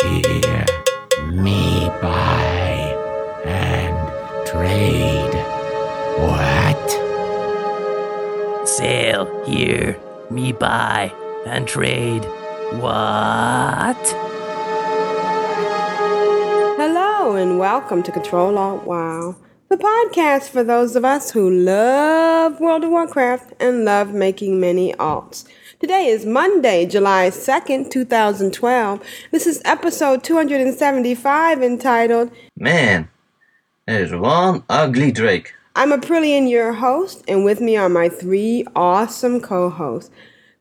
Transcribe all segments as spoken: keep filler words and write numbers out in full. here. Me buy. And trade. What? Sail here, me buy, and trade. What? Hello, and welcome to Control Alt Wow, the podcast for those of us who love World of Warcraft and love making many alts. Today is Monday, July second, twenty twelve. This is episode two hundred seventy-five entitled, Man, there's one ugly drake. I'm Aprillian, your host, and with me are my three awesome co-hosts.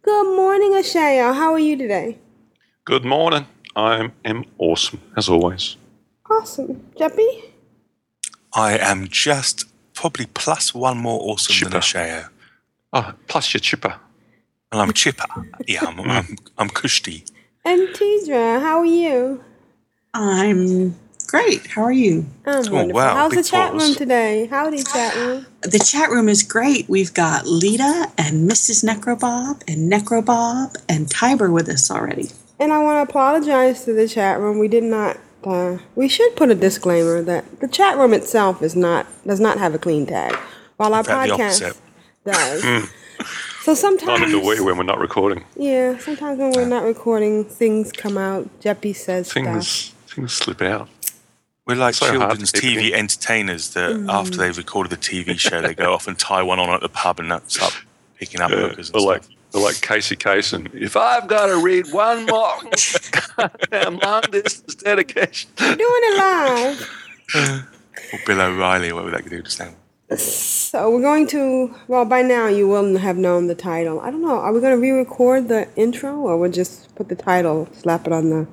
Good morning, Ashayo. How are you today? Good morning. I am awesome, as always. Awesome. Jeppy? I am just probably plus one more awesome chipper. Than Ashayo. Oh, plus your chipper. Well, I'm chipper. yeah, I'm, I'm, I'm Kushti. And Tedrah, how are you? I'm... Great. How are you? Oh, oh wow. How's Big the chat room today? Howdy, chat room. The chat room is great. We've got Lita and Missus Necrobob and Necrobob and Tiber with us already. And I want to apologize to the chat room. We did not, uh, we should put a disclaimer that the chat room itself is not, does not have a clean tag, while our podcast does. So sometimes... Not in the way when we're not recording. Yeah, sometimes when we're not recording, things come out. Jeppy says things, stuff. Things slip out. We're like so children's T V entertainers that mm. after they've recorded the T V show, they go off and tie one on at the pub and that's up picking up hookers. Yeah, or like, like Casey Kasem. If I've got to read one more goddamn long distance dedication. You're doing it live. Or Bill O'Reilly, what would that do to sound? So we're going to, well, by now you will have known the title. I don't know. Are we going to re-record the intro or we'll just put the title, slap it on the...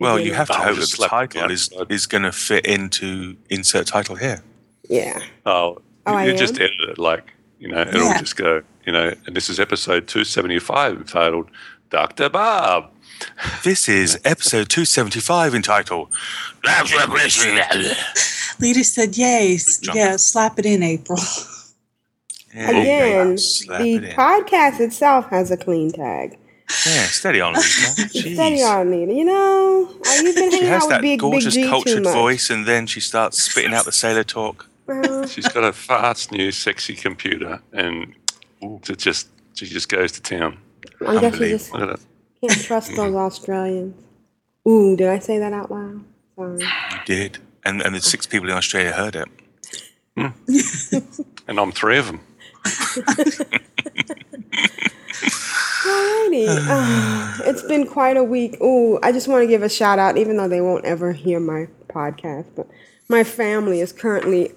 Well, you have to hope that the title is, is going to fit into insert title here. Yeah. Oh, oh you, you just edit it like, you know, it'll yeah. just go, you know, and this is episode two seventy-five entitled Doctor Bob. This is episode two seventy-five entitled Lita said, yay, yeah, slap it in, April. Yeah. Again, the podcast itself has a clean tag. Yeah, steady on, Lita. Steady on, Lita. You know, you've been hanging out with Big G too much. She has that gorgeous, cultured voice, and then she starts spitting out the sailor talk. Uh-huh. She's got a fast, new, sexy computer, and it just she just goes to town. I guess you just can't trust those Australians. Ooh, did I say that out loud? Sorry. You did, and and the six people in Australia heard it. Mm. And I'm three of them. Alrighty, uh, it's been quite a week. Ooh, I just want to give a shout out, even though they won't ever hear my podcast, but my family is currently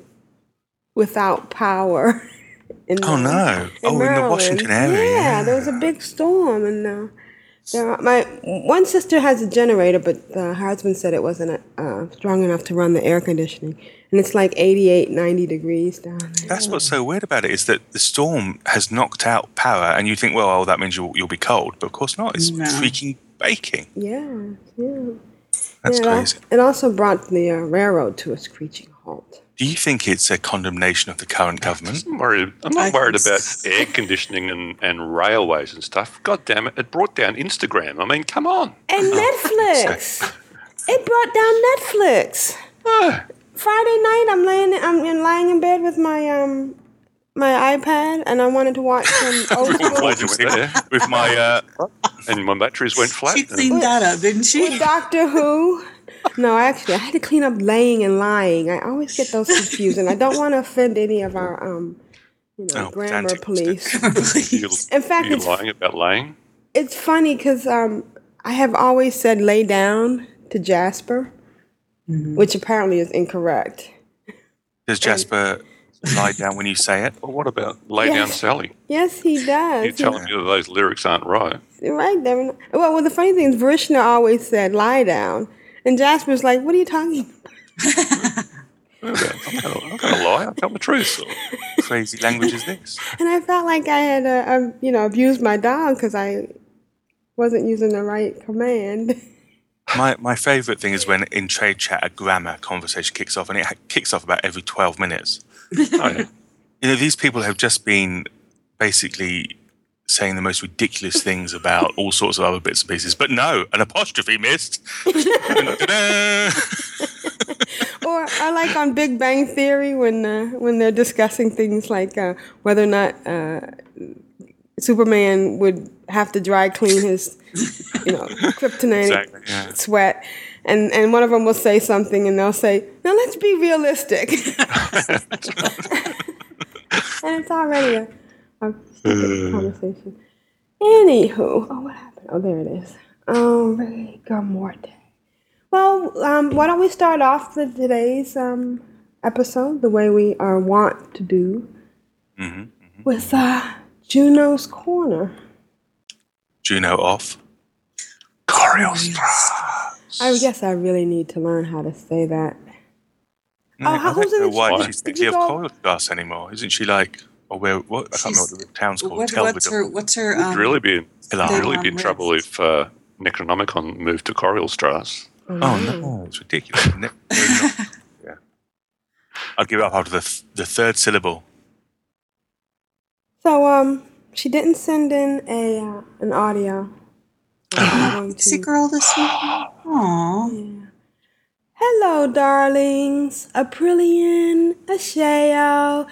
without power. In oh no! In oh, Maryland. In the Washington area. Yeah, yeah, there was a big storm, and uh, there are, my one sister has a generator, but the husband said it wasn't uh, strong enough to run the air conditioning, and it's like eighty-eight, ninety degrees down there. That's what's so weird about it is that the storm has knocked out power, and you think, well, oh, that means you'll, you'll be cold, but of course not. It's no. freaking baking. Yeah, yeah. That's yeah, crazy. It also brought the uh, railroad to a screeching halt. Do you think it's a condemnation of the current government? I'm, worried, I'm not worried about air conditioning and, and railways and stuff. God damn it, it brought down Instagram. I mean, come on. And Netflix. It brought down Netflix. Oh. Friday night, I'm laying I'm lying in bed with my um my iPad, and I wanted to watch some old there with my uh, and my batteries went flat. She cleaned that up, didn't she? With Doctor Who. No, actually, I had to clean up laying and lying. I always get those confused, and I don't want to offend any of our um, you know, oh, grammar police. In fact, are you it's, lying about lying? It's funny because um, I have always said lay down to Jasper, mm-hmm. which apparently is incorrect. Does Jasper and, lie down when you say it? Well, what about lay yes. down Sally? Yes, he does. You're telling me that those lyrics aren't right. Right. They're not. Well, well, the funny thing is Varishna always said lie down. And Jasper's like, what are you talking about? I'm not going to lie. I tell the truth. What crazy language is this? And I felt like I had, uh, you know, abused my dog because I wasn't using the right command. My my favourite thing is when in trade chat a grammar conversation kicks off, and it ha- kicks off about every twelve minutes. Right. You know, these people have just been basically saying the most ridiculous things about all sorts of other bits and pieces. But no, an apostrophe missed. Or I like on Big Bang Theory when uh, when they're discussing things like uh, whether or not uh, Superman would have to dry clean his, you know, kryptonite exactly, yeah. sweat. And and one of them will say something, and they'll say, "Now let's be realistic." And it's already a, a uh, conversation. Anywho, oh, what happened? Oh, there it is. Oh, Rigamorti. Well, um, why don't we start off with today's um, episode the way we are wont to do, mm-hmm, mm-hmm. with uh, Juno's Corner. Juno off. Coriolstrasz. I guess I really need to learn how to say that. No, oh, how, I don't know why she's thinking of Coriolstrasz anymore. Isn't she like, or where, what? I can't remember what the town's called. What, what's, her, what's her, um, would really be, it'd really be in trouble if uh, Necronomicon moved to Coriolstrasz. Oh, oh no, it's ridiculous. Isn't it? Yeah. I'd give it up after the, th- the third syllable. So, um, she didn't send in a uh, an audio. Pixie Girl this week? Aww. Yeah. Hello, darlings. Aprillian, Ashayo,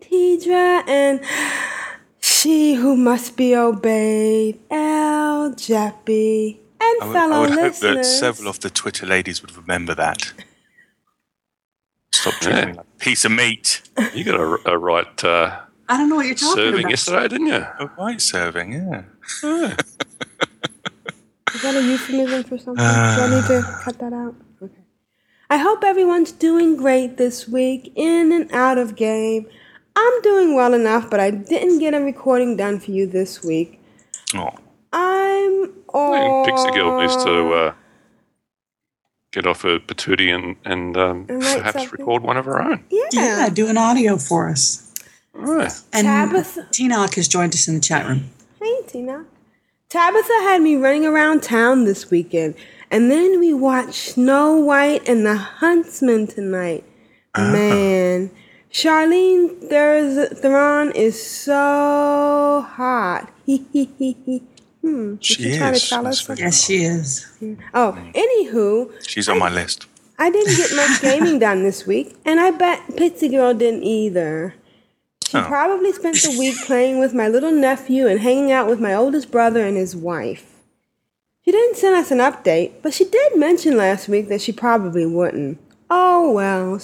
Tedrah, and she who must be obeyed, El, Jeppy, and I would, fellow listeners. I would listeners. hope that several of the Twitter ladies would remember that. Stop treating me like a piece of meat. You got a, a right... Uh, I don't know what you're talking serving about. Serving yesterday, didn't you? A white serving, yeah. yeah. Is that a euphemism for something? Uh, Do I need to cut that out? Okay. I hope everyone's doing great this week, in and out of game. I'm doing well enough, but I didn't get a recording done for you this week. Oh. I'm all... I think Pixie Girl needs to uh, get off her patootie and, and um, perhaps something. Record one of her own. Yeah. yeah, do an audio for us. All right. And Tabitha- Tinox has joined us in the chat room. Hey, Tina. Tabitha had me running around town this weekend, and then we watched Snow White and the Huntsman tonight. Man, Charlene Theron is so hot. hmm. She is. Trying to tell us yes, she is. Oh, anywho. She's on I, my list. I didn't get much gaming done this week, and I bet Pixie Girl didn't either. She oh. probably spent the week playing with my little nephew and hanging out with my oldest brother and his wife. She didn't send us an update, but she did mention last week that she probably wouldn't. Oh, well.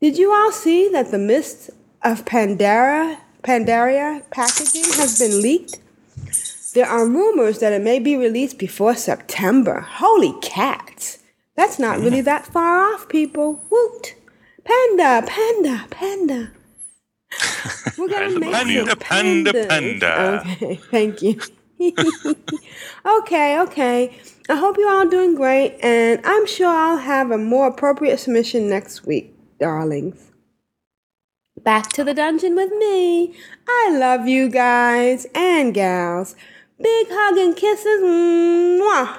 Did you all see that the Mists of Pandaria, Pandaria packaging has been leaked? There are rumors that it may be released before September. Holy cats. That's not really that far off, people. Woot. Panda, panda, panda. We're gonna make panda, panda, panda, panda. Okay, thank you. okay, okay. I hope you're all doing great, and I'm sure I'll have a more appropriate submission next week, darlings. Back to the dungeon with me. I love you guys and gals. Big hug and kisses, mwah,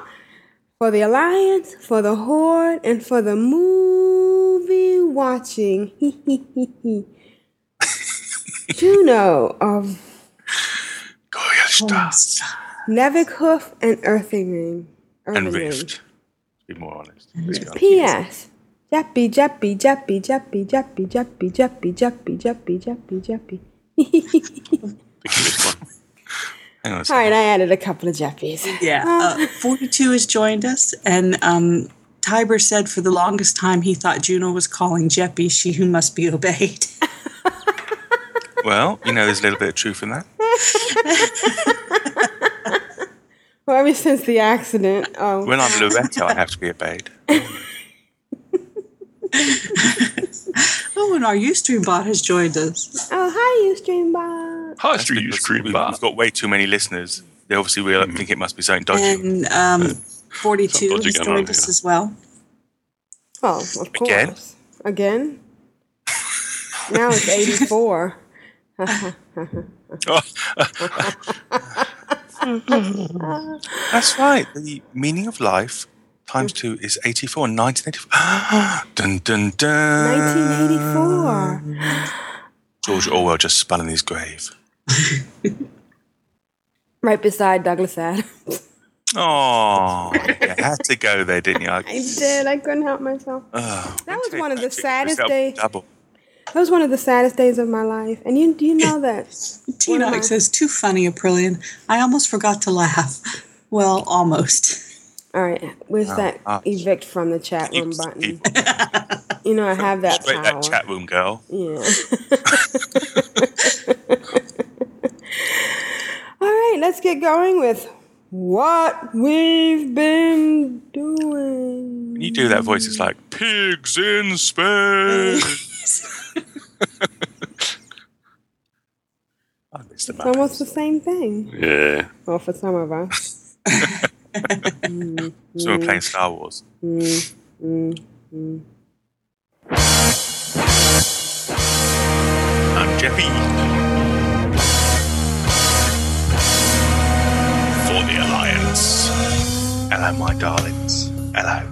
for the Alliance, for the Horde, and for the movie watching. Hee hee hee hee. Juno of Coriolstrasz, Nevikhoof, and Earthing Ring. And Rift. To be more honest. P S. Jeppy, Jeppy, Jeppy, Jeppy, Jeppy, Jeppy, Jeppy, Jeppy, Jeppy, Jeppy, Jeppy. All right, I added a couple of Jeppies. Yeah. forty-two has joined us, and um, Tiber said for the longest time he thought Juno was calling Jeppy, she who must be obeyed. Well, you know, there's a little bit of truth in that. Well, ever since the accident. Oh. When I'm Loretta, I have to be obeyed. Oh, and our UStreamBot has joined us. Oh, hi, UStreamBot. Hi, UStreamBot. We've got way too many listeners. They obviously will mm-hmm. think it must be something dodgy. And um, forty-two has joined us as well. Oh, of course. Again? Again? Now it's eighty-four. That's right. The meaning of life times two is eighty-four. nineteen eighty-four. Dun, dun, dun. nineteen eighty-four. George Orwell just spun in his grave. Right beside Douglas Adams. Oh, you had to go there, didn't you? I, I did. I couldn't help myself. Oh, that was one of the saddest days. Double. That was one of the saddest days of my life. And you do you know that? Tinox says, too funny, Aprillian. I almost forgot to laugh. Well, almost. All right. Where's oh, that uh, evict from the chat room button? You know, I have that power. That chat room girl. Yeah. All right. Let's get going with what we've been doing. When you do that voice, it's like, pigs in space. I miss the it's almost the same thing. Yeah. Well, for some of us. mm, so mm, we're playing Star Wars. Mm, mm, mm. I'm Jeppy. For the Alliance. Hello, my darlings. Hello.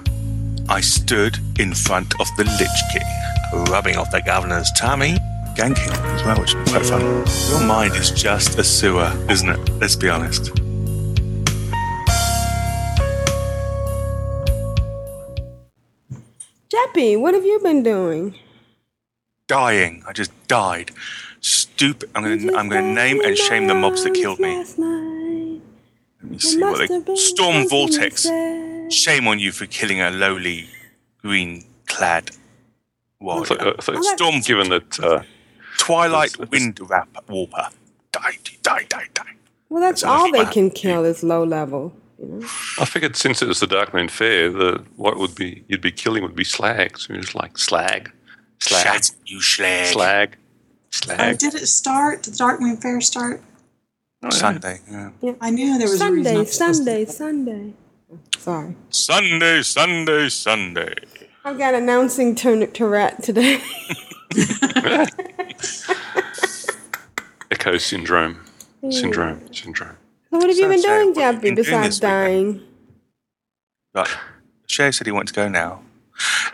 I stood in front of the Lich King, rubbing off the governor's tummy, ganking as well, which is quite fun. Your mind is just a sewer, isn't it? Let's be honest. Jeppy, what have you been doing? Dying. I just died. Stupid. I'm gonna. I'm gonna name and shame the mobs that killed me. Last night. Let me see what they. Storm Vortex. Shame on you for killing a lowly, green-clad. Well, so, uh, so Storm, given that uh, Twilight Wind Warper, die, die, die, die. Well, that's, that's all they can kill is low level. You know? I figured since it was the Darkmoon Faire, the what would be you'd be killing would be slags. You're just like slag, slag, Shat, you slag, slag, slag. Oh, did it start? Did the Darkmoon Faire start? Oh, Sunday. Yeah. Yeah. I knew there was Sunday, a reason Sunday, Sunday. Sorry. Sunday, Sunday, Sunday. I've got announcing Tourette today. Echo syndrome. Syndrome. Yeah. Syndrome. So what have you been doing, Jeppy, besides dying? Right. Shay said he wanted to go now.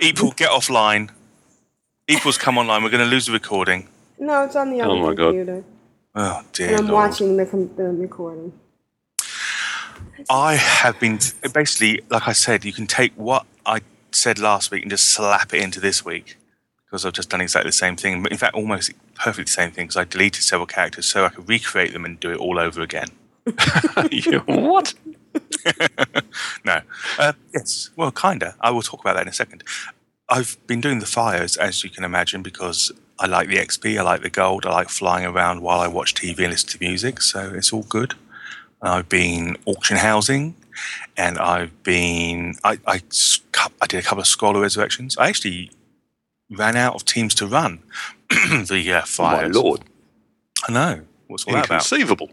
April, get offline. April's come online. We're going to lose the recording. No, it's on the other oh computer. My God. Oh, dear And I'm Lord. watching the, com- the recording. I have been... T- basically, like I said, you can take what I... said last week and just slap it into this week because I've just done exactly the same thing. In fact, almost perfectly the same thing because I deleted several characters so I could recreate them and do it all over again. You, what? No. Uh, yes. Well, kind of. I will talk about that in a second. I've been doing the fires, as you can imagine, because I like the X P, I like the gold, I like flying around while I watch T V and listen to music, so it's all good. I've been auction housing. And I've been, I, I, I did a couple of Scholar Resurrections. I actually ran out of teams to run the uh, fires. Oh my Lord. I know. What's all that about? Inconceivable.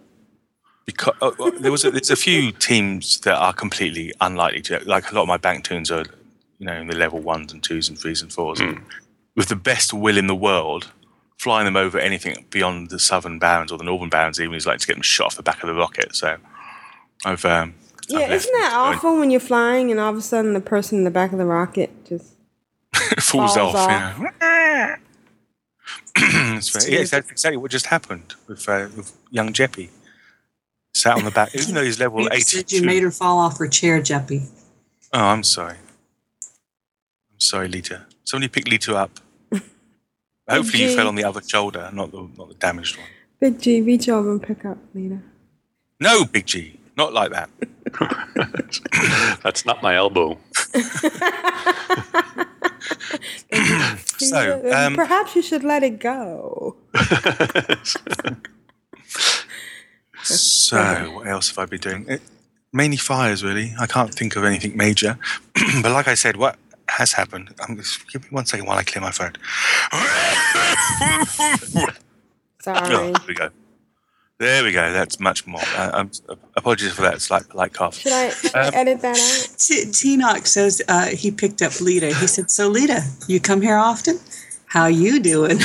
Because uh, well, there was a, there's a few teams that are completely unlikely to, like a lot of my bank tunes are, you know, in the level ones and twos and threes and fours. Mm. And with the best will in the world, flying them over anything beyond the southern barrens or the northern barrens even is like to get them shot off the back of the rocket. So I've... Um, Yeah, I've isn't that awful going. when you're flying and all of a sudden the person in the back of the rocket just falls, falls off? off. Yeah. That's right. Yeah, that's exactly what just happened with, uh, with young Jeppy. Sat on the back, even though he's level eighty-two. Said you made her fall off her chair, Jeppy. Oh, I'm sorry. I'm sorry, Lita. Somebody pick Lita up. Hopefully you fell on the other shoulder, not the not the damaged one. Big G, reach over and pick up Lita. No, Big G. Not like that. That's not my elbow. so um, Perhaps you should let it go. So, what else have I been doing? It, mainly fires, really. I can't think of anything major. But like I said, what has happened... I'm just, give me one second while I clear my throat. Sorry. Oh, here we go. There we go. That's much more. Uh, um, apologies for that slight polite cough. Should I um, edit that out? T- Tinox says uh, he picked up Lita. He said, so Lita, you come here often? How you doing?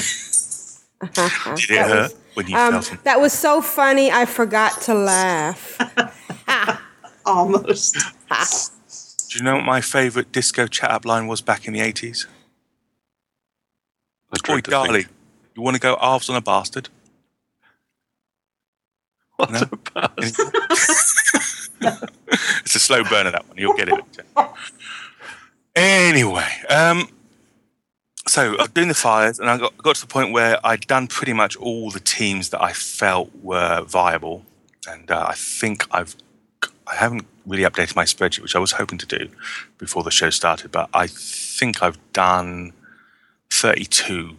Uh-huh. Did it that hurt was, when you um, felt him? That was so funny, I forgot to laugh. Almost. Do you know what my favorite disco chat-up line was back in the eighties? Boy, Darley, you want to go halves on a bastard? What no? a bastard. It's a slow burner, that one. You'll get it. Anyway, um, so I was doing the fires, and I got, got to the point where I'd done pretty much all the teams that I felt were viable, and uh, I think I've I haven't really updated my spreadsheet, which I was hoping to do before the show started, but I think I've done thirty-two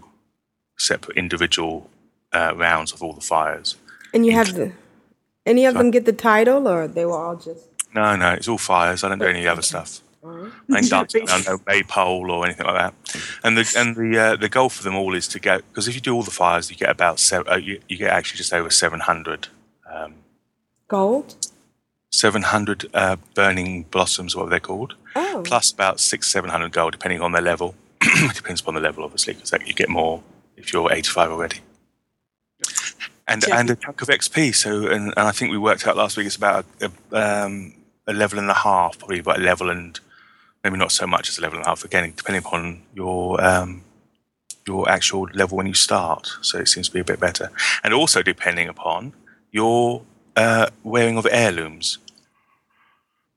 separate individual uh, rounds of all the fires. And you In- have the, any of so them get the title, or they were all just... No, no, it's all fires. I don't do any other stuff. I ain't dancing around no maypole or anything like that. And the and the uh, the goal for them all is to get, because if you do all the fires, you get about seven, uh, you, you get actually just over seven hundred um, gold. seven hundred uh, burning blossoms, what they're called, oh. plus about six, seven hundred gold, depending on their level. It depends upon the level, obviously, because you get more if you're eighty-five already. And yeah. and a chunk of X P. So, and, and I think we worked out last week it's about a, a, um, a level and a half, probably about a level and maybe not so much as a level and a half. Again, depending upon your um, your actual level when you start. So it seems to be a bit better, and also depending upon your uh, wearing of heirlooms.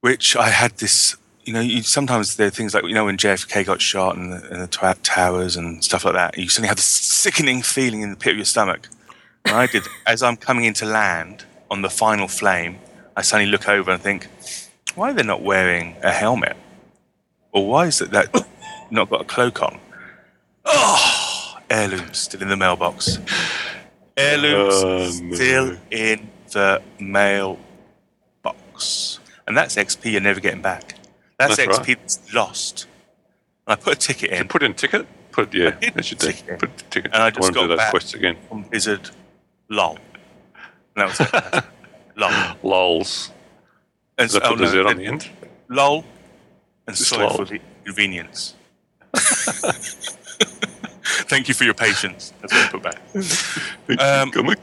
Which I had this, you know, you, sometimes there are things like, you know, when J F K got shot and the, and the tw- towers and stuff like that, you suddenly have this sickening feeling in the pit of your stomach. And I did, as I'm coming into land on the final flame, I suddenly look over and think, why are they not wearing a helmet? Or why is it that not got a cloak on? Oh, heirlooms still in the mailbox. Heirlooms oh, no. still in the mailbox. And that's X P you're never getting back. That's, that's X P right. that's lost. And I put a ticket in. You put in a ticket? Put, yeah, I that's your ticket. Take, put the ticket. And I just I got do those back quests again. From Blizzard. Lol. And that was it. Lol. Lols. And so, I put oh, Blizzard no, on the end? Lol. And sorry lol. for the convenience. Thank you for your patience. That's what I put back. Thank um, you.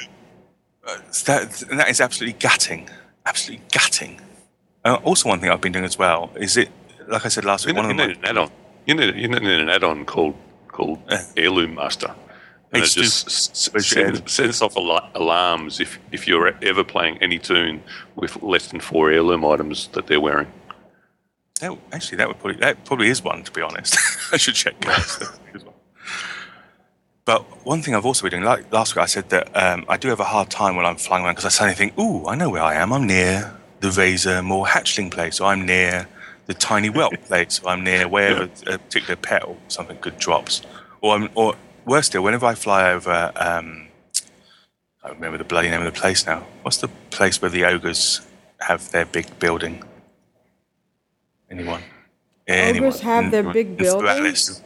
That, and that is absolutely gutting. Absolutely gutting. Uh, also, one thing I've been doing as well is it, like I said last week, you, one you of need my, an add-on. You need, you need an add-on called called uh, Heirloom Master, and H two. It just s- sends, sends off al- alarms if if you're ever playing any tune with less than four heirloom items that they're wearing. That, actually, that would probably that probably is one. To be honest, I should check. But one thing I've also been doing, like last week, I said that um, I do have a hard time when I'm flying around because I suddenly think, "Ooh, I know where I am. I'm near." The Razor Moor hatchling place, or I'm near the Tiny Whelp place, or I'm near wherever yeah. a particular pet or something good drops. Or, I'm, or worse still, whenever I fly over, um, I remember the bloody name of the place now. What's the place where the ogres have their big building? Anyone? Anyone? Ogres have in, their big buildings?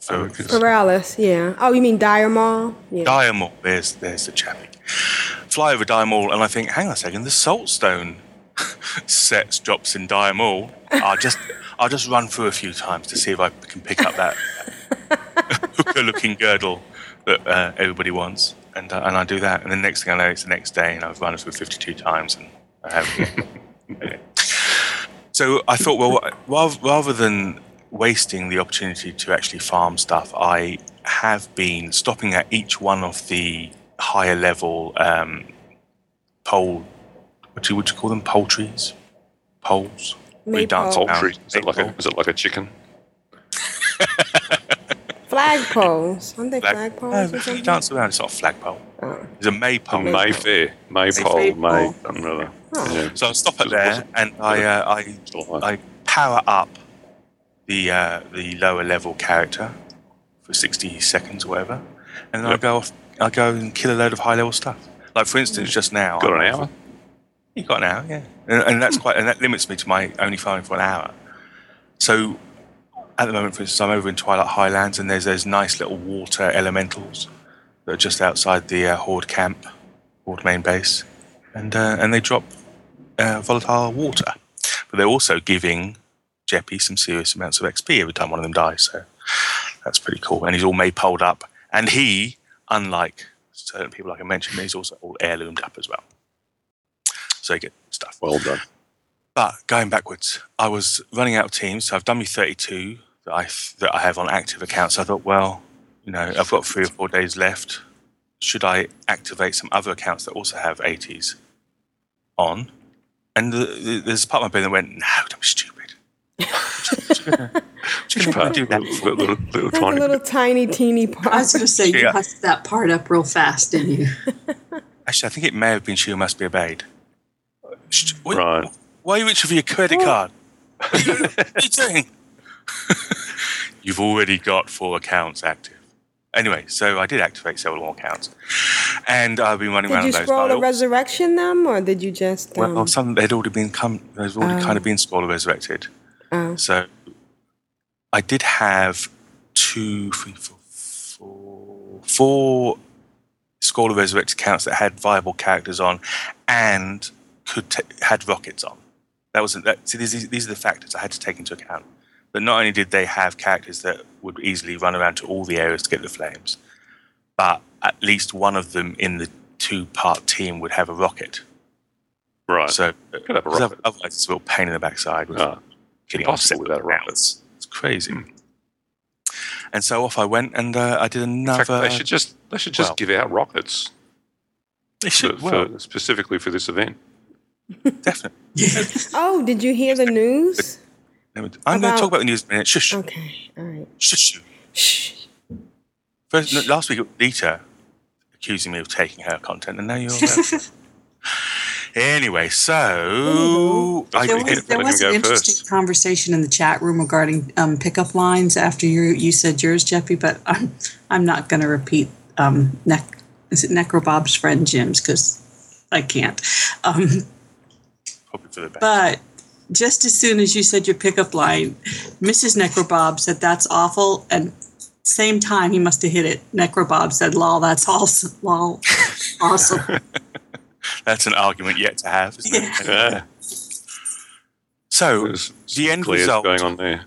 Clegalis, yeah. Oh, you mean Dire Maul? Yeah. Dire Maul, there's, there's the chappy. Fly over Dire Maul, and I think, hang on a second, the Saltstone sets drops in Dire Maul. I'll just I'll just run through a few times to see if I can pick up that hooker-looking girdle that uh, everybody wants, and uh, and I do that. And the next thing I know, it's the next day, and I've run through fifty-two times, and I haven't. Anyway. So I thought, well, rather, rather than wasting the opportunity to actually farm stuff, I have been stopping at each one of the higher-level um, pole. What do you, would you call them? Poultries? Poles? We dance poultry. Is it, like a, is it like a chicken? Flagpoles. Aren't they Flag- flagpoles? No, or you dance around. It's not a flagpole. Oh. It's a maypole. A mayfair. Maypole. May. Umbrella. Oh. Yeah. So I stop at there and I uh, I I power up the uh, the lower level character for sixty seconds or whatever, and then yep. I go off. I go and kill a load of high level stuff. Like for instance, just now. Got an hour. You got an hour, yeah, and, and that's quite, and that limits me to my only farming for an hour. So, at the moment, for instance, I'm over in Twilight Highlands, and there's those nice little water elementals that are just outside the uh, Horde camp, Horde main base, and uh, and they drop uh, volatile water, but they're also giving Jeppy some serious amounts of X P every time one of them dies. So that's pretty cool, and he's all maypoled up, and he, unlike certain people, like I mentioned, these also all heirloomed up as well. So you get stuff. Well done. But going backwards, I was running out of teams. So I've done me thirty-two that I that I have on active accounts. So I thought, well, you know, I've got three or four days left. Should I activate some other accounts that also have eighties on? And the, the, there's a part of my brain that went, no, don't be stupid. Just gonna do that little, little, little tiny, a little tiny, teeny part. I was going to say, you yeah. passed that part up real fast, didn't you? Actually, I think it may have been She Who Must Be Obeyed. What, right. Why are you reaching for your credit oh. card? What are you doing? You've already got four accounts active. Anyway, so I did activate several more accounts. And I've been running did around those. Did you scroll a resurrection them, or did you just... Um, well, some, they'd already been come, they'd already uh, kind of been scroll resurrected. Uh, so I did have two, three, four, four, four scroll resurrected accounts that had viable characters on and could t- had rockets on. That wasn't... That, see, these, these are the factors I had to take into account. But not only did they have characters that would easily run around to all the areas to get the flames, but at least one of them in the two-part team would have a rocket. Right. So could have a rocket. Otherwise, it's a real pain in the backside. With uh, getting impossible without rockets. It's crazy. Mm. And so off I went, and uh, I did another. In fact, they should just they should just well, give out rockets. They should for, well. for, specifically for this event. Definitely. Oh, did you hear the news? I'm about, going to talk about the news in a minute. Shush. Okay, all right. Shush. Shh. First, Shh. Last week, Lita accusing me of taking her content, and now you're there. Anyway, so... Mm-hmm. I there was, there was an interesting first. conversation in the chat room regarding um, pickup lines after you you said yours, Jeppy, but I'm, I'm not going to repeat um, Nec- is it Necrobob's friend Jim's, because I can't. Um, Hoping for the best. But... Just as soon as you said your pickup line, Missus Necrobob said, that's awful. And same time, he must have hit it. Necrobob said, lol, that's awesome. Lol, awesome. That's an argument yet to have, isn't yeah. it? Yeah. So There's the end result going on there.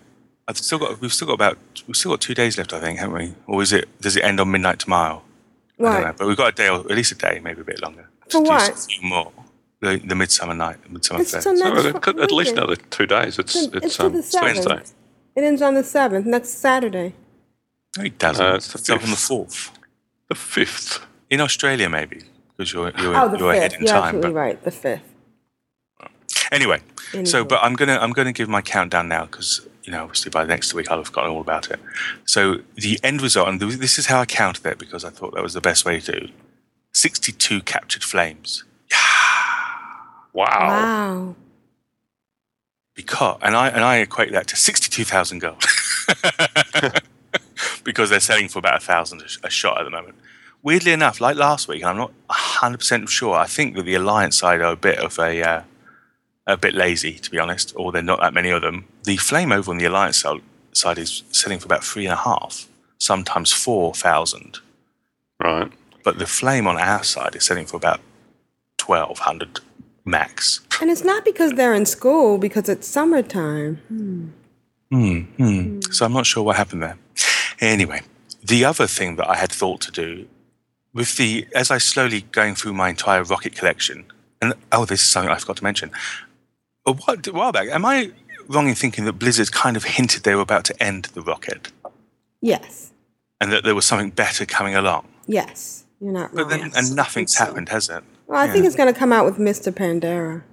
I've still got. We've still got about. We've still got two days left, I think, haven't we? Or is it? Does it end on midnight tomorrow? Right. I don't know, but we've got a day, or at least a day, maybe a bit longer. For what? More. The, the midsummer night, the midsummer fair. So at least another two days. It's it's, it's, it's um, Wednesday. It ends on the seventh, and that's Saturday. No, it doesn't. Uh, it's the it's fifth. On the fourth. The fifth in Australia, maybe because you're you're, oh, you're ahead in you're time. Absolutely but, right. The fifth. Anyway, anyway, so but I'm gonna I'm gonna give my countdown now because you know obviously by next week I'll have forgotten all about it. So the end result, and this is how I counted it because I thought that was the best way to do. sixty-two captured flames. Wow. Wow. Because and I and I equate that to sixty-two thousand gold. Because they're selling for about a thousand a shot at the moment. Weirdly enough, like last week, and I'm not a hundred percent sure. I think that the Alliance side are a bit of a uh, a bit lazy, to be honest, or they're not that many of them. The flame over on the Alliance side is selling for about three and a half, sometimes four thousand. Right. But the flame on our side is selling for about twelve hundred. Max. And it's not because they're in school, because it's summertime. Hmm. Hmm. Hmm. So I'm not sure what happened there. Anyway, the other thing that I had thought to do with the, as I slowly going through my entire rocket collection, and oh, this is something I forgot to mention. A while back, am I wrong in thinking that Blizzard kind of hinted they were about to end the rocket? Yes. And that there was something better coming along? Yes. You're not wrong. But then, and nothing's happened, has it? Well, I yeah. think it's going to come out with Mists of Pandaria.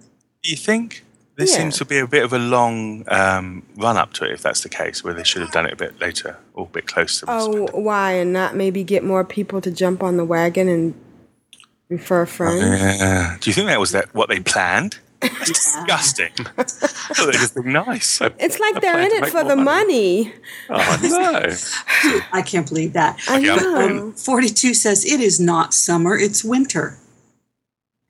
Do you think? This yeah. seems to be a bit of a long um, run-up to it, if that's the case, where they should have done it a bit later or a bit closer. Oh, why? And not maybe get more people to jump on the wagon and refer friends? Uh, do you think that was that what they planned? That's disgusting. I thought they just been nice. I, it's like I they're in it for the money. money. Oh, I know. I can't believe that. I know. Um, forty-two says, it is not summer, it's winter.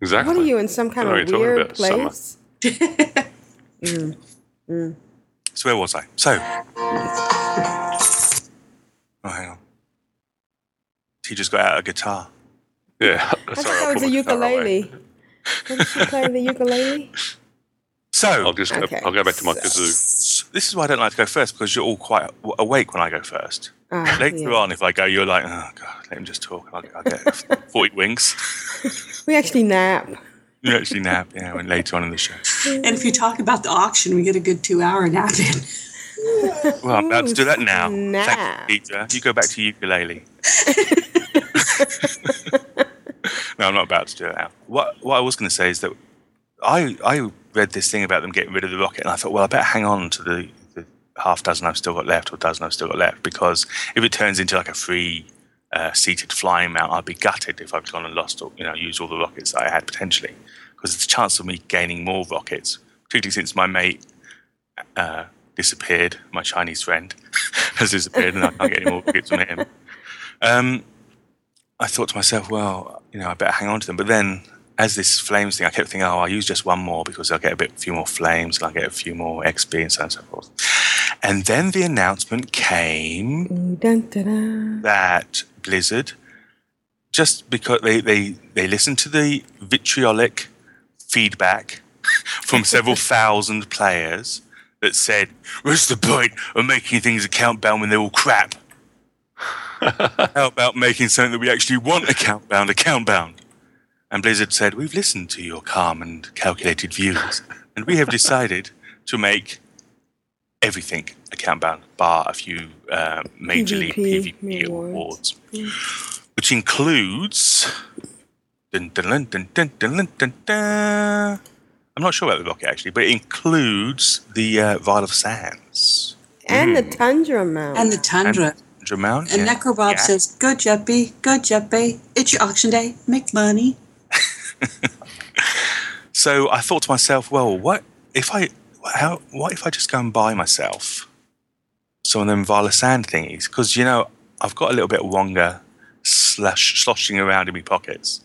Exactly. What are you, in some kind of weird place? mm. Mm. So where was I? So. Oh, hang on. She just got out a guitar. Yeah. I thought that was a ukulele. Did she play the ukulele? So. I'll just go, okay. I'll go back to my kazoo. This is why I don't like to go first, because you're all quite awake when I go first. Uh, Later yeah. on, if I go, you're like, oh, God, let him just talk. I'll, I'll get forty wings. We actually nap. We actually nap, yeah, and later on in the show. And if you talk about the auction, we get a good two-hour nap in. Well, I'm about to do that now. Nap. Thank you, Tedrah. You go back to ukulele. No, I'm not about to do it now. What, what I was going to say is that I I read this thing about them getting rid of the rocket, and I thought, well, I better hang on to the, the half dozen I've still got left or dozen I've still got left, because if it turns into like a free uh, seated flying mount, I'd be gutted if I've gone and lost or, you know, used all the rockets that I had potentially, because there's a chance of me gaining more rockets, particularly since my mate uh, disappeared, my Chinese friend has disappeared, and I can't get any more rockets from him. Um, I thought to myself, well, you know, I better hang on to them, but then... as this flames thing, I kept thinking, oh, I'll use just one more because I'll get a bit, few more flames and I'll get a few more X P and so on and so forth. And then the announcement came dun, dun, dun. that Blizzard, just because they, they, they listened to the vitriolic feedback from several thousand players that said, what's the point of making things account bound when they're all crap? How about making something that we actually want account bound, account bound? And Blizzard said, we've listened to your calm and calculated views, and we have decided to make everything account-bound, bar a few uh, major league P V P awards, yeah. which includes... Dun, dun, dun, dun, dun, dun, dun. I'm not sure about the rocket, actually, but it includes the uh, Vial of Sands. And mm. the Tundra Mount. And the Tundra. And- Amount, and yeah. Necrobob yeah. says, go Jeppy, go Jeppy, it's your auction day, make money. So I thought to myself, well, what if I how what if I just go and buy myself some of them Vial of Sand thingies? Because, you know, I've got a little bit of Wonga slush, sloshing around in my pockets.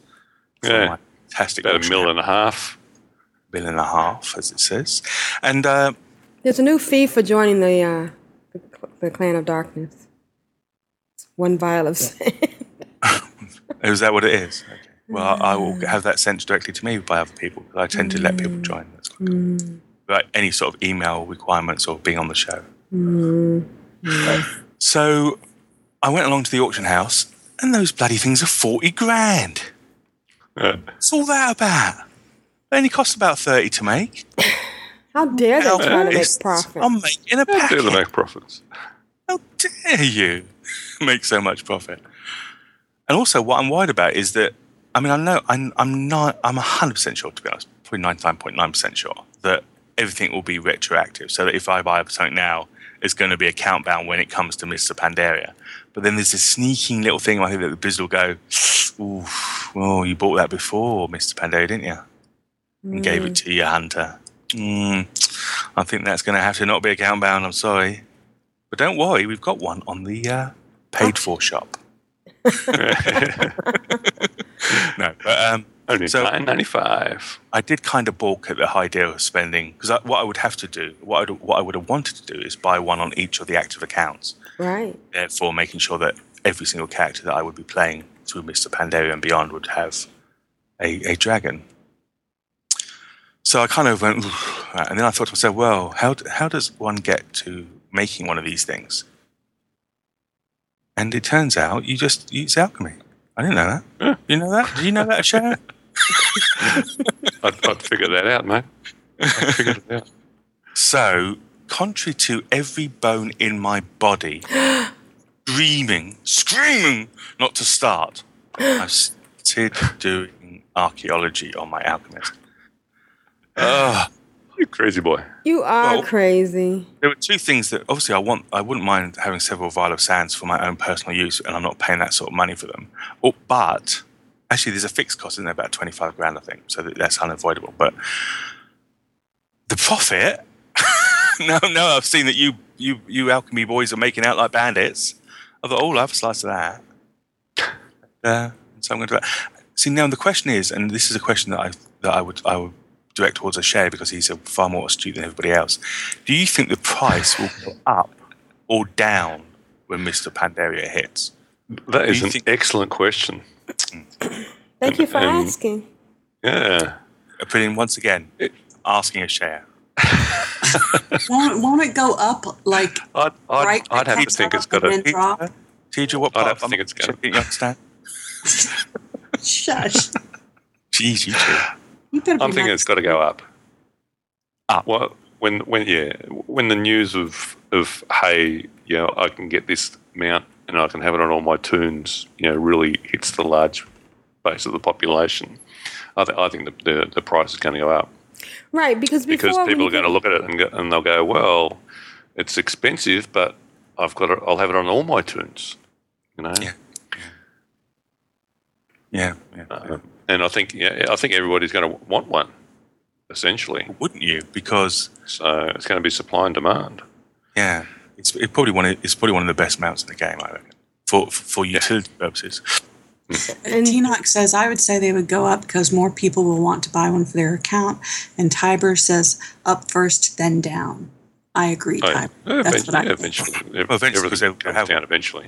Yeah, fantastic. About a mil and a half. Mil and a half, as it says. And uh, there's a new fee for joining the, uh, the, the Clan of Darkness. One vial of sand. Is that what it is? Okay. Well, I, I will have that sent directly to me by other people, because I tend to mm. let people join. That's quite mm. good. Right, any sort of email requirements or being on the show. Mm. Yes. So I went along to the auction house, and those bloody things are forty grand. Yeah. What's all that about? They only cost about thirty to make. How dare they try to make profits? I'm making a packet. How dare they make profits? How dare you make so much profit? And also, what I'm worried about is that, I mean, I know I'm, I'm not, I'm one hundred percent sure, to be honest, probably ninety-nine point nine percent sure that everything will be retroactive. So that if I buy something now, it's going to be account bound when it comes to Mists of Pandaria. But then there's this sneaking little thing I think that the Blizzard will go, ooh, oh, you bought that before Mists of Pandaria, didn't you? And mm. gave it to your hunter. Mm, I think that's going to have to not be account bound, I'm sorry. But don't worry, we've got one on the uh, paid-for shop. no, but, um, Only so nine ninety-five. I did kind of balk at the idea of spending, because what I would have to do, what, I'd, what I would have wanted to do is buy one on each of the active accounts. Right. Therefore, making sure that every single character that I would be playing through Mister Pandaria and beyond would have a, a dragon. So I kind of went, right, and then I thought to myself, well, how how does one get to making one of these things? And it turns out you just use alchemy. I didn't know that. Yeah. You know that? Do you know that, Ashayo? I'd, I'd figure that out, mate. I'd figure it out. So, contrary to every bone in my body, screaming, screaming not to start, I started doing archaeology on my alchemist. Ugh. You crazy boy. You are well, crazy. There were two things that, obviously, I want. I wouldn't mind having several Vial of Sands for my own personal use, and I'm not paying that sort of money for them. Or, but, actually, there's a fixed cost, isn't there? About twenty-five grand, I think, so that's unavoidable. But the profit, no, no, I've seen that you, you, you alchemy boys are making out like bandits. I thought, oh, I'll have a slice of that. Uh, so I'm going to do that. See, now the question is, and this is a question that I that I would I would. direct towards Ashayo, because he's a far more astute than everybody else. Do you think the price will go up or down when Mister Pandaria hits? That is an think- excellent question. Thank and, you for and, asking. Yeah. Aprillian, once again, it, asking Ashayo. won't, won't it go up like I'd, I'd, right? I'd have to think it's got a drop. Teacher, what part? I'd have to think it's got a shush. Jeez, you two. I'm thinking it's got to go up. Up. Well, when when yeah, when the news of of hey, you know, I can get this mount and I can have it on all my tunes, you know, really hits the large base of the population. I, th- I think the, the the price is going to go up. Right, because before because people are going to look at it and go, and they'll go, well, it's expensive, but I've got to, I'll have it on all my tunes, you know. Yeah. Yeah. yeah, uh, yeah. And I think yeah, I think everybody's going to want one, essentially. Wouldn't you? Because so it's going to be supply and demand. Yeah, it's it probably one. Of, it's probably one of the best mounts in the game, I reckon, for for utility yeah. purposes. And Tinox says, I would say they would go up because more people will want to buy one for their account. And Tiber says, up first, then down. I agree, oh, Tiber. Yeah, That's what I eventually, think. Well, eventually, everything comes down eventually.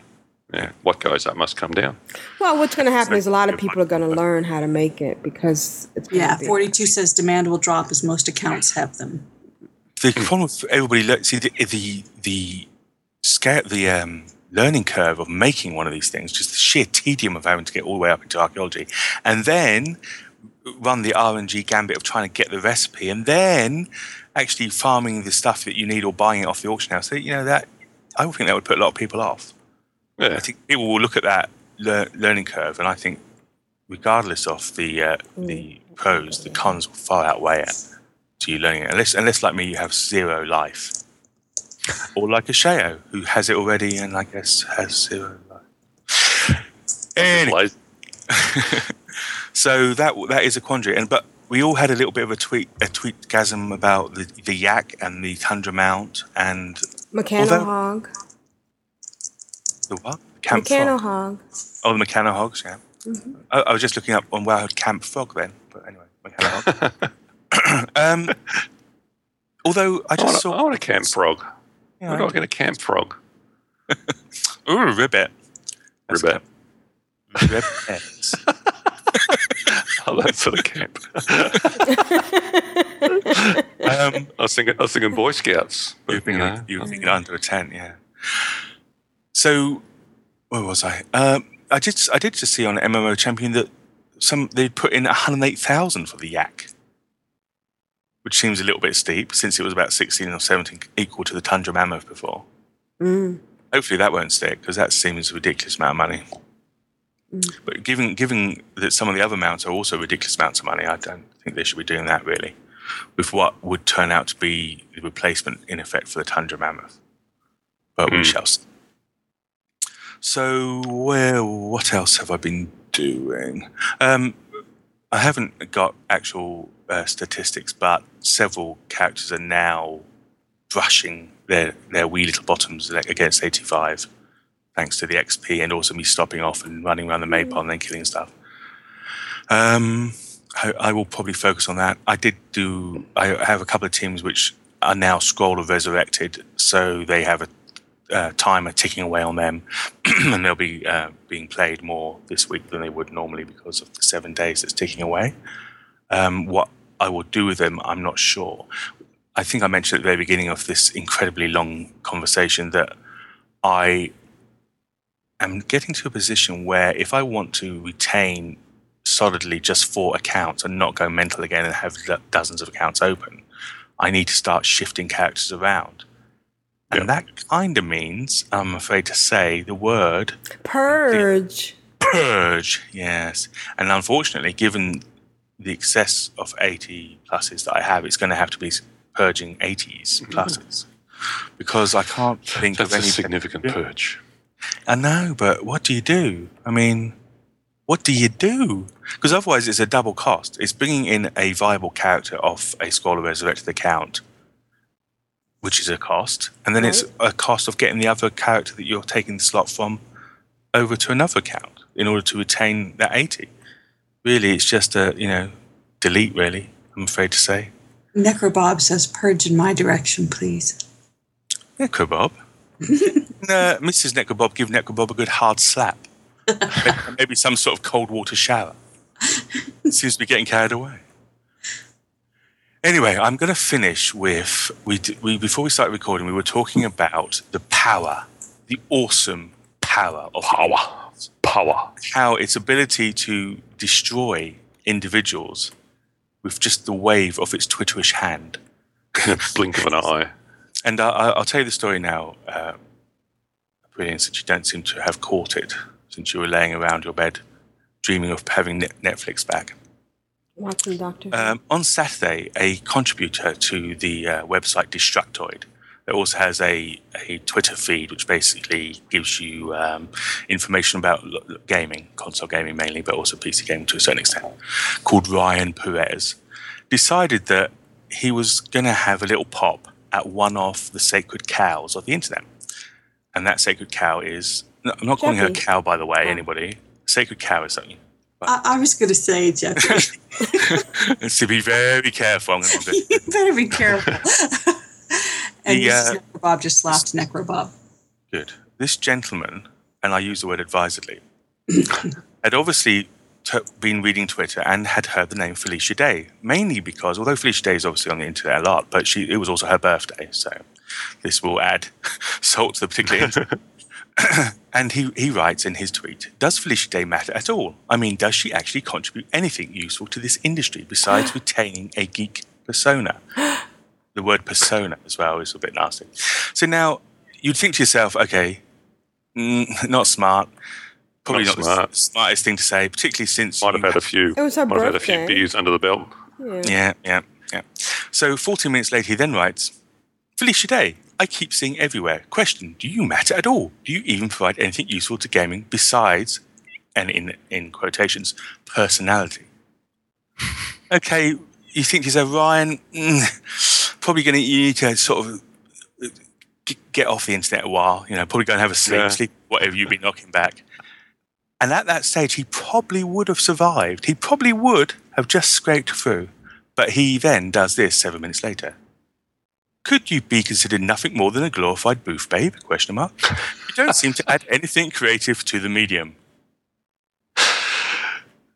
Yeah, what goes up must come down. Well, what's going to happen is a lot of people are going to learn how to make it because it's going yeah. to be forty-two says demand will drop as most accounts have them. The problem with everybody, see the the the scale, the um. learning curve of making one of these things, just the sheer tedium of having to get all the way up into archaeology and then run the R N G gambit of trying to get the recipe and then actually farming the stuff that you need or buying it off the auction house. So, you know, that I would think that would put a lot of people off. Yeah. I think people will look at that lear- learning curve and I think regardless of the uh, mm. the pros, the cons will far outweigh it to you learning it. Unless, unless like me, you have zero life. Or like Ashayo, who has it already and I guess has zero life. Anyway. So that that is a quandary. And but we all had a little bit of a tweet a tweetgasm about the, the yak and the Tundra Mount and Mechanohog. The what? Camp Mechanohog. Frog. Oh, the Mechanohogs, yeah. Mm-hmm. I, I was just looking up on where I had Camp Frog then, but anyway, Mechanohog. um Although I just I want a, saw, I want a camp frog. Yeah, we're not going to camp frog. Ooh, ribbit. That's ribbit. Camp. Ribbit. I love for the camp. um, I was thinking, I was thinking Boy Scouts. You were thinking, yeah. you were thinking under a tent, yeah. So, where was I? Um, I did, I did just see on M M O Champion that some they put in one hundred eight thousand for the yak. Which seems a little bit steep, since it was about sixteen or seventeen, equal to the Tundra Mammoth before. Mm. Hopefully that won't stick, because that seems a ridiculous amount of money. Mm. But given given that some of the other mounts are also ridiculous amounts of money, I don't think they should be doing that, really, with what would turn out to be the replacement, in effect, for the Tundra Mammoth. But mm. we shall see. So, well, what else have I been doing? Um, I haven't got actual... Uh, statistics, but several characters are now brushing their, their wee little bottoms against eighty-five, thanks to the X P and also me stopping off and running around the maypole and then killing stuff. Um, I, I will probably focus on that. I did do, I have a couple of teams which are now Scroll of Resurrected, so they have a uh, timer ticking away on them and they'll be uh, being played more this week than they would normally because of the seven days that's ticking away. Um, what I will do with them, I'm not sure. I think I mentioned at the very beginning of this incredibly long conversation that I am getting to a position where if I want to retain solidly just four accounts and not go mental again and have dozens of accounts open, I need to start shifting characters around. And yep. that kind of means, I'm afraid to say, the word... Purge. The, purge, yes. And unfortunately, given... the excess of eighty pluses that I have, it's going to have to be purging eighties pluses mm-hmm. because I can't think That's of any a significant benefit. Purge. I know, but what do you do? I mean, what do you do? Because otherwise, it's a double cost. It's bringing in a viable character off a Scroll of Resurrected account, which is a cost, and then right. it's a cost of getting the other character that you're taking the slot from over to another account in order to retain that eighty. Really, it's just a, you know, delete, really, I'm afraid to say. Necrobob says, purge in my direction, please. Necrobob? uh, Missus Necrobob, give Necrobob a good hard slap. Maybe some sort of cold water shower. Seems to be getting carried away. Anyway, I'm going to finish with we, we before we started recording, we were talking about the power, the awesome power of power, power, how its ability to destroy individuals with just the wave of its twitterish hand, blink of an eye. And I, I'll tell you the story now, uh, Brilliant, since you don't seem to have caught it, since you were laying around your bed, dreaming of having Netflix back. Watching Doctor. Um, on Saturday, a contributor to the uh, website Destructoid, that also has a, a Twitter feed which basically gives you um, information about l- l- gaming, console gaming mainly, but also P C gaming to a certain extent, called Ryan Perez, decided that he was going to have a little pop at one of the sacred cows of the internet. And that sacred cow is... No, I'm not Jeppy. Calling her a cow, by the way, oh. Anybody. Sacred cow is something. I, I was going to say, Jeppy. So be very careful. I'm gonna be... You better be careful. And the, uh, Missus Necrobob just slapped Necrobob. Good. This gentleman, and I use the word advisedly, had obviously t- been reading Twitter and had heard the name Felicia Day, mainly because, although Felicia Day is obviously on the internet a lot, but she it was also her birthday, so this will add salt to the particular internet. And he, he writes in his tweet, does Felicia Day matter at all? I mean, does she actually contribute anything useful to this industry besides retaining a geek persona? The word persona as well is a bit nasty. So now you'd think to yourself, okay, mm, not smart. Probably not, not smart. The smartest thing to say, particularly since... Might have had a few. It was her birthday. Might have had a few bees under the belt. Yeah, yeah, yeah. yeah. So fourteen minutes later, he then writes, Felicia Day. I keep seeing everywhere. Question, do you matter at all? Do you even provide anything useful to gaming besides, and in in quotations, personality? Okay, you think to yourself, Ryan, mm, probably going to you need to sort of get off the internet a while, you know, probably go and have a sleep, yeah. sleep, whatever you've been knocking back. And at that stage, he probably would have survived. He probably would have just scraped through. But he then does this seven minutes later. Could you be considered nothing more than a glorified booth babe? Question mark. You don't seem to add anything creative to the medium.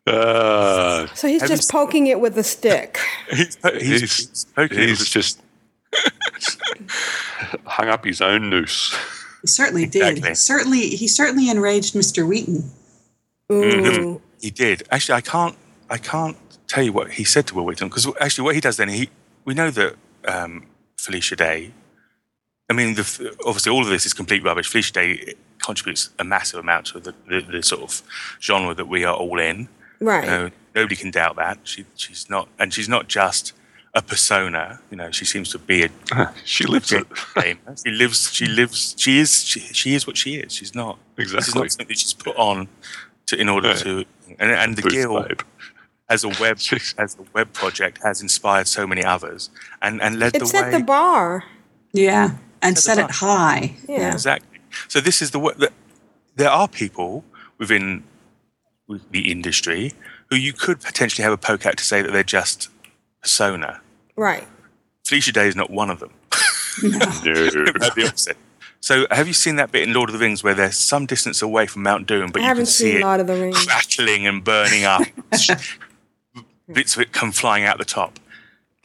Uh, so he's just poking it with a stick. he's, he's, he's, poking he's it just hung up his own noose. He certainly exactly. did. He certainly, he certainly enraged Mister Wheaton. Mm-hmm. He did. Actually, I can't. I can't tell you what he said to Will Wheaton because actually, what he does then, he we know that. Um, Felicia Day, I mean, the, obviously all of this is complete rubbish. Felicia Day contributes a massive amount to the, the, the sort of genre that we are all in. Right. You know, nobody can doubt that. She, she's not, and she's not just a persona. You know, she seems to be a. Uh, she lives it. She lives. She lives. She is. She, she is what she is. She's not exactly. This is not something she's put on to in order yeah. to. And, and the guild. Vibe. As a web, as a web project, has inspired so many others, and, and led it the way. It set the bar, yeah, and set, set it high, yeah. yeah, exactly. So this is the way that there are people within the industry who you could potentially have a poke at to say that they're just persona, right? Felicia Day is not one of them. No. The opposite. So, have you seen that bit in Lord of the Rings where they're some distance away from Mount Doom, but I you can see it Lord of the Rings. Crackling and burning up? Bits of it come flying out the top.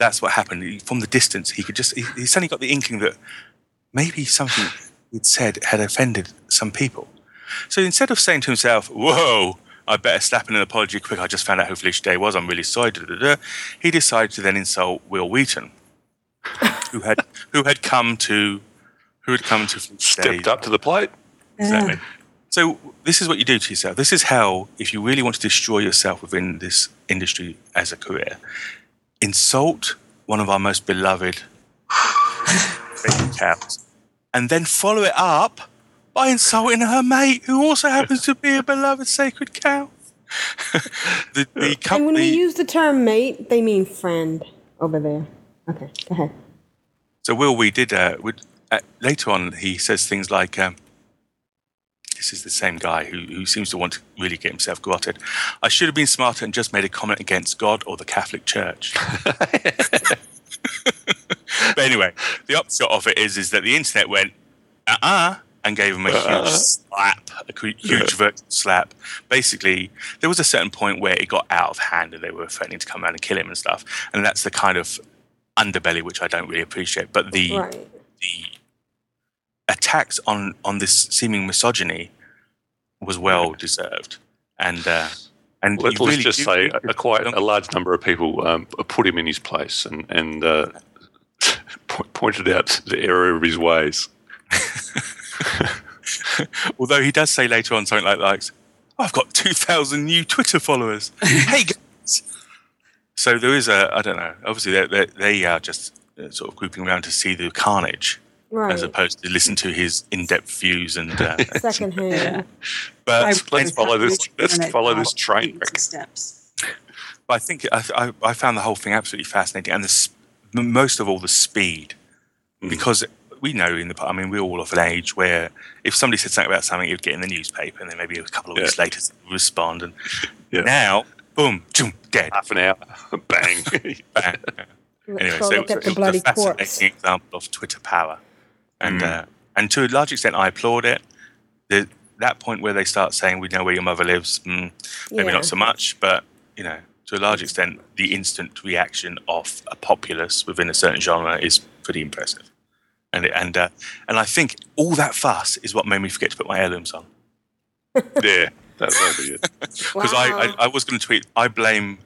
That's what happened. From the distance, he could just—he he suddenly got the inkling that maybe something he'd said had offended some people. So instead of saying to himself, "Whoa, I better slap in an apology quick," I just found out who Felicia Day was. I'm really sorry. Da, da, da, he decided to then insult Will Wheaton, who had who had come to. Who had come to stepped up to the plate? Exactly. Yeah. So this is what you do to yourself. This is how, if you really want to destroy yourself within this industry as a career, insult one of our most beloved cows, and then follow it up by insulting her mate, who also happens to be a beloved sacred cow. the, the company, and when we use the term mate, they mean friend over there. Okay, go ahead. So Will, we did. Uh, we, Uh, later on, he says things like, um, this is the same guy who, who seems to want to really get himself garroted. I should have been smarter and just made a comment against God or the Catholic Church. But anyway, the upshot of it is, is that the internet went, uh-uh, and gave him a huge uh-uh. slap, a huge yeah. virtual slap. Basically, there was a certain point where it got out of hand and they were threatening to come around and kill him and stuff. And that's the kind of underbelly, which I don't really appreciate. But the right. the attacks on, on this seeming misogyny was well deserved, and uh, and let's really just say a, a quite a large number of people um, put him in his place and and uh, pointed out the error of his ways. Although he does say later on something like, like "I've got two thousand new Twitter followers." Hey guys! So there is a I don't know. Obviously, they they, they are just sort of grouping around to see the carnage. Right. As opposed to listen to his in-depth views and uh, secondhand. Yeah. But I, let's follow this. Let's follow this train wreck. Steps. But I think I, I found the whole thing absolutely fascinating, and the, most of all the speed, mm. because we know in the. I mean, we're all of an age where if somebody said something about something, it would get in the newspaper, and then maybe a couple of yeah. weeks later respond. And yeah. now, boom, boom, dead. Half an hour, bang, bang. Anyway, so it was, it was a fascinating corpse. Example of Twitter power. And mm. uh, and to a large extent, I applaud it. The, that point where they start saying, we know where your mother lives, mm, maybe yeah. not so much, but, you know, to a large extent, the instant reaction of a populace within a certain genre is pretty impressive. And it, and uh, and I think all that fuss is what made me forget to put my heirlooms on. Yeah, that's really good. Because wow. I, I, I was going to tweet, I blame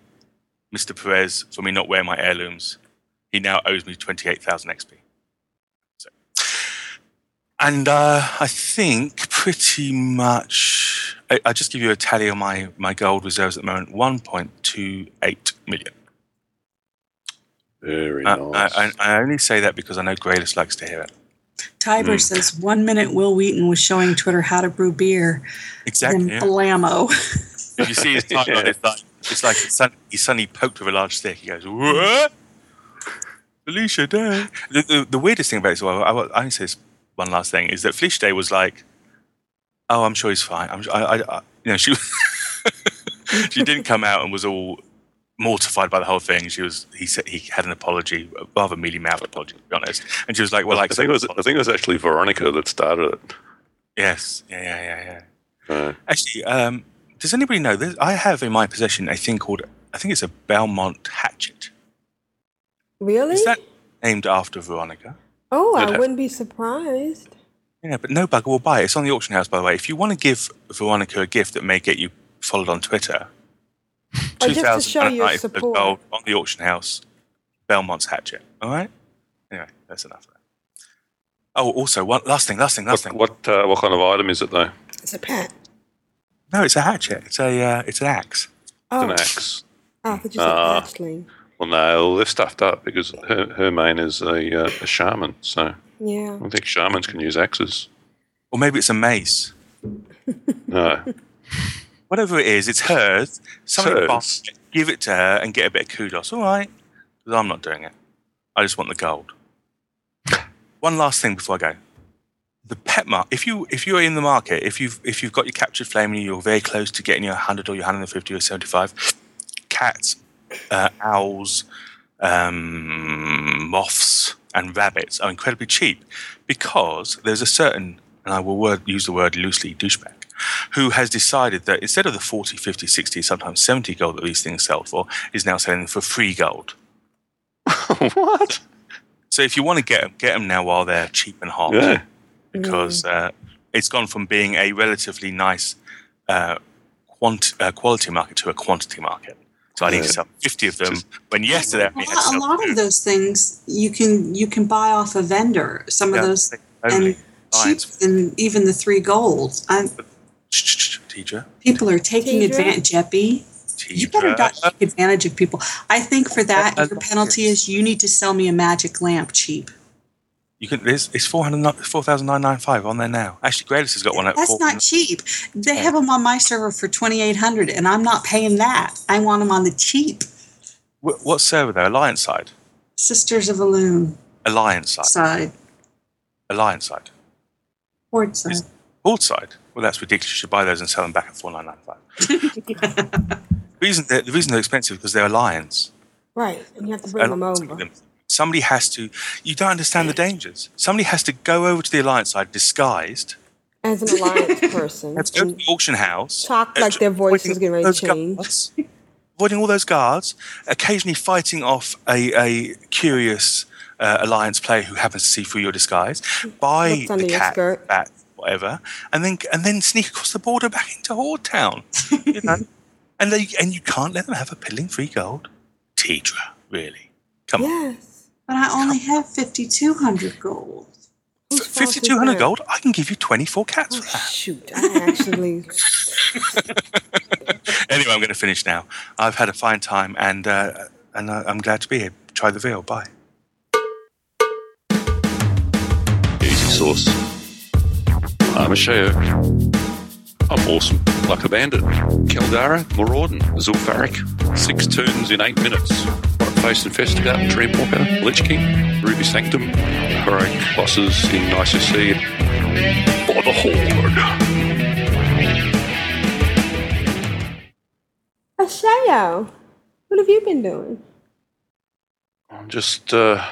Mister Perez for me not wearing my heirlooms. He now owes me twenty-eight thousand X P. And uh, I think pretty much, I, I just give you a tally on my, my gold reserves at the moment, one point two eight million. Very uh, nice. I, I, I only say that because I know Grayless likes to hear it. Tiber mm. says, one minute Will Wheaton was showing Twitter how to brew beer. Exactly. And yeah. blammo. If you see his timeline, it's like, it's like it's suddenly, he's suddenly poked with a large stick. He goes, what? Felicia Day. The, the, the weirdest thing about it as well, I, I only say this, one last thing is that Felicia Day was like, "Oh, I'm sure he's fine." I'm, I, I, I, you know, she she didn't come out and was all mortified by the whole thing. She was. He said he had an apology, a rather mealy-mouthed apology, to be honest. And she was like, "Well, like I think it was. I think it was actually Veronica that started it." Yes. Yeah. Yeah. Yeah. yeah. Uh, actually, um, does anybody know this? I have in my possession a thing called I think it's a Belmont hatchet. Really? Is that named after Veronica? Oh, I wouldn't be surprised. Yeah, but no bugger will buy it. It's on the auction house, by the way. If you want to give Veronica a gift that may get you followed on Twitter, oh, just to show your support on the auction house, Belmont's hatchet. All right. Anyway, that's enough of that. Oh, also, one last thing, last thing, last what, thing. What uh, what kind of item is it though? It's a pet. No, it's a hatchet. It's a uh, it's an axe. Oh. It's an axe. Oh, but you said uh, hatchling. Well, no, they're stuffed up because her, her main is a, uh, a shaman, so yeah. I don't think shamans can use axes. Or maybe it's a mace. No. Whatever it is, it's hers. Somebody boss, give it to her and get a bit of kudos. All right. Because I'm not doing it. I just want the gold. One last thing before I go. The pet mark. If you if you're in the market, if you've if you've got your captured flame and you're very close to getting your hundred or your hundred and fifty or seventy five, cats. Uh, owls, um, moths, and rabbits are incredibly cheap because there's a certain, and I will word, use the word loosely, douchebag, who has decided that instead of the forty, fifty, sixty, sometimes seventy gold that these things sell for, is now selling them for free gold. What? So if you want to get them, get them now while they're cheap and hot. Yeah. Because uh, it's gone from being a relatively nice uh, quant- uh, quality market to a quantity market. So I need yeah. to sell fifty of them. Just, when yesterday, well, I had to sell a lot two. Of those things you can you can buy off a vendor. Some yeah, of those and cheaper than even the three golds. I'm, Tedrah. People are taking Tedrah. advantage. Jeppy, you better not take advantage of people. I think for that uh, your penalty is you need to sell me a magic lamp cheap. You can. There's, it's four hundred four thousand nine ninety five on there now. Actually, Graylis has got one. At That's not cheap. They have them on my server for twenty eight hundred, and I'm not paying that. I want them on the cheap. What, what server though? Alliance side. Sisters of Alun. Alliance side. Side. Alliance side. Horde side. Horde side. Well, that's ridiculous. You should buy those and sell them back at four nine nine five. Reason the reason they're expensive is because they're Alliance. Right, and you have to bring them over. Somebody has to, you don't understand the dangers. Somebody has to go over to the Alliance side disguised. As an Alliance person. Go to the auction house. Talk like their voice is getting ready to change. avoiding all those guards, occasionally fighting off a, a curious uh, alliance player who happens to see through your disguise, buy the cat back, whatever, and then and then sneak across the border back into Horde Town. You know? and they and you can't let them have a piddling free gold. Tedrah, really. Come yes. on. Yes. But I only Come. have fifty two hundred gold. fifty-two hundred gold? I can give you twenty-four cats oh, for that. Shoot, I actually... Anyway, I'm going to finish now. I've had a fine time, and uh, and I'm glad to be here. Try the veal. Bye. Easy sauce. I'm Ashayo. I'm awesome, like a bandit. Keldara, Marauden, Zul'Farrak. Six turns in eight minutes. Face Investigator, Dreamwalker, Lich King, Ruby Sanctum, growing bosses in I C C for the Horde. Ashayo, what have you been doing? I'm just uh,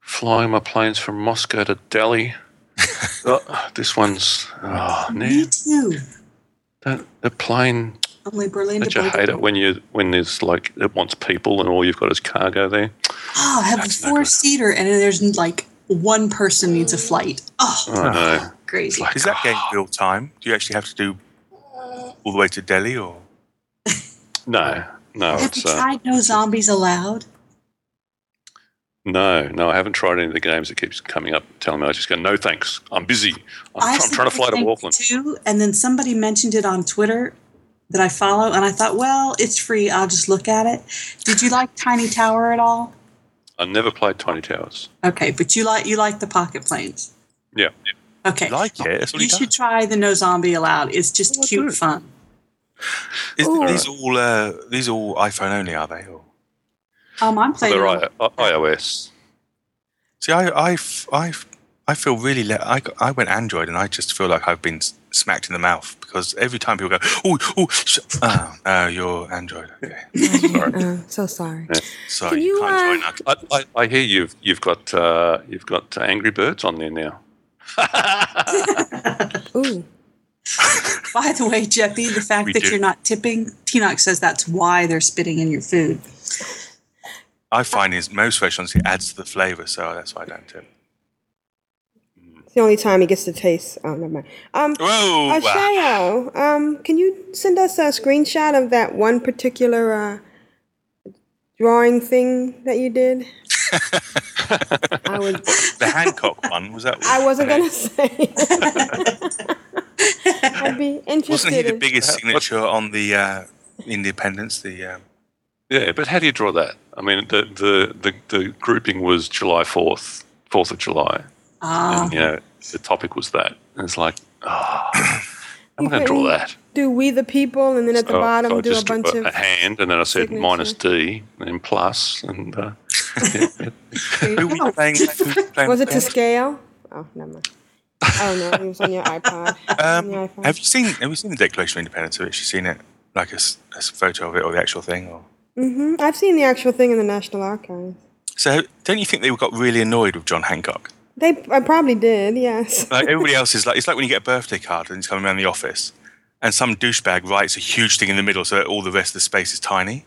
flying my planes from Moscow to Delhi. oh, this one's... Oh, Me now. too. That, the plane... Only Berlin Don't to you hate it when you when there's like it wants people and all you've got is cargo there? Oh, I have That's a four no seater and there's like one person needs a flight. Oh, oh no. Crazy! Like, is that game real time? Do you actually have to do all the way to Delhi or? no, no. Have it's, you tried uh, No Zombies Allowed? No, no, I haven't tried any of the games that keeps coming up telling me. I just go, no thanks, I'm busy. I'm, try, I'm trying to fly to Auckland too. And then somebody mentioned it on Twitter that I follow, and I thought, well, it's free. I'll just look at it. Did you like Tiny Tower at all? I never played Tiny Towers. Okay, but you like you like the pocket planes. Yeah. yeah. Okay. Like it. That's what you should does. try the No Zombie Allowed. It's just oh, cute fun. Is, these all uh, these all iPhone only, are they? Or? Um, I'm playing. Well, they're I- I- iOS. See, I I I I feel really. Le- I I went Android, and I just feel like I've been smacked in the mouth because every time people go, oh, oh, sh- oh no, you're Android. Okay. sorry. Uh, so sorry. Yeah. Sorry, you, you can't uh, join us. I, I, I hear you've you've got uh, you've got Angry Birds on there now. Ooh. By the way, Jeppy, the fact we that do. you're not tipping, Tinox says that's why they're spitting in your food. I find is most restaurants it adds to the flavour, so that's why I don't tip. The only time he gets to taste. Oh, never mind. Um, Whoa. Ashayo, um, can you send us a screenshot of that one particular uh, drawing thing that you did? I would. The Hancock one was that? I wasn't gonna say. I'd be interested. Wasn't he the biggest signature on the uh, Independence? The uh... yeah, but how do you draw that? I mean, the the the, the grouping was July fourth, fourth of July. Ah. And, you know, the topic was that. And it's like, oh, I'm going to draw that. Do we the people, and then at so the bottom I do just a bunch a of... a hand, and then I said signature. Minus D, and then plus, and... Uh, yeah, yeah. Who were you playing? Was it to scale? Oh, never mind. Oh, no, it was on your iPod. Um, on your iPod. Have you seen Have you seen the Declaration of Independence? Have you seen it, like a, a photo of it or the actual thing? Or? Mm-hmm. I've seen the actual thing in the National Archives. So don't you think they got really annoyed with John Hancock? They, I probably did, yes. Like everybody else is like, it's like when you get a birthday card and it's coming around the office, and some douchebag writes a huge thing in the middle so that all the rest of the space is tiny.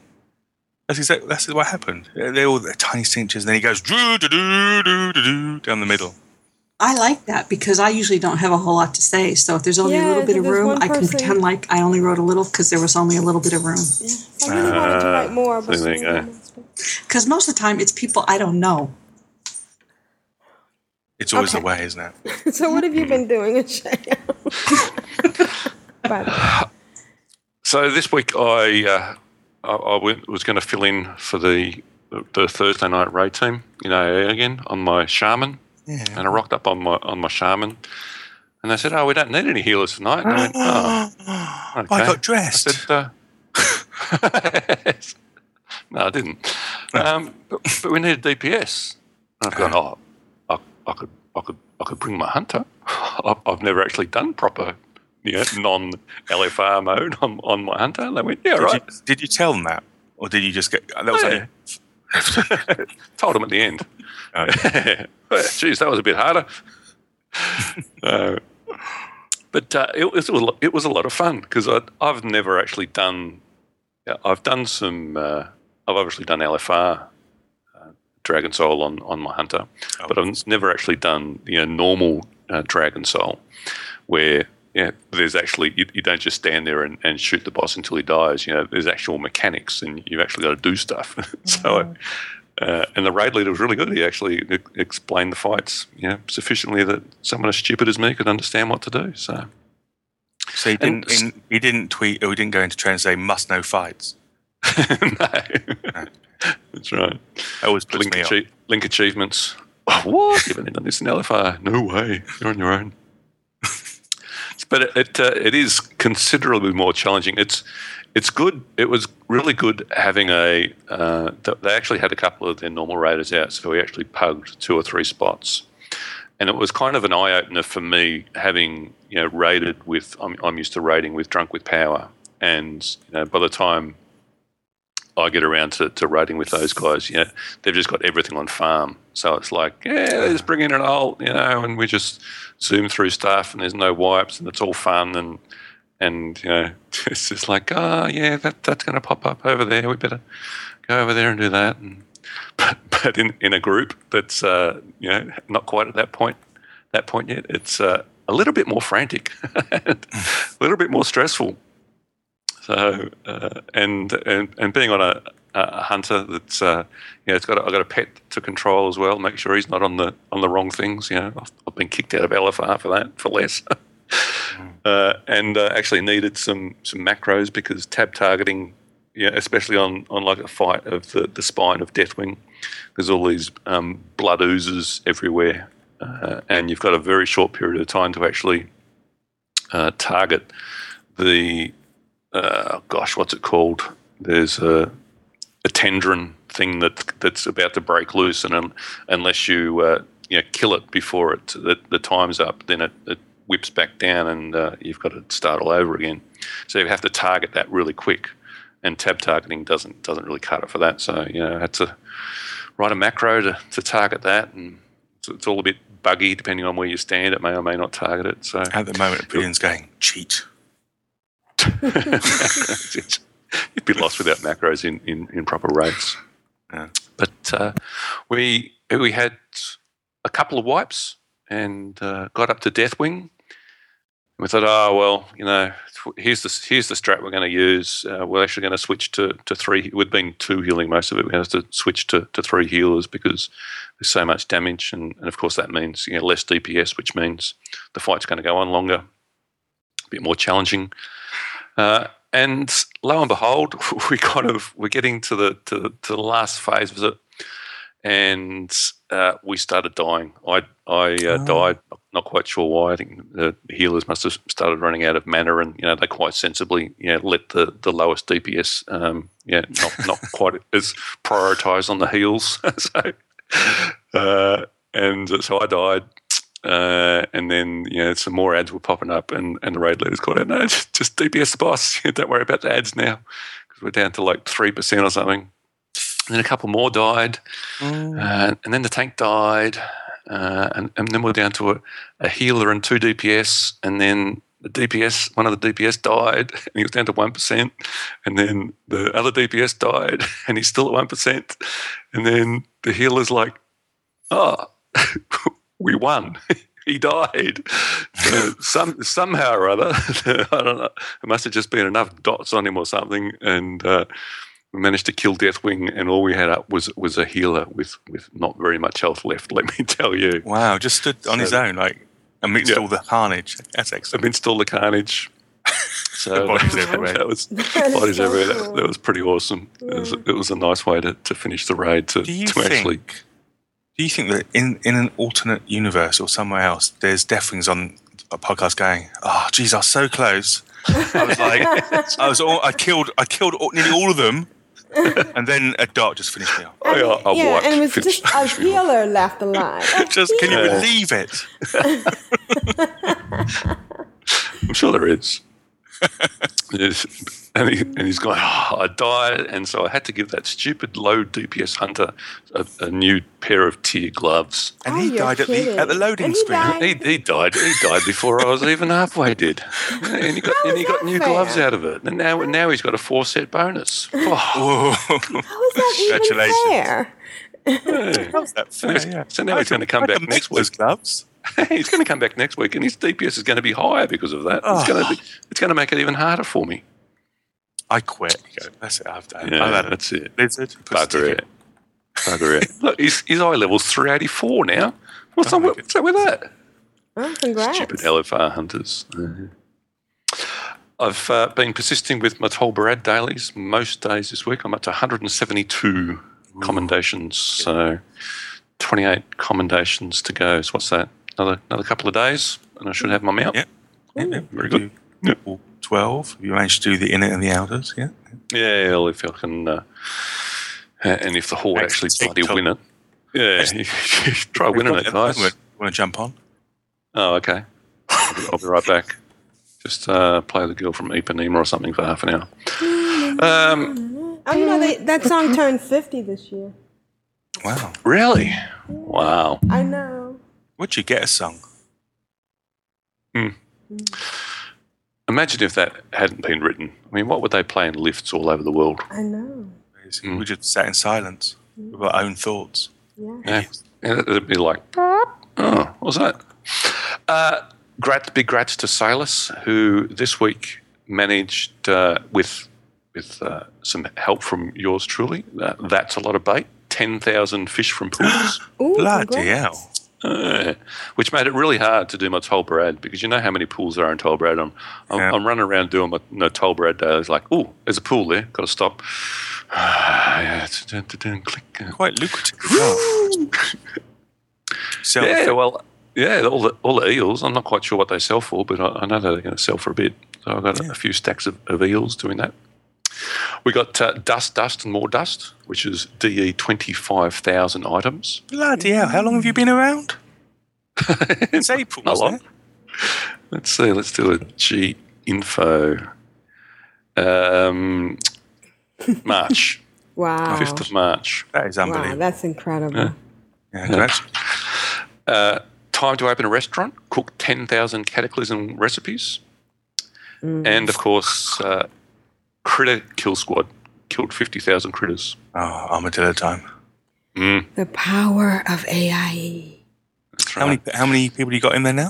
That's exactly that's what happened. They all they're tiny signatures, and then he goes doo doo doo doo doo down the middle. I like that because I usually don't have a whole lot to say. So if there's only yeah, a little bit of room, I can pretend like I only wrote a little because there was only a little bit of room. Yeah. I really uh, wanted to write more, but because most of the time it's people I don't know. It's always okay. the way, isn't it? So what have you been doing, Ashayo? So this week I uh, I, I went, was going to fill in for the, the the Thursday night raid team, you know, again on my shaman, yeah. and I rocked up on my on my shaman, and they said, "Oh, we don't need any healers tonight." And I went, oh, okay. I got dressed. I said, uh, no, I didn't. Um, but, but we need a D P S. And I've gone, oh. I could, I could, I could bring my hunter. I've never actually done proper, you know, non-L F R mode on, on my hunter. And they went, yeah, did right. You, did you tell them that, or did you just get? That was yeah. only... Told them at the end. Oh, yeah. Jeez, that was a bit harder. uh, but uh, it, it was it was a lot of fun because I've never actually done Yeah, I've done some. Uh, I've obviously done L F R, uh, Dragon Soul on, on my Hunter, oh. but I've never actually done you know normal uh, Dragon Soul, where you know, there's actually you, you don't just stand there and, and shoot the boss until he dies. You know, there's actual mechanics, and you've actually got to do stuff. Mm-hmm. so. Uh, and the raid leader was really good. He actually e- explained the fights, you know, sufficiently that someone as stupid as me could understand what to do. So, so he didn't. And, in, he didn't tweet, or he didn't go into training and say, "Must know fights." no. no, that's right. That always puts link, me achie- on. Link achievements. Oh, what? You haven't done this in L F R? No way. You're on your own. But it it, uh, it is considerably more challenging. It's it's good. It was really good having a. Uh, th- they actually had a couple of their normal raiders out, so we actually pugged two or three spots, and it was kind of an eye opener for me having you know raided with. I'm, I'm used to raiding with Drunk with Power, and you know by the time I get around to, to raiding with those guys, you know they've just got everything on farm. So it's like, yeah, they just bring in an alt, you know, and we just zoom through stuff, and there's no wipes, and it's all fun, and and you know, it's just like, oh yeah, that that's going to pop up over there. We better go over there and do that. And but but in, in a group that's uh, you know not quite at that point that point yet, it's uh, a little bit more frantic, a little bit more stressful. So uh, and, and and being on a, a hunter that's uh, you know it's got a, I've got a pet to control as well. Make sure he's not on the on the wrong things. You know I've, I've been kicked out of L F R for that for less, mm. uh, and uh, actually needed some some macros because tab targeting, you know, especially on, on like a fight of the, the spine of Deathwing, there's all these um, blood oozes everywhere, uh, and you've got a very short period of time to actually uh, target the. Uh, gosh, what's it called? There's a, a tendron thing that that's about to break loose, and un, unless you uh, you know, kill it before it the, the time's up, then it, it whips back down, and uh, you've got to start all over again. So you have to target that really quick, and tab targeting doesn't doesn't really cut it for that. So you know, I had to write a macro to, to target that, and it's, it's all a bit buggy depending on where you stand. It may or may not target it. So at the moment, Aprillian's going cheat. You'd be lost without macros in, in, in proper raids. Yeah. But uh, we we had a couple of wipes and uh, got up to Deathwing. We thought, oh well, you know, here's the here's the strat we're going to use. Uh, we're actually going to switch to to three. We've been two healing most of it. We have to switch to, to three healers because there's so much damage, and, and of course that means you know less D P S, which means the fight's going to go on longer, a bit more challenging. Uh, and lo and behold, we kind of we're getting to the to, to the last phase of it, and uh, we started dying. I I uh, oh. died, not quite sure why. I think the healers must have started running out of mana, and you know they quite sensibly you know, let the, the lowest D P S um, yeah not not quite as prioritised on the heals. so uh, and so I died. Uh, and then you know some more ads were popping up, and, and the raid leaders called out, no, just, just D P S the boss. Don't worry about the ads now because we're down to like three percent or something. And then a couple more died, mm. uh, and then the tank died, uh, and, and then we're down to a, a healer and two D P S, and then the D P S, one of the D P S died, and he was down to one percent, and then the other D P S died, and he's still at one percent, and then the healer's like, oh. We won. He died. So some somehow or other, I don't know. It must have just been enough dots on him or something, and uh, we managed to kill Deathwing. And all we had up was was a healer with, with not very much health left. Let me tell you. Wow! Just stood on so, his own, like amidst yeah. all the carnage. That's excellent. Amidst all the carnage. So the bodies everywhere. That was that bodies so everywhere. Cool. That, that was pretty awesome. Yeah. It, was, it was a nice way to, to finish the raid. To, Do you to think- actually. Do you think that in, in an alternate universe or somewhere else, there's Deathwings on a podcast going, oh, geez, I was so close. I was like, I was all, I killed, I killed all, nearly all of them, and then a dart just finished me off. And, I, I, I yeah, wiped. And it was just a healer left alive. Just can you believe it? I'm sure there is. Yes. And, he, and he's going, oh, I died, and so I had to give that stupid low D P S hunter a, a new pair of tier gloves. And oh, he died at the, at the loading screen. He, he, he died. He died before I was even halfway dead. And he got, and he got new fair? gloves out of it. And now, now he's got a four-set bonus. Oh. How is that even fair? How's that fair? So, yeah. so now I he's going to come I back next week. Gloves. He's going to come back next week, and his D P S is going to be higher because of that. Oh. It's going to be, it's going to make it even harder for me. I quit. That's it. I've done. Yeah, I've had it. That's it. Lizard. Bugger it. Bugger it. Look, his, his eye level's three eighty-four now. What's, oh on, what's up with that? Oh, congrats. Stupid L F R hunters. Mm-hmm. I've uh, been persisting with my Tol Barad dailies most days this week. I'm up to one hundred seventy-two Ooh. commendations, so twenty-eight commendations to go. So what's that? Another another couple of days, and I should have my mount. Yeah. yeah. Very good. Yeah. twelve You managed to do the inner and the outers, yeah? Yeah, well, if I can, uh, and if the horde actually bloody win it. Yeah, you try winning it, guys. You want to jump on? Oh, okay. I'll be, I'll be right back. Just uh, play the girl from Ipanema or something for half an hour. Um, oh, you know, they, that song turned fifty this year. Wow. Really? Wow. I know. Would you get a song? Hmm. Imagine if that hadn't been written. I mean, what would they play in lifts all over the world? I know. Mm. We just sat in silence mm. with our own thoughts. Yeah. yeah. yeah it'd be like, oh, what was that? Uh, grats, big grats to Silas, who this week managed, uh, with with uh, some help from yours truly, uh, that's a lot of bait, ten thousand fish from pools. Ooh, bloody hell. Uh, which made it really hard to do my Tol Barad, because you know how many pools there are in Tol Barad. I'm, I'm, yeah. I'm running around doing my no, Tol Barad dailies like, oh, there's a pool there, got to stop. yeah, click. Quite lucrative. sell yeah, for- well, yeah, all the, all the eels. I'm not quite sure what they sell for, but I, I know they're going to sell for a bit. So I've got yeah. a few stacks of, of eels doing that. We got uh, dust, dust, and more dust, which is D E twenty-five thousand items. Bloody hell, how long have you been around? It's April, not long. Let's see, let's do a G info. Um, March. Wow. fifth of March That is unbelievable. Wow, that's incredible. Yeah, yeah, that's uh, time to open a restaurant, cook ten thousand cataclysm recipes, mm. and, of course... Uh, Critter kill squad killed fifty thousand critters. Oh, armadillo time! Mm. The power of A I E. That's right. How many how many people you got in there now?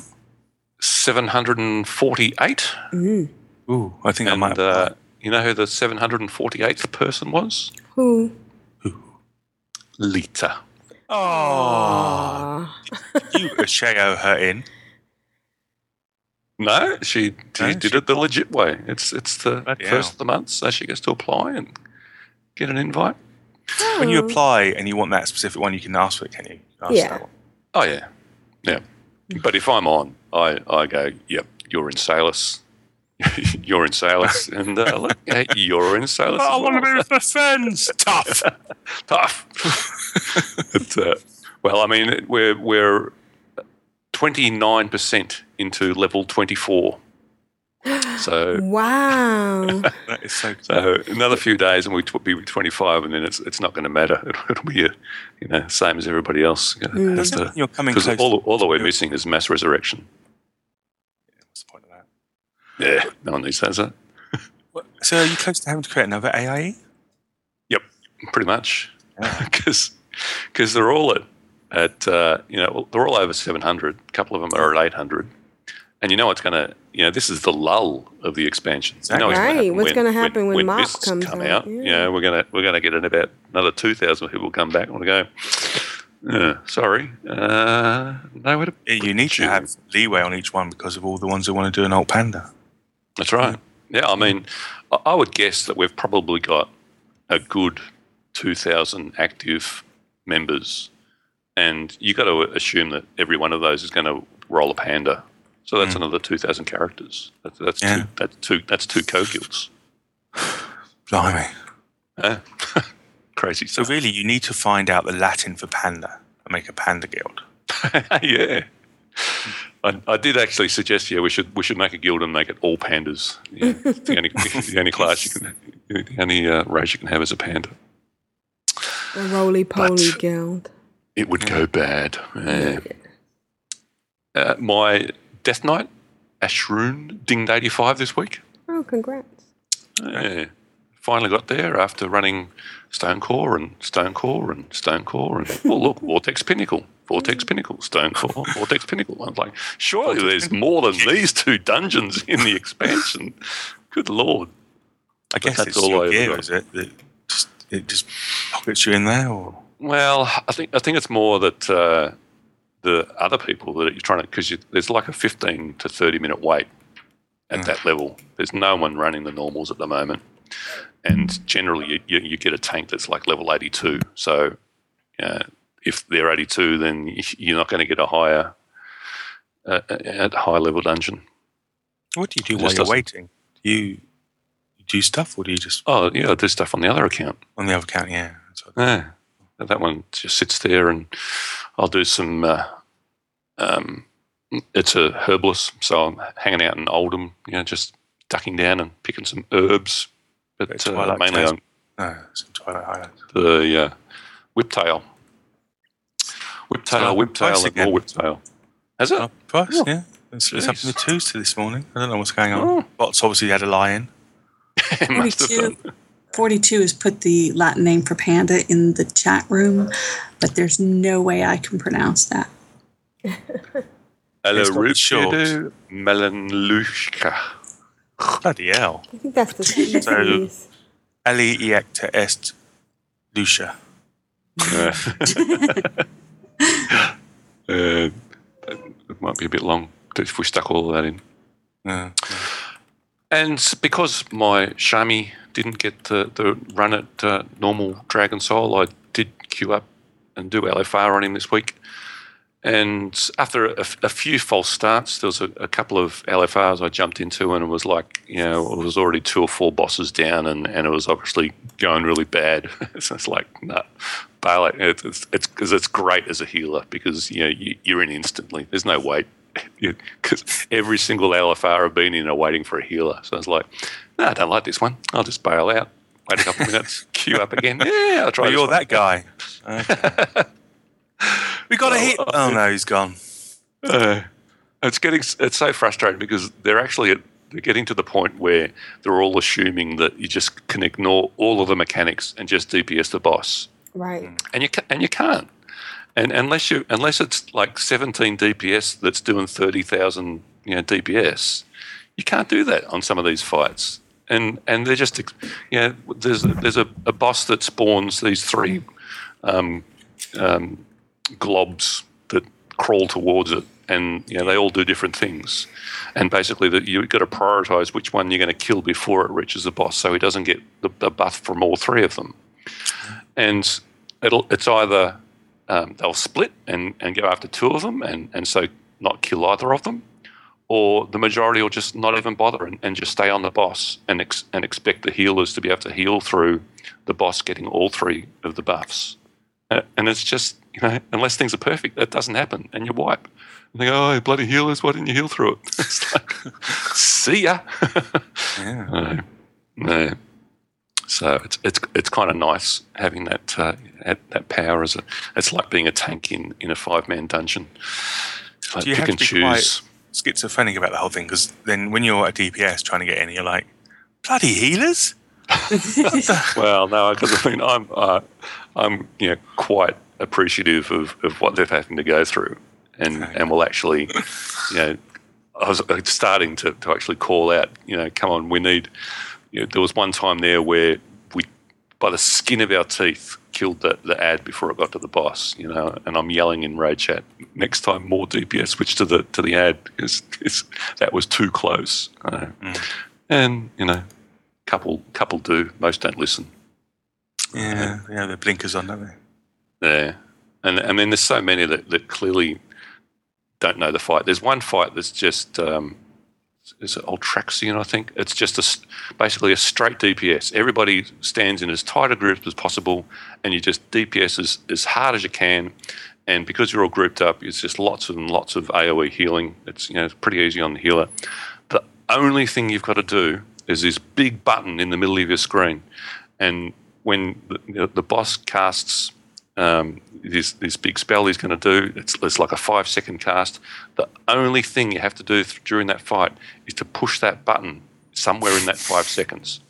Seven hundred and forty-eight. Ooh, ooh, I think and, I might. Have uh, you know who the seven hundred and forty-eighth person was? Who? Who? Lita. Oh, did you Ashayo her in? No, she, she no, did she, it the legit way. It's it's the yeah. first of the month, so she gets to apply and get an invite. Oh. When you apply and you want that specific one, you can ask for it, can you? Ask yeah. That one. Oh, yeah. Yeah. But if I'm on, I, I go, yep, you're in Salus. you're in Salus. And uh, look, hey, you're in Salus. I want to be with my friends. Tough. Tough. but, uh, well, I mean, we're we're... twenty-nine percent into level twenty-four. So wow, that is so. Cool. So another few days, and we'll be twenty-five, and then it's it's not going to matter. It'll, it'll be a, you know, same as everybody else. Mm. That's the, You're coming because all all that we're missing is mass resurrection. Yeah, what's the point of that? Yeah, no one needs that. Is it? So are you close to having to create another A I E? Yep, pretty much, because yeah. because they're all at. At uh, you know, they're all over seven hundred. A couple of them are at eight hundred, and you know what's going to you know this is the lull of the expansion. Exactly. You know right. What's going to happen when, when, when Mists comes come out? out. Yeah. You know, we're going to we're going to get in about another two thousand people come back and we'll go. Uh, sorry, uh, no. To yeah, you need you. to have leeway on each one because of all the ones that want to do an alt panda. That's right. Yeah, I mean, I would guess that we've probably got a good two thousand active members. And you've got to assume that every one of those is going to roll a panda. So that's mm. another two thousand characters. That's, that's, yeah. two, that's, two, that's two co-guilds. Blimey. Yeah. Crazy stuff. So really you need to find out the Latin for panda and make a panda guild. yeah. I, I did actually suggest, yeah, we should we should make a guild and make it all pandas. Yeah, it's the only the only class you can, the only uh, race you can have is a panda. A roly poly guild. It would go bad. Yeah. Yeah. Uh, my Death Knight, Ashroon, dinged eighty-five this week. Oh, congrats! Yeah, finally got there after running Stonecore and Stonecore and Stonecore and oh look, Vortex Pinnacle. Vortex Pinnacle, Stone Core, Vortex Pinnacle. I was like, surely there's more than these two dungeons in the expansion. Good Lord. I guess that's it's all over. Gear, is it? It just, it just pockets you in there? Or? Well, I think I think it's more that uh, the other people that you're trying to, because there's like a fifteen to thirty minute wait at mm. that level. There's no one running the normals at the moment. And generally you, you, you get a tank that's like level eighty-two. So, uh if they're eighty-two, then you're not going to get a higher uh, at high level dungeon. What do you do it while you're waiting? Do you do stuff, or do you just? Oh, yeah, I do stuff on the other account. On the other account, yeah. Yeah, that one just sits there, and I'll do some. Uh, um, it's a herbalist, so I'm hanging out in Oldham, you know, just ducking down and picking some herbs, but uh, mainly on no, some Twilight Highlands. The uh, whiptail. Whiptail, whiptail, and more whiptail. Has it? Oh, price, oh, yeah. It's, it's up in the twos to this morning. I don't know what's going on. Oh. Bots obviously had a lie in. forty-two, forty-two has put the Latin name for panda in the chat room, but there's no way I can pronounce that. Elerupido melanlushka. Bloody hell. I think that's the same. So, Eliecta est lucia. uh, it might be a bit long if we stuck all of that in. Yeah, yeah. And because my Shami didn't get the, the run at uh, normal Dragon Soul, I did queue up and do L F R on him this week. And after a, a few false starts, there was a, a couple of L F Rs I jumped into, and it was like, you know, it was already two or four bosses down, and, and it was obviously going really bad. So it's like, no. Nah. Bail it's because it's, it's, it's great as a healer because you know you, you're in instantly. There's no wait because every single L F R I've been in are waiting for a healer. So I was like, no, I don't like this one. I'll just bail out. Wait a couple of minutes, queue up again. Yeah, I'll try. Well, you're one. That guy. Okay. We got oh, a hit. Oh no, he's gone. Uh, it's getting it's so frustrating because they're actually at, they're getting to the point where they're all assuming that you just can ignore all of the mechanics and just D P S the boss. Right, and you and you can't, and unless you unless it's like seventeen D P S that's doing thirty thousand you know D P S, you can't do that on some of these fights, and and they're just you know there's there's a, a boss that spawns these three um, um, globs that crawl towards it, and you know they all do different things, and basically that you've got to prioritize which one you're going to kill before it reaches the boss, so he doesn't get the, the buff from all three of them. And it'll, it's either um, they'll split and, and go after two of them and, and so not kill either of them, or the majority will just not even bother and, and just stay on the boss and ex, and expect the healers to be able to heal through the boss getting all three of the buffs. Uh, and it's just, you know, unless things are perfect, that doesn't happen and you wipe. And they go, oh, bloody healers, why didn't you heal through it? It's like, see ya. Yeah. No. no. So it's it's it's kind of nice having that uh, that power as a. It's like being a tank in, in a five man dungeon. Like Do you pick have and to be choose. Quite schizophrenic about the whole thing? Because then when you're at D P S trying to get in, you're like, bloody healers. Well, no, because I mean, I'm uh, I'm you know quite appreciative of, of what they've having to go through, and okay. and will actually, you know, I was starting to, to actually call out, you know, come on, we need. You know, there was one time there where we, by the skin of our teeth, killed the, the ad before it got to the boss. You know, and I'm yelling in raid chat. Next time, more D P S. Switch to the to the ad because it's, that was too close. You know? Mm. And you know, couple couple do. Most don't listen. Yeah, yeah, they're blinkers on, don't they? Yeah, and I mean, there's so many that, that clearly don't know the fight. There's one fight that's just. Um, Is it Ultraxian, I think? It's just a, basically a straight D P S. Everybody stands in as tight a group as possible, and you just D P S as, as hard as you can, And because you're all grouped up, it's just lots and lots of AoE healing. It's, you know, it's pretty easy on the healer. The only thing you've got to do is this big button in the middle of your screen. And when the, you know, the boss casts um, this, this big spell he's going to do, it's, it's like a five-second cast. The only thing you have to do th- during that fight is to push that button somewhere in that five seconds.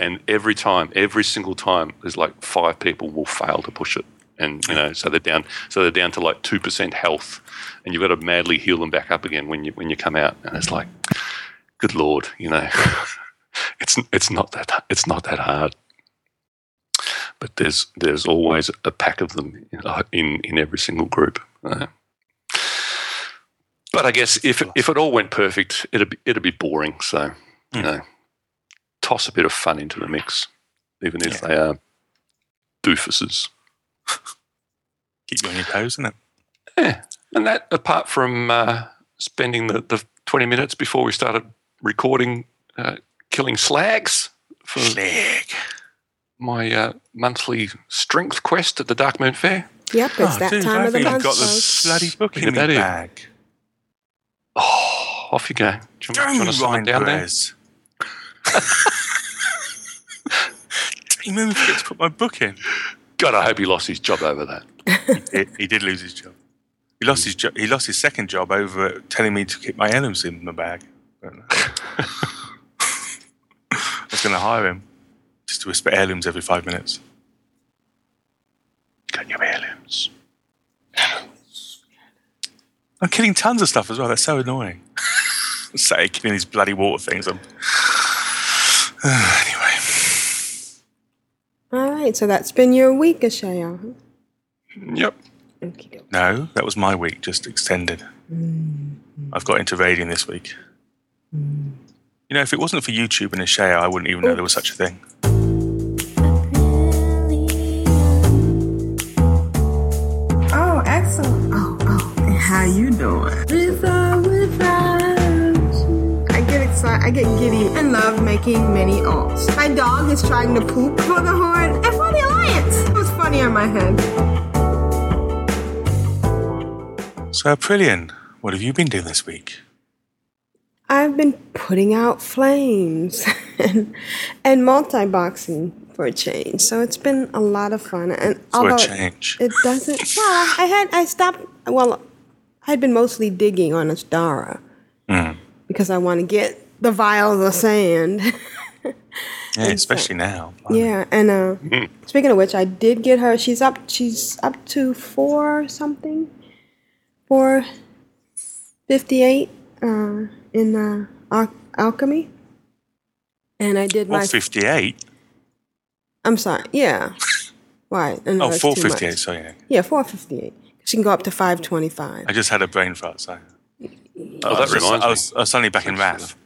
And every time, every single time, there's like five people will fail to push it. And you know, so they're down. So they're down to like two percent health, and you've got to madly heal them back up again when you when you come out. And it's like, good Lord, you know, it's it's not that it's not that hard. But there's there's always a pack of them in in every single group. Uh, but I guess if if it all went perfect, it'd be, it'd be boring. So you mm. know, toss a bit of fun into the mix, even if yeah. they are doofuses. Keep you on your toes, isn't it? Yeah, and that apart from uh, spending the, the twenty minutes before we started recording, uh, killing slags for Slag. my uh, monthly strength quest at the Darkmoon Faire. Yep, it's oh, that dude, time I of the month. Got the bloody book in the bag. In. Oh, off you go. Do you want to sign down there? Don't even forget to put my book in. God, I hope he lost his job over that. he, did, he did lose his job. He lost his jo- He lost his second job over telling me to keep my items in my bag. I, I was going to hire him just to whisper heirlooms every five minutes. Got your heirlooms. I'm killing tons of stuff as well. That's so annoying. I'm sat here killing these bloody water things. I'm... anyway. All right, so that's been your week, Ashayo. Yep. Okay. No, that was my week, just extended. Mm-hmm. I've got into raiding this week. Mm. You know, if it wasn't for YouTube and Ashayo, I wouldn't even Oops. know there was such a thing. Oh, excellent. Oh, oh. And how you doing? Without, without you. I get excited. I get giddy and love making mini alts. My dog is trying to poop for the horse. On my head. So, Aprillian, what have you been doing this week? I've been putting out flames and, and multi-boxing for a change. So it's been a lot of fun. And for a change. It, it doesn't... Well, I had... I stopped... Well, I had been mostly digging on Astara mm. because I want to get the vials of sand. Yeah, and especially so, now. Blimey. Yeah, and uh, speaking of which, I did get her. She's up. She's up to four something, four fifty-eight uh, in uh, al- alchemy. And I did my fifty-eight. I'm sorry. Yeah. Why? No, oh, four fifty-eight. Sorry. Yeah, yeah four fifty-eight. She can go up to five twenty-five. I just had a brain fart. So. Oh, oh that reminds me. I was, I was suddenly back in Wrath.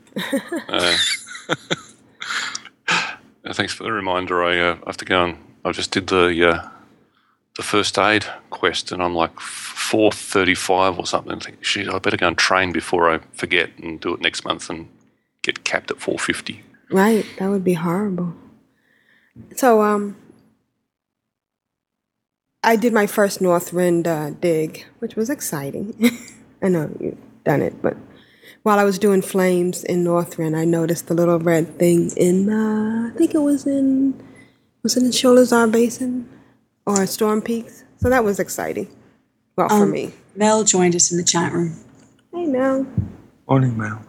uh, Thanks for the reminder. I uh, have to go and I just did the uh, the first aid quest, and I'm like four thirty-five or something. I think, shit, I better go and train before I forget and do it next month and get capped at four fifty. Right, that would be horrible. So, um, I did my first Northrend uh, dig, which was exciting. I know you've done it, but. While I was doing flames in Northrend, I noticed the little red thing in, uh, I think it was in, was it in Sholazar Basin or Storm Peaks? So that was exciting. Well, um, for me. Mel joined us in the chat room. Hey, Mel. Morning, Mel.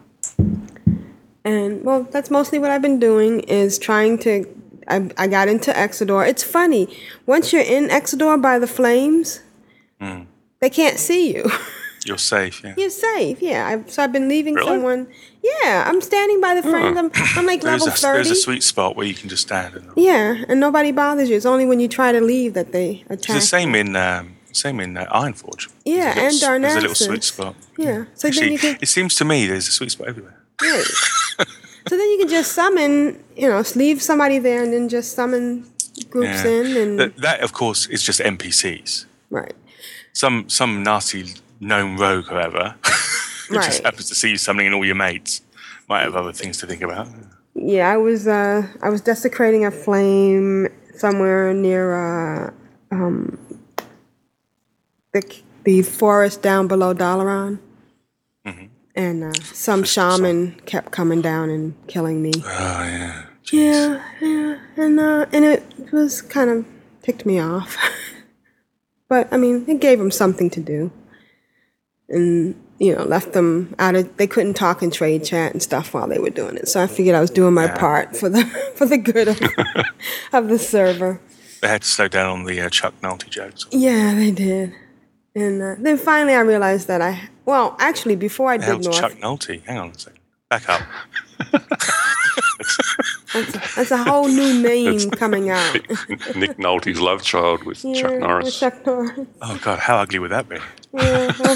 And, well, that's mostly what I've been doing is trying to, I, I got into Exodar. It's funny. Once you're in Exodar by the flames, mm. they can't see you. You're safe, yeah. You're safe, yeah. I've, so I've been leaving really? someone. Yeah, I'm standing by the frame. I'm, I'm like level a, thirty. There's a sweet spot where you can just stand. And yeah, and nobody bothers you. It's only when you try to leave that they attack. It's the same in um, same in uh, Ironforge. Yeah, little, and Darnassus. There's a little sweet spot. Yeah. yeah. So Actually, then you can, it seems to me there's a sweet spot everywhere. Right. So then you can just summon, you know, leave somebody there and then just summon groups yeah. in. And that, that, of course, is just N P Cs. Right. Some some nasty... Gnome rogue, however, who right. just happens to see you summoning all your mates, might have other things to think about. Yeah, I was uh, I was desecrating a flame somewhere near uh, um, the the forest down below Dalaran. Mm-hmm. And uh, some shaman kept coming down and killing me. Oh, yeah. Jeez. Yeah, yeah. And, uh, and it was kind of ticked me off. But, I mean, it gave them something to do. And, you know, left them out of... They couldn't talk and trade chat and stuff while they were doing it. So I figured I was doing my yeah. part for the for the good of, of the server. They had to slow down on the uh, Chuck Nolte jokes. Yeah, they did. And uh, then finally I realized that I... Well, actually, before I the did North... Chuck Nolte? Hang on a second. Back up. That's, a, that's a whole new name coming out. Nick, Nick Nolte's love child with yeah, Chuck Norris. With Chuck Norris. Oh, God, how ugly would that be? Yeah, oh,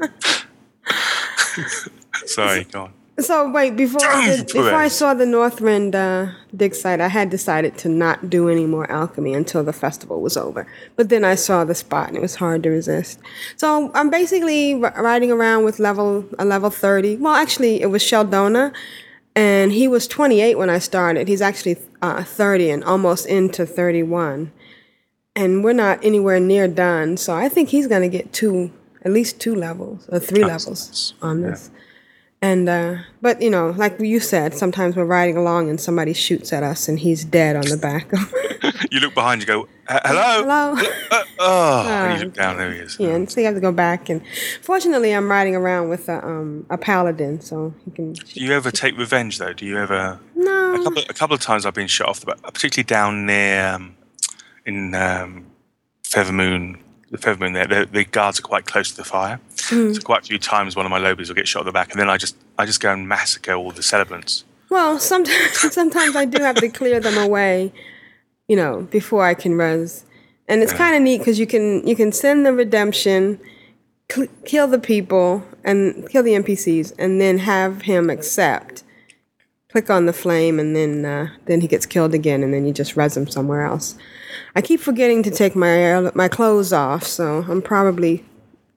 my God. Sorry, go on. So, wait, before I, did, before I saw the Northrend uh, dig site, I had decided to not do any more alchemy until the festival was over. But then I saw the spot, and it was hard to resist. So I'm basically riding around with level a level thirty. Well, actually, it was Sheldona, and he was twenty-eight when I started. He's actually uh, thirty and almost into thirty-one. And we're not anywhere near done, so I think he's going to get two, at least two levels, or three That's levels nice. on this. Yeah. And, uh, but, you know, like you said, sometimes we're riding along and somebody shoots at us and he's dead on the back of You look behind, you go, hello? Hello? Uh, oh, um, and you look down, there he is. Yeah, and so you have to go back. And fortunately, I'm riding around with a, um, a paladin, so he can... Do you ever take revenge, though? Do you ever... No. A couple, a couple of times I've been shot off the back, particularly down near, um, in um, Feathermoon... The Feathermoon there, the, the guards are quite close to the fire. Mm. So quite a few times one of my lobies will get shot at the back, and then I just I just go and massacre all the celebrants. Well, sometimes sometimes I do have to clear them away, you know, before I can res. And it's yeah. kind of neat because you can you can send the redemption, cl- kill the people, and kill the N P Cs, and then have him accept. Click on the flame, and then uh, then he gets killed again, and then you just res him somewhere else. I keep forgetting to take my my clothes off, so I'm probably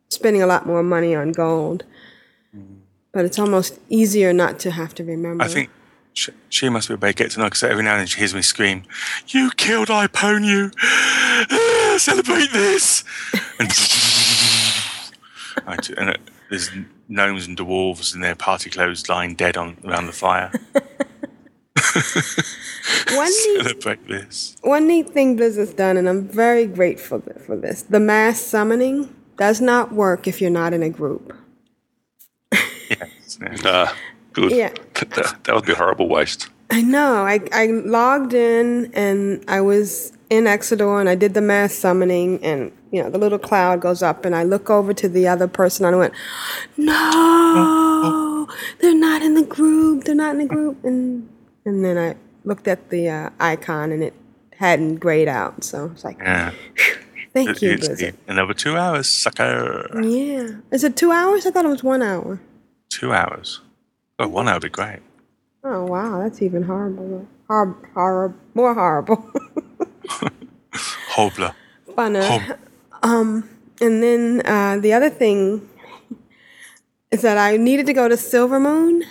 spending a lot more money on gold. But it's almost easier not to have to remember. I think she, she must be a bad get to know, because every now and then she hears me scream, "You killed Iponu! Ah, celebrate this!" And, I, and it, there's gnomes and dwarves in their party clothes lying dead on around the fire. one Celebrate neat, this. One neat thing Blizzard's done, and I'm very grateful for this, the mass summoning does not work if you're not in a group. yes. Nah, good. Yeah. That, that would be a horrible waste. I know. I, I logged in, and I was in Exodore, and I did the mass summoning, and you know the little cloud goes up, and I look over to the other person, and I went, no, they're not in the group, they're not in the group, and and then I looked at the uh, icon, and it hadn't grayed out, so I was like, yeah. thank it, you, Blizzard. Another two hours, sucker. Yeah. Is it two hours? I thought it was one hour. Two hours. Oh, one hour would be great. Oh, wow, that's even horrible. Hor- hor- more horrible. Hobler. Funner. Um, and then uh, the other thing is that I needed to go to Silvermoon.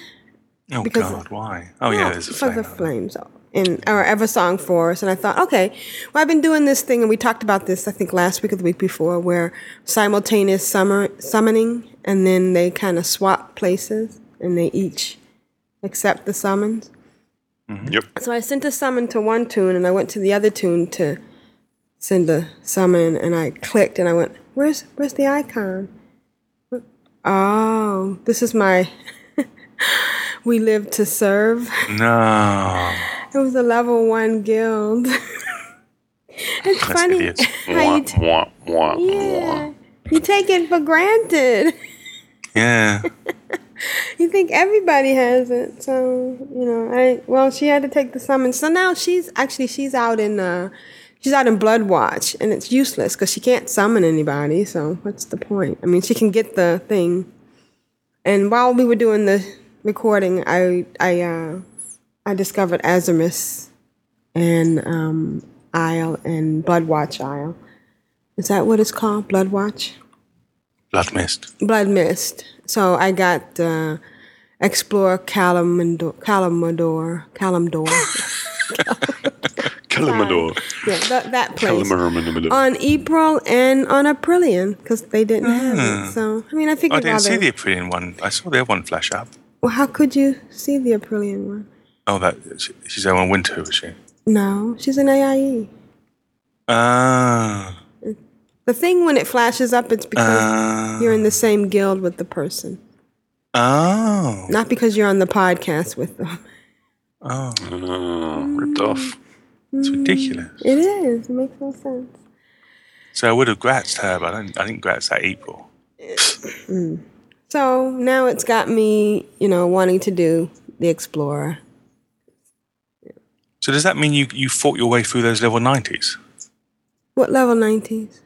Oh, God, why? Oh, yeah, there's a flame. Because of flames in our Eversong Forest. And I thought, okay, well, I've been doing this thing, and we talked about this, I think, last week or the week before, where simultaneous summer, summoning, and then they kind of swap places, and they each accept the summons. Mm-hmm. Yep. So I sent a summon to one tune, and I went to the other tune to send a summon, and I clicked, and I went, where's where's the icon? Oh, this is my... We Live to Serve. No. It was a level one guild. It's That's funny. Idiots. How you, t- wah, wah, yeah. wah. You take it for granted. Yeah. You think everybody has it. So, you know, I well, she had to take the summon. So now she's actually she's out in uh she's out in Bloodwatch, and it's useless because she can't summon anybody. So what's the point? I mean, she can get the thing. And while we were doing the recording, I I uh, I discovered Azimuth and um, Isle and Bloodwatch Isle. Is that what it's called? Bloodwatch? Blood Mist. Blood Mist. So I got uh, Explore Kalimdor. Kalimdor. Kalimdor. Calimador. Yeah, that, that place. On April and on Aprillian, because they didn't mm. have it. So, I mean, I figured I didn't rather. see the Aprillian one. I saw their one flash up. Well, how could you see the Aprillian one? Oh, that she, she's there on Winter, is she? No, she's an A I E. Ah. Uh, the thing when it flashes up, it's because uh, you're in the same guild with the person. Oh. Not because you're on the podcast with them. Oh, mm. ripped off. It's mm. ridiculous. It is. It makes no sense. So I would have gratzed her, but I didn't, I didn't gratz that April. Mm. So now it's got me, you know, wanting to do the Explorer. So does that mean you, you fought your way through those level nineties? What level nineties?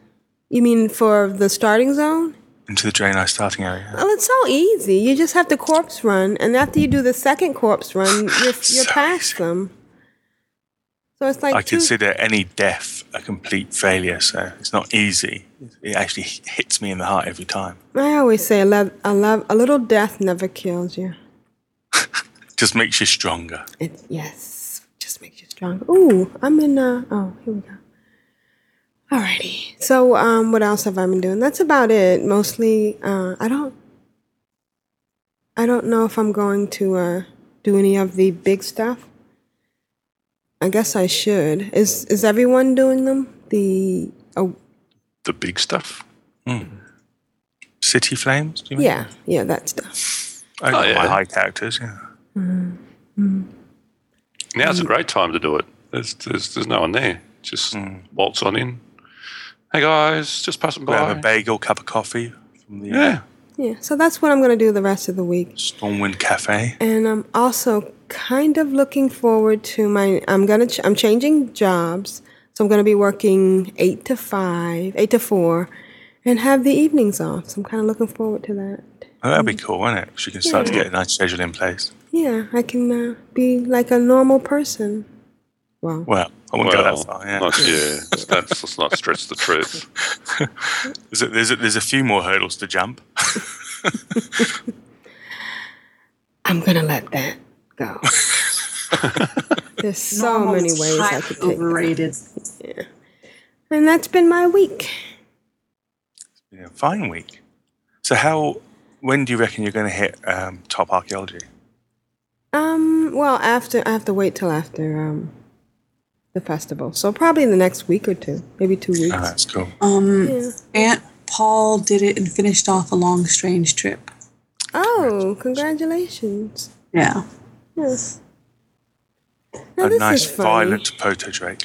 You mean for the starting zone? Into the Draenei starting area. Well, it's so easy. You just have to corpse run, and after you do the second corpse run, you're, you're past easy. them. So it's like I two- consider any death a complete failure, so it's not easy. It actually hits me in the heart every time. I always say a, le- a, le- a little death never kills you. Just makes you stronger. It, yes, just makes you stronger. Ooh, I'm in, uh, oh, here we go. Alrighty. So, um, what else have I been doing? That's about it. Mostly, uh, I don't, I don't know if I'm going to uh, do any of the big stuff. I guess I should. Is is everyone doing them? The oh, the big stuff. Mm. City flames. Do you mean? Yeah, yeah, that stuff. I got oh, yeah. my high characters. Yeah. Mm-hmm. Now's mm. a great time to do it. There's there's, there's no one there. Just mm. waltz on in. Hey guys, just passing by. Grab a bagel, cup of coffee from the yeah. Yeah. So that's what I'm going to do the rest of the week. Stormwind Cafe. And I'm also kind of looking forward to my. I'm gonna. Ch- I'm changing jobs, so I'm going to be working eight to five, eight to four, and have the evenings off. So I'm kind of looking forward to that. Oh, that'd be cool, wouldn't it? Because you can start yeah. to get a nice schedule in place. Yeah, I can uh, be like a normal person. Wow. Well, I wouldn't well, go that far. Yeah, not, yeah. That's, let's not stretch the truth. there's, a, there's, a, there's a few more hurdles to jump. I'm gonna let that go. There's so Normal many ways I could take overrated. That. Yeah. And that's been my week. It's been a fine week. So, how? When do you reckon you're going to hit um, top archaeology? Um. Well, after I have to wait till after. Um, The festival, so probably in the next week or two, maybe two weeks. Oh, that's cool. Um, yeah. Aunt Paul did it and finished off a long, strange trip. Oh, congratulations! Yeah. Yes. Now, a nice, violent proto drake.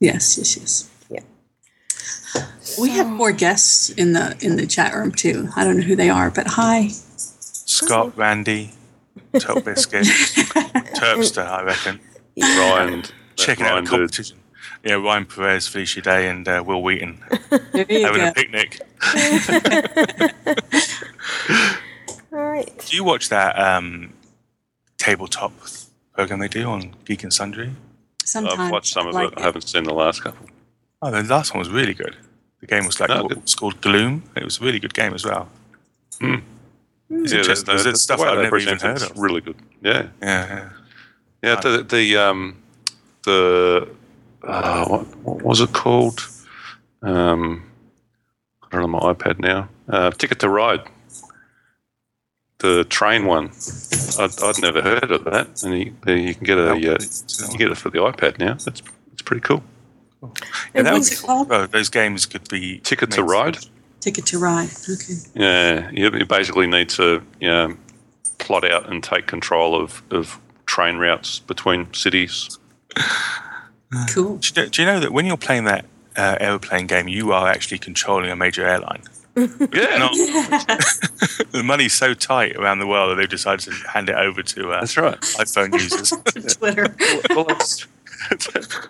Yes, yes, yes. Yeah. We so. have more guests in the in the chat room too. I don't know who they are, but hi. Scott, oh. Randy, Top Biscuit, Terpster, I reckon. Yeah. Ryan, check it out. Competition. Yeah, Ryan Perez, Felicia Day, and uh, Will Wheaton having go. a picnic. All right. Do you watch that um, tabletop program they do on Geek and Sundry? Sometimes. I've watched some of like it. it. I haven't seen the last couple. Oh, the last one was really good. The game was like no, what, it's called Gloom. It was a really good game as well. Mm. Mm. It's yeah, interesting. There's the, the stuff the I've never even heard of. Really good. Yeah. Yeah. yeah. Yeah, the the um, the uh, what, what was it called? Um, I don't know, my iPad now. Uh, Ticket to Ride, the train one. I'd, I'd never heard of that, and you, you can get a uh, you can get it for the iPad now. That's it's pretty cool. cool. Yeah, that was cool. Oh, those games could be Ticket to Ride. Ticket to Ride. Okay. Yeah, you basically need to you know, plot out and take control of of. train routes between cities. Cool. Do you, do you know that when you're playing that uh, aeroplane game, you are actually controlling a major airline? yeah. The money's so tight around the world that they've decided to hand it over to uh, That's right. iPhone users. Twitter. well, well,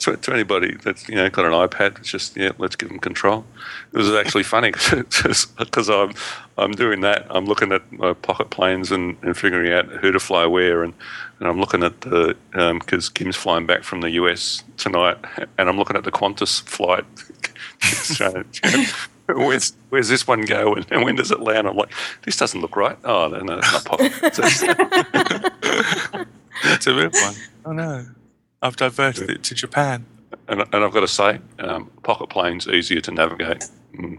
To, to anybody that's you know got an iPad, it's just yeah, let's give them control. It was actually funny because I'm I'm doing that. I'm looking at my pocket planes and, and figuring out who to fly where, and, and I'm looking at the because um, Kim's flying back from the U S tonight, and I'm looking at the Qantas flight. so, you know, Where's where's this one go and, and when does it land? I'm like, this doesn't look right. Oh no, no it's not pocket. It's a real one. Oh no. I've diverted it to Japan. And, and I've got to say, um, pocket plane's easier to navigate. Mm.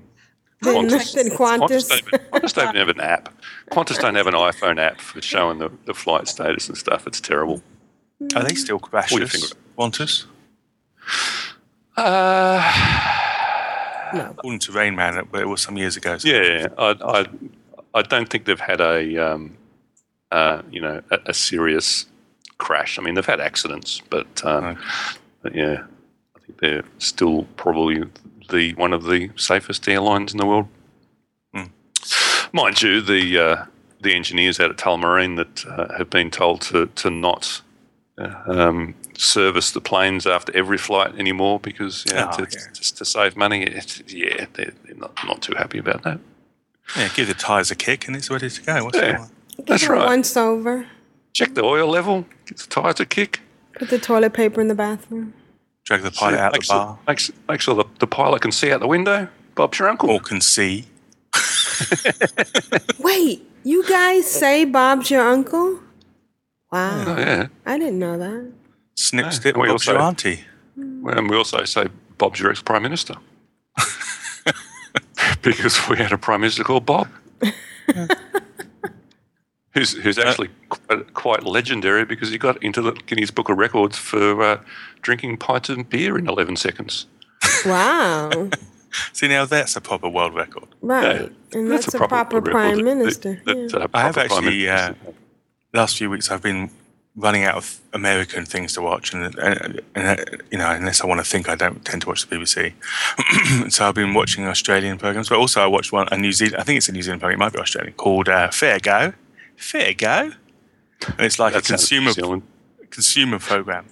Qantas, than Qantas. Qantas, don't, Qantas don't have an app. Qantas don't have an iPhone app for showing the, the flight status and stuff. It's terrible. Are they still crashing? Qantas? Uh... No. According to Rain Man, but it was some years ago. So yeah, I, I, I don't think they've had a, um, uh, you know, a, a serious crash. I mean, they've had accidents, but, um, okay. but yeah, I think they're still probably the one of the safest airlines in the world. Mm. Mind you, the uh, the engineers out at Tullamarine that uh, have been told to to not uh, um, service the planes after every flight anymore because you know, oh, to, yeah. just to save money. It, yeah, they're, they're not, not too happy about that. Yeah, give the tyres a kick and it's ready to go. What's yeah, that that's give right. Once over. Check the oil level. Give the tyres a kick. Put the toilet paper in the bathroom. Drag the pilot see, out the sure, bar. Make, make sure the, the pilot can see out the window. Bob's your uncle. Or can see. Wait, you guys say Bob's your uncle? Wow. Oh, yeah. I didn't know that. Snips no, it, Bob's also, your auntie. And we also say, Bob's your ex-Prime Minister. Because we had a Prime Minister called Bob. who's who's actually quite, quite legendary because he got into the Guinness Book of Records for uh, drinking pints of beer in eleven seconds. Wow. See, now that's a proper world record. Right. Yeah, and that's, that's a, a proper, proper Prime Minister. That, that, yeah. that I have actually, uh, last few weeks I've been running out of American things to watch, and, and, and you know, unless I want to think, I don't tend to watch the B B C. So I've been watching Australian programs, but also I watched one, a New Zealand, I think it's a New Zealand program, it might be Australian, called uh, Fair Go, Fair Go, and it's like a consumer consumer program,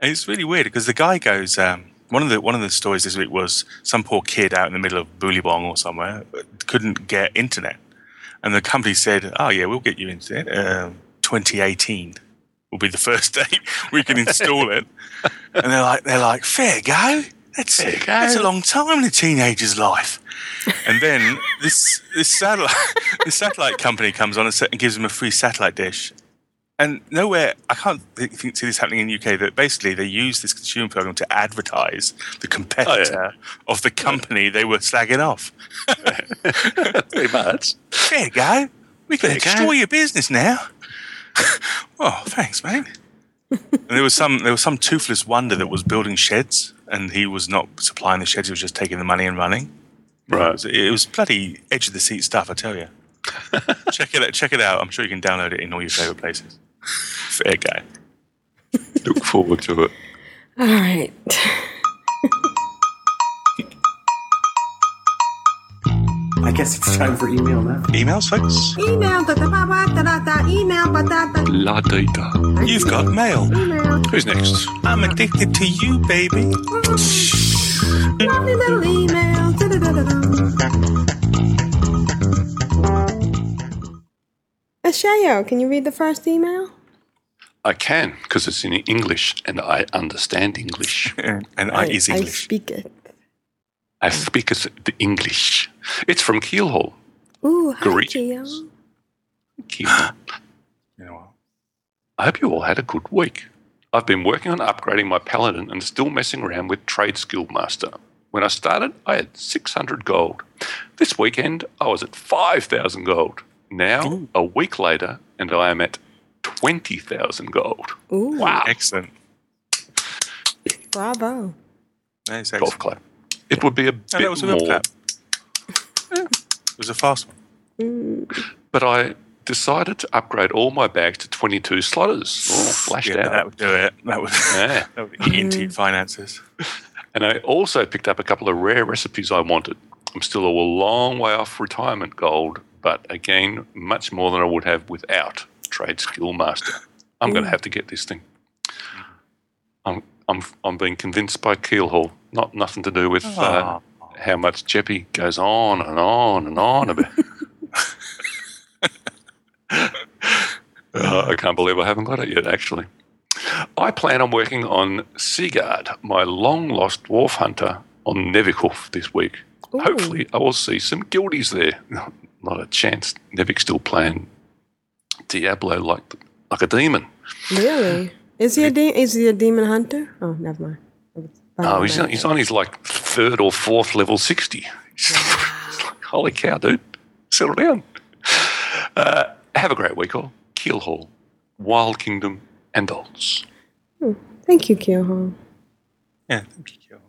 and it's really weird because the guy goes, um, one of the one of the stories this week was some poor kid out in the middle of Booleybong or somewhere couldn't get internet, and the company said, "Oh yeah, we'll get you internet, uh, twenty eighteen." Will be the first date we can install it, and they're like, they're like, fair go. That's fair go. That's a long time in a teenager's life. And then this this satellite this satellite company comes on and gives them a free satellite dish. And nowhere, I can't think, see this happening in the U K, that basically they use this consumer program to advertise the competitor oh, yeah. of the company yeah. they were slagging off. Pretty much. Fair go. We can fair destroy go. your business now. Oh, thanks, mate. And there was some there was some toothless wonder that was building sheds, and he was not supplying the sheds. He was just taking the money and running. Right. It was, it was bloody edge of the seat stuff, I tell you. check it out, check it out. I'm sure you can download it in all your favourite places. Fair game. Look forward to it. All right. I guess it's time for email now. Emails, folks? Email. La data. You've got mail. Email. Who's next? I'm addicted to you, baby. Lovely little email. Ashayo, can you read the first email? I can, because it's in English, and I understand English. and I, I is English. I speak it. I speak the English. It's from Keelhaul. Ooh, hi, Keelhaul. Keelhaul. You know what? I hope you all had a good week. I've been working on upgrading my paladin and still messing around with Trades Guild Master. When I started, I had six hundred gold. This weekend, I was at five thousand gold. Now, Ooh. a week later, and I am at twenty thousand gold. Ooh. Wow. Excellent. Bravo. That is excellent. Golf club. It would be a bit no, was a more. Yeah, it was a fast one. Mm. But I decided to upgrade all my bags to twenty-two slotters. Oh, flashed yeah, out. That would do it. That would, yeah. that would eat into finances. And I also picked up a couple of rare recipes I wanted. I'm still a long way off retirement gold, but again, much more than I would have without Trade Skill Master. I'm mm. going to have to get this thing. I'm. I'm I'm being convinced by Keelhaul. Not nothing to do with uh, how much Jeppy goes on and on and on about. oh, I can't believe I haven't got it yet. Actually, I plan on working on Sigurd, my long lost dwarf hunter, on Nevikhoof this week. Ooh. Hopefully, I will see some guildies there. Not a chance. Nevik still playing Diablo like like a demon. Really. Is he a de- is he a demon hunter? Oh, never mind. Oh, he's on, he's on his like third or fourth level sixty. It's like, holy cow, dude! Settle down. Uh, have a great week, all. Keelhaul, Wild Kingdom, and Dolts. Hmm. Thank you, Keelhaul. Yeah, thank you, Keelhaul.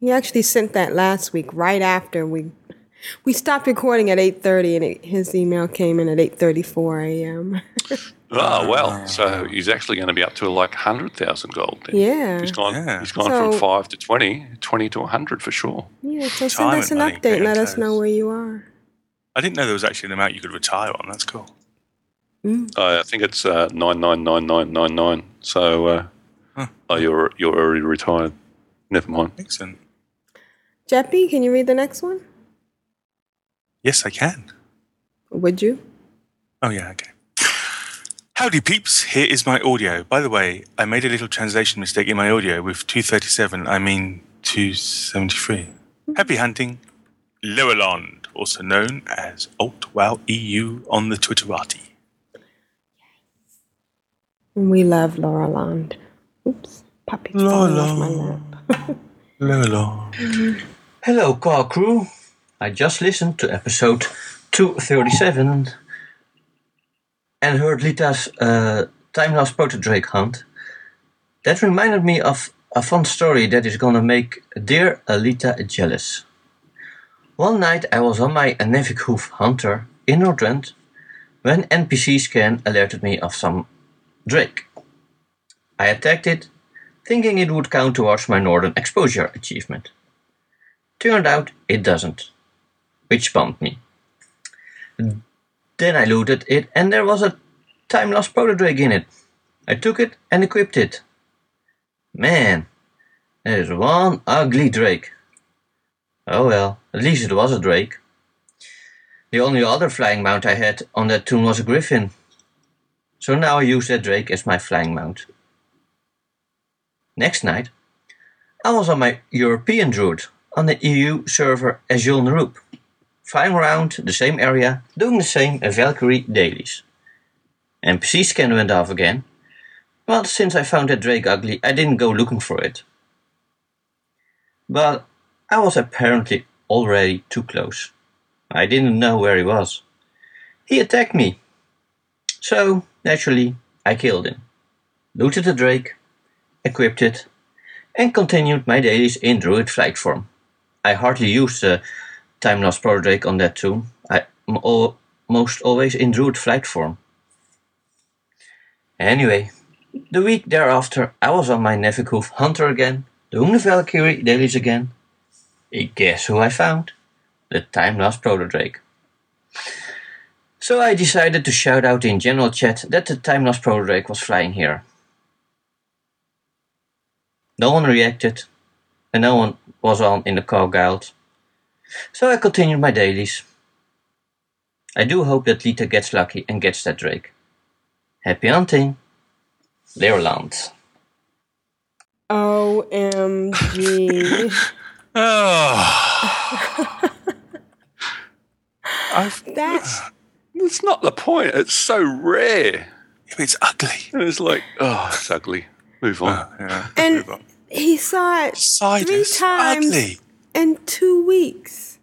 He actually sent that last week, right after we we stopped recording at eight thirty, and it, his email came in at eight thirty-four a.m. Oh, well, so he's actually going to be up to like one hundred thousand gold. Then. Yeah. He's gone, yeah. He's gone so, from five to twenty, twenty to one hundred for sure. Yeah, so send us an update and let us know where you are. I didn't know there was actually an amount you could retire on. That's cool. Mm. Uh, I think it's uh, nine nine nine nine nine nine. So uh, huh. oh, you're, you're already retired. Never mind. Excellent. Jeppy, can you read the next one? Yes, I can. Would you? Oh, yeah, okay. Howdy peeps, here is my audio. By the way, I made a little translation mistake in my audio with two thirty-seven, I mean two seventy-three. Happy hunting, Loraland, also known as Alt Wow E U on the Twitterati. We love Loraland. Oops, puppy's falling off my lap. Loraland. Hello, car crew. I just listened to episode two thirty-seven. And heard Lita's uh, time-lapse proto-drake hunt. That reminded me of a fun story that is gonna make dear Lita jealous. One night I was on my Nevikhoof hunter in Northrend when N P C scan alerted me of some drake. I attacked it, thinking it would count towards my northern exposure achievement. Turned out it doesn't, which bummed me. Mm. Then I looted it and there was a time-lapse proto-drake in it. I took it and equipped it. Man, that is one ugly drake. Oh well, at least it was a drake. The only other flying mount I had on that tomb was a griffin. So now I use that drake as my flying mount. Next night, I was on my European druid on the E U server as Yul Nerub. Flying around the same area, doing the same Valkyrie dailies. N P C scan went off again, but since I found that drake ugly, I didn't go looking for it. But I was apparently already too close. I didn't know where he was. He attacked me. So, naturally, I killed him. Looted the drake, equipped it, and continued my dailies in druid flight form. I hardly used the time-lapse proto-drake on that tomb. I'm almost always in druid flight form. Anyway, the week thereafter, I was on my Nevikhoof hunter again, doing the Valkyrie dailies again. Guess who I found? The time-lapse proto-drake. So I decided to shout out in general chat that the time-lapse proto-drake was flying here. No one reacted, and no one was on in the Cog-Guild. So I continued my dailies. I do hope that Lita gets lucky and gets that drake. Happy hunting, Loraland. O M G. Oh. That's... That's not the point. It's so rare. It's ugly. It's like, oh, it's ugly. Move on. Uh, yeah. And Move on. He saw it Sidus, three times. Ugly. In two weeks.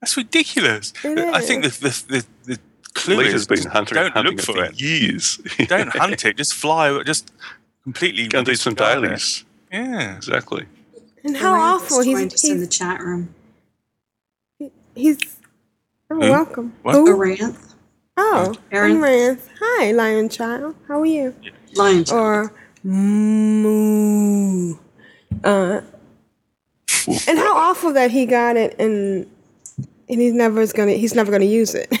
That's ridiculous. I think the the the, the clue Lita's is been hunting, don't hunting look for it. Years. Don't hunt it. Just fly. Just completely. Go do some dailies. It. Yeah, exactly. And how We're awful he's, he's in the chat room. He, he's oh, Who? welcome. What? Aranth. Oh, Aranth. Hi, Lion Child. How are you? Yeah. Lion Child. Or moo. Uh. And how awful that he got it, and and he's never is gonna he's never gonna use it.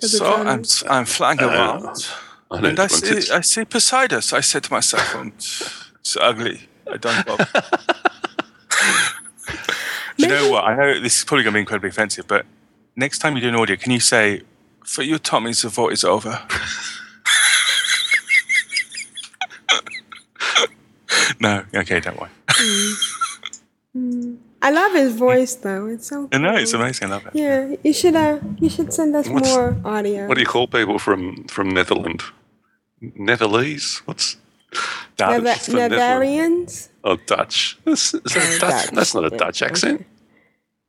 So I'm I'm flying around, uh, I and I see I see Poseidus. I said to myself, "It's ugly. I don't bother." You know what? I know this is probably gonna be incredibly offensive, but next time you do an audio, can you say, "For your Tommy's, the vote is over." No, okay, don't worry. Mm. Mm. I love his voice though. It's so. I know, it's amazing. I love it. Yeah, you should. Uh, you should send us What's, more audio. What do you call people from from Netherlands? Netherlands? What's no, Neva- that's Netherlands? Oh, Dutch. That's, is that Dutch? Dutch. That's not a yeah. Dutch accent. Okay.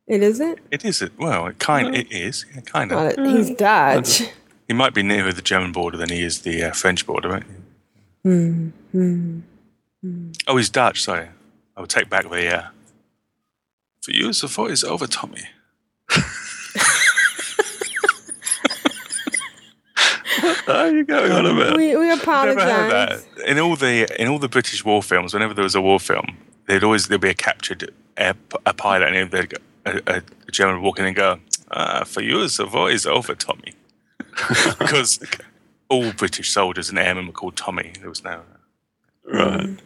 It isn't? It isn't. Well, it kind it is. Yeah, kind of. Well, he's Dutch. He might be nearer the German border than he is the uh, French border, right? Mm, mm, mm. Oh, he's Dutch, sorry. I will take back the... Uh, for you, the fight is over, Tommy. How are you going on about? We, we apologise. Never heard that. In all the in all the British war films, whenever there was a war film, there'd always there'd be a captured air, a pilot, and they'd go, a, a German walking and go, ah, "For you, the war is over, Tommy," because all British soldiers and airmen were called Tommy. There was no right. Mm.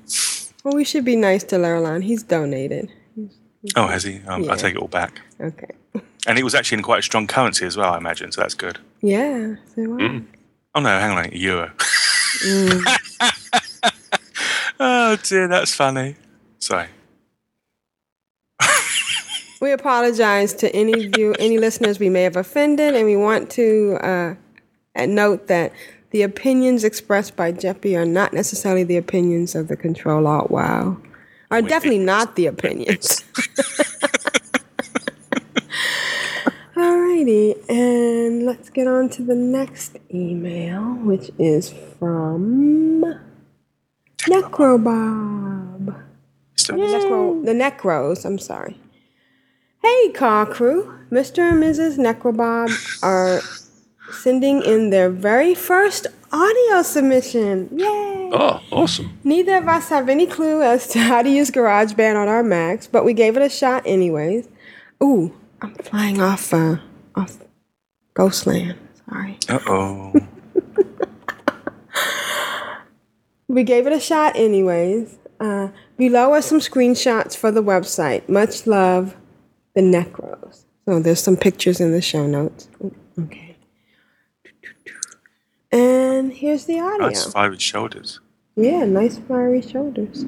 Well, we should be nice to Loraland. He's donated. Oh, has he? Um, yeah. I take it all back. Okay. And it was actually in quite a strong currency as well, I imagine, so that's good. Yeah. So mm. Oh, no, hang on. Euro. Mm. Oh, dear, that's funny. Sorry. We apologize to any of you, any listeners we may have offended, and we want to uh, note that the opinions expressed by Jeppy are not necessarily the opinions of the Control Alt Wow. Are Wait, definitely not the opinions. Alrighty, and let's get on to the next email, which is from Necrobob. The, Necro, the Necros, I'm sorry. Hey, Car Crew. Mister and Missus Necrobob are sending in their very first audio submission. Yay! Oh, awesome. Neither of us have any clue as to how to use GarageBand on our Macs, but we gave it a shot anyways. Ooh, I'm flying off uh, off Ghostland. Sorry. Uh-oh. We gave it a shot anyways. Uh, below are some screenshots for the website. Much love, the Necros. So there's some pictures in the show notes. Ooh, okay. And here's the audio. Nice fiery shoulders. Yeah, nice fiery shoulders.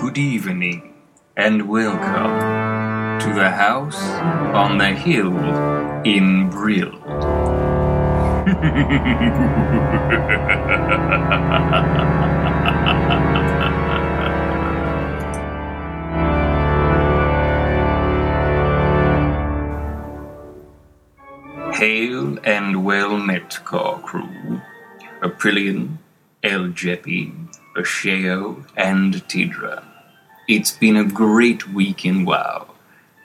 Good evening and welcome to the house on the hill in Brill. Hail and well met, Car Crew. Aprillian, El Jeppy, Ashayo, and Tedrah. It's been a great week in WoW.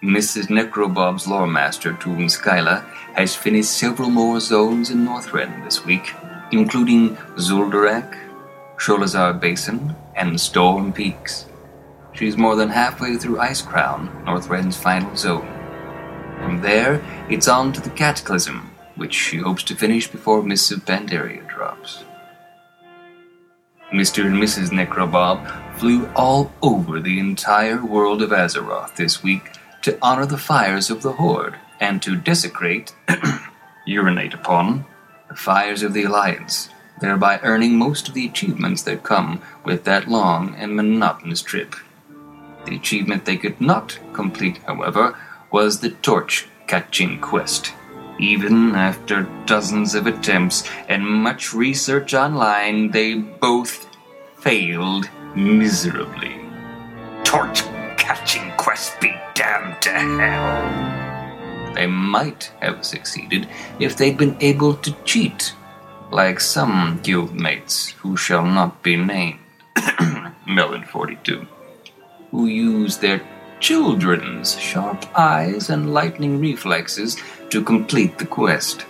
Missus Necrobob's loremaster, Toon Skyla, has finished several more zones in Northrend this week, including Zul'Darak, Sholazar Basin, and Storm Peaks. She's more than halfway through Icecrown, Northrend's final zone. From there, it's on to the Cataclysm, which she hopes to finish before Mists of Pandaria drops. Mister and Missus Necrobob flew all over the entire world of Azeroth this week to honor the fires of the Horde and to desecrate, urinate upon, the fires of the Alliance, thereby earning most of the achievements that come with that long and monotonous trip. The achievement they could not complete, however, was the torch-catching quest. Even after dozens of attempts and much research online, they both failed miserably. Torch-catching quest be damned to hell. They might have succeeded if they'd been able to cheat, like some guildmates who shall not be named, Melon forty-two, who used their children's sharp eyes and lightning reflexes to complete the quest.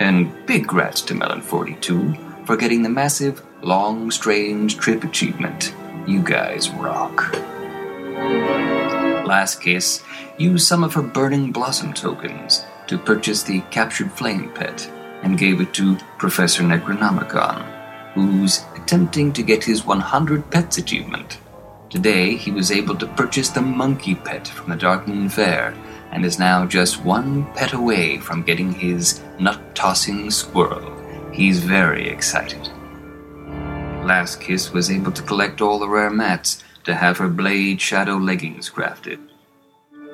And big grats to Melon forty-two for getting the massive, long, strange trip achievement. You guys rock. Last Kiss used some of her Burning Blossom tokens to purchase the Captured Flame Pet and gave it to Professor Necronomicon, who's attempting to get his one hundred pets achievement. Today, he was able to purchase the monkey pet from the Darkmoon Faire and is now just one pet away from getting his nut-tossing squirrel. He's very excited. Last Kiss was able to collect all the rare mats to have her blade shadow leggings crafted.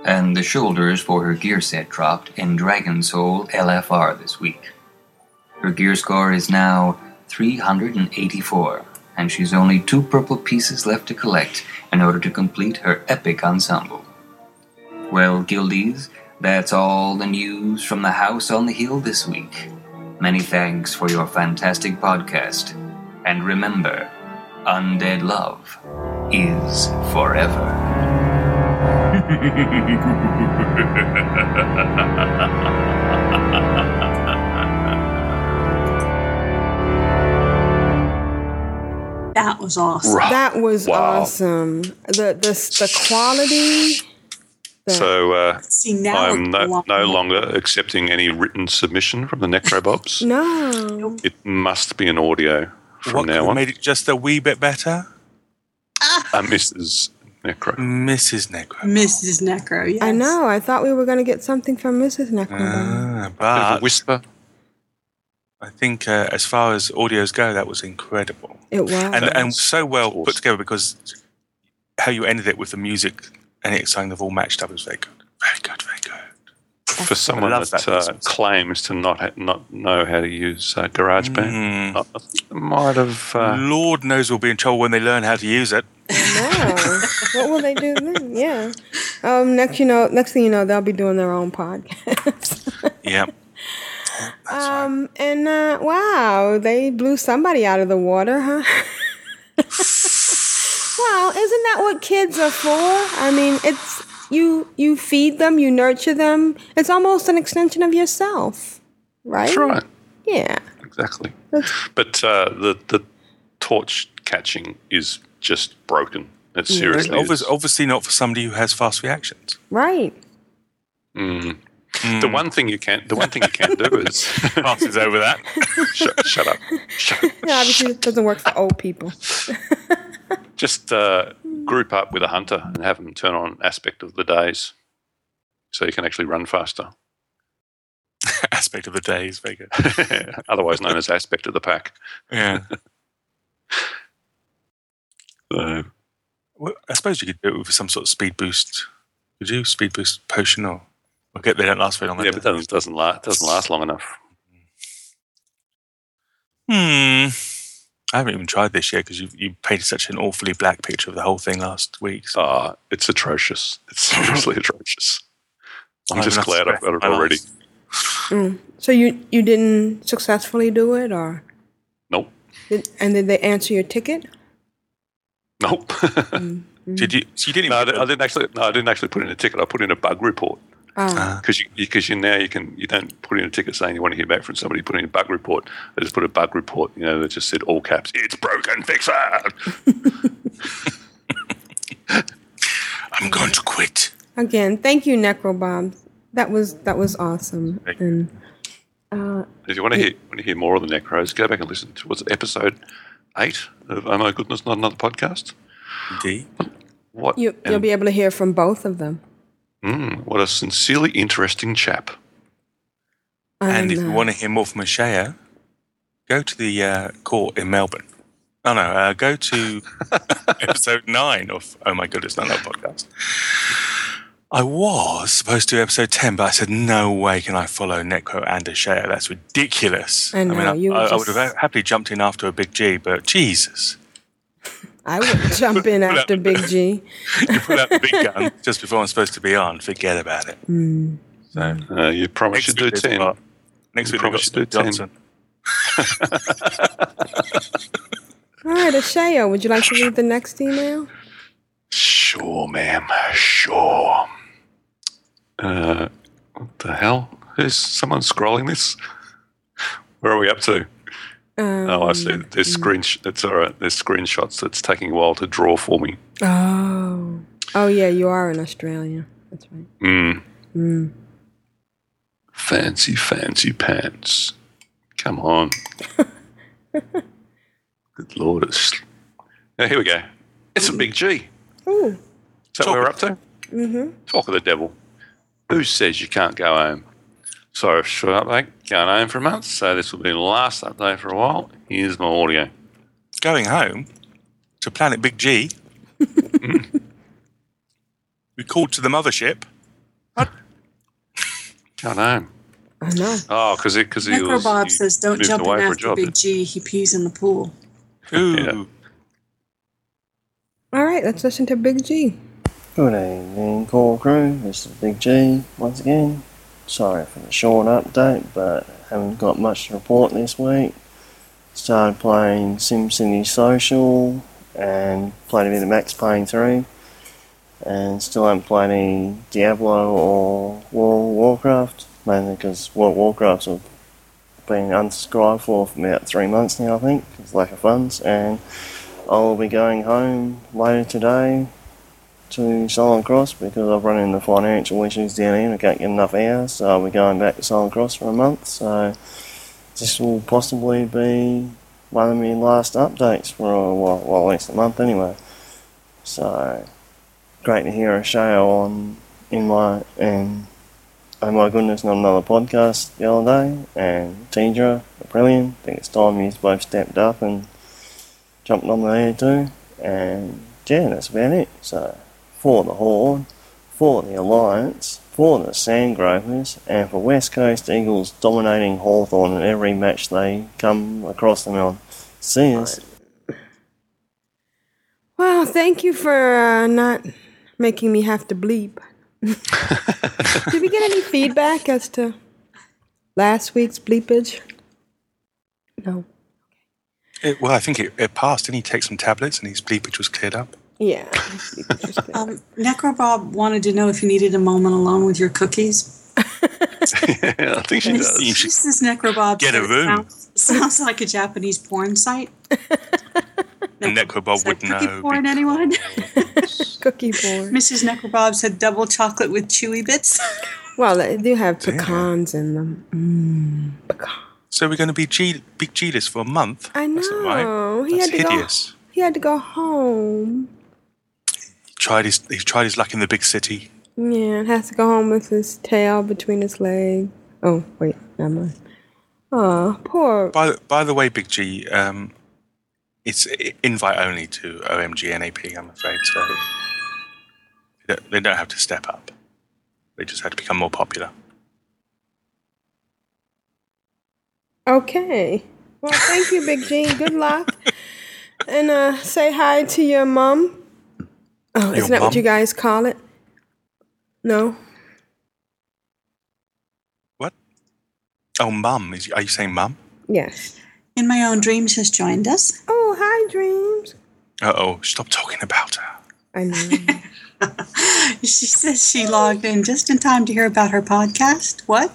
and the shoulders for her gear set dropped in Dragon Soul L F R this week. Her gear score is now three hundred eighty-four, and she's only two purple pieces left to collect in order to complete her epic ensemble. Well, guildies, that's all the news from the House on the Hill this week. Many thanks for your fantastic podcast. And remember, undead love is forever. That was awesome. Right. That was wow. awesome. The the the quality. The so uh, see, now I'm no, no longer accepting any written submission from the Necrobobs. No, it must be an audio from what now on. Made it just a wee bit better. Ah. Uh, Missus Necro. Missus Necro. Missus Necro. Yes. I know. I thought we were going to get something from Missus Necro. Ah, but a whisper. I think, uh, as far as audios go, that was incredible. It was, and, and so well awesome. Put together because how you ended it with the music and it something they've all matched up. It was very good, very good, very good. For someone that, that uh, claims to not ha- not know how to use uh, GarageBand, mm. might have. Uh, Lord knows we'll be in trouble when they learn how to use it. No, what will they do then? Yeah. Um, next, you know, next thing you know, they'll be doing their own podcast. Yeah. That's um right. and uh, wow, they blew somebody out of the water, huh? Well, isn't that what kids are for? I mean, it's you you feed them, you nurture them. It's almost an extension of yourself, right? That's right. Yeah. Exactly. That's- but uh, the the torch catching is just broken. It's yeah. seriously it's obviously not for somebody who has fast reactions, right? Mm. Mm. The one thing you can't, the one thing you can't do is passes over that. shut, shut up. Shut, yeah, obviously it doesn't work for old people. Just uh, group up with a hunter and have them turn on aspect of the days, so you can actually run faster. Aspect of the days, very good. Otherwise known as aspect of the pack. Yeah. So, well, I suppose you could do it with some sort of speed boost. Could you speed boost potion or? Okay, they don't last very long. Yeah, but it doesn't, doesn't, last, doesn't last long enough. Hmm. I haven't even tried this yet because you, you painted such an awfully black picture of the whole thing last week. So. Ah, it's atrocious. It's seriously atrocious. I'm just glad I've got it already. Mm. So you, you didn't successfully do it? Or Nope. Did, and did they answer your ticket? Nope. Mm-hmm. Did you? So you didn't no, I didn't actually, no, I didn't actually put in a ticket. I put in a bug report. Because oh. you, you, now you can you don't put in a ticket saying you want to hear back from somebody. You put in a bug report. They just put a bug report. You know, they just said all caps. It's broken. Fix it. I'm going to quit. Again, thank you, Necrobob. That was that was awesome. And, uh, if you want to hear want to hear more of the Necros, go back and listen to what's it, episode eight of Oh My Goodness, Not Another Podcast. Indeed. What you, you'll and, be able to hear from both of them. Mm, what a sincerely interesting chap. I and know. If you want to hear more from Ashayo, go to the uh, court in Melbourne. Oh, no, uh, go to episode nine of Oh My Goodness, Not That Podcast. I was supposed to do episode ten, but I said, no way can I follow Necro and Ashayo. That's ridiculous. I know. I, mean, you I, I, just... I would have happily jumped in after a Big G, but Jesus. I would jump in after Big G. You put out the big gun just before I'm supposed to be on. Forget about it. Mm. So uh, you promise you do ten. Got, next you week promise you do Johnson. ten. All right, Ashayo, would you like to read the next email? Sure, ma'am. Sure. Uh, what the hell? Is someone scrolling this? Where are we up to? Um, oh, I see. There's screen. Sh- it's all right. There's screenshots. It's taking a while to draw for me. Oh, oh yeah, you are in Australia. That's right. Mm. Mm. Fancy, fancy pants. Come on. Good Lord, it's. Now, here we go. It's a Big G. Ooh. Is that what we're up to? Mm-hmm. Talk of the devil. Who says you can't go home? So, short update, going home for a month, so this will be the last update for a while. Here's my audio. Going home to Planet Big G. Mm. We called to the mothership. I know. I know. Oh, because he, cause he was... Necrobob says, don't jump in after job, Big G. He pees in the pool. Ooh. Yeah. All right, let's listen to Big G. Good evening, Core Crew. This is Big G once again. Sorry for the short update, but haven't got much to report this week. Started playing SimCity Social and played a bit of Max Payne three. And still haven't played any Diablo or World of Warcraft, mainly because World of Warcraft's been unsubscribed for, for about three months now, I think, because of lack of funds. And I'll be going home later today to Solent Cross because I've run into financial issues down here and I can't get enough hours, so I'll be going back to Solent Cross for a month. So this will possibly be one of my last updates for a while, well, at least a month anyway. So great to hear Ashayo on in my and oh my goodness, not another podcast the other day, and Tedrah, Aprillian. I think it's time you both stepped up and jumped on the air too. And yeah, that's about it. So for the Horde, for the Alliance, for the Sandgropers, and for West Coast Eagles dominating Hawthorn in every match they come across them on. See us. Well, thank you for uh, not making me have to bleep. Did we get any feedback as to last week's bleepage? No. It, well, I think it, it passed. Didn't he take some tablets and his bleepage was cleared up? Yeah. His bleepage was cleared um, up. Necrobob wanted to know if you needed a moment alone with your cookies. Yeah, I think she and does. Missus Necrobob get a room. Sounds, sounds like a Japanese porn site. And Necrobob would know. Cookie porn, anyone? Cookie porn. Missus Necrobob said double chocolate with chewy bits. Well, they do have pecans yeah. in them. Mm, pecans. So we're going to be G- Big G-less for a month. I know. That's right. He That's had to hideous. Go, he had to go home. He tried his. He's tried his luck in the big city. Yeah, and has to go home with his tail between his legs. Oh wait, never mind. Oh, poor. By the, by the way, Big G. Um, It's invite only to O M G N A P, I'm afraid, so they don't, they don't have to step up. They just have to become more popular. Okay. Well, thank you, Big G. Good luck. And uh, say hi to your mum. Oh, your isn't that mom? What you guys call it? No? What? Oh, mum. Is, are you saying mum? Yes. In my own dreams has joined us. Oh, hi, Dreams. Uh-oh, stop talking about her. I know. She says she logged in just in time to hear about her podcast. What?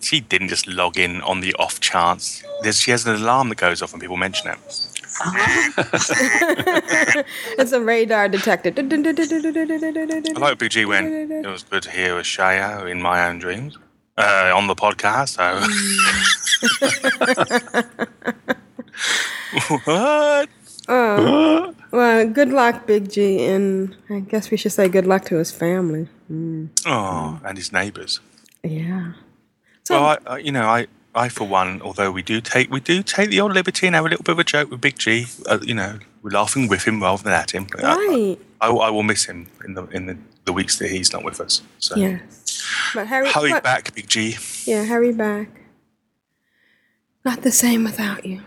She didn't just log in on the off chance. She has an alarm that goes off when people mention it. Oh. It's a radar detector. I like Big G went, it was good to hear Ashayo in my own dreams. Uh, on the podcast, so. What? Uh, well, good luck, Big G, and I guess we should say good luck to his family. Mm. Oh, and his neighbours. Yeah. So, well, I, I, you know, I, I for one, although we do take, we do take the odd liberty and have a little bit of a joke with Big G. Uh, you know, we're laughing with him rather than at him. Right. I, I, I, I will miss him in the in the. the weeks that he's not with us. So. Yes. But hurry, hurry but, back, Big G. Yeah, hurry back. Not the same without you.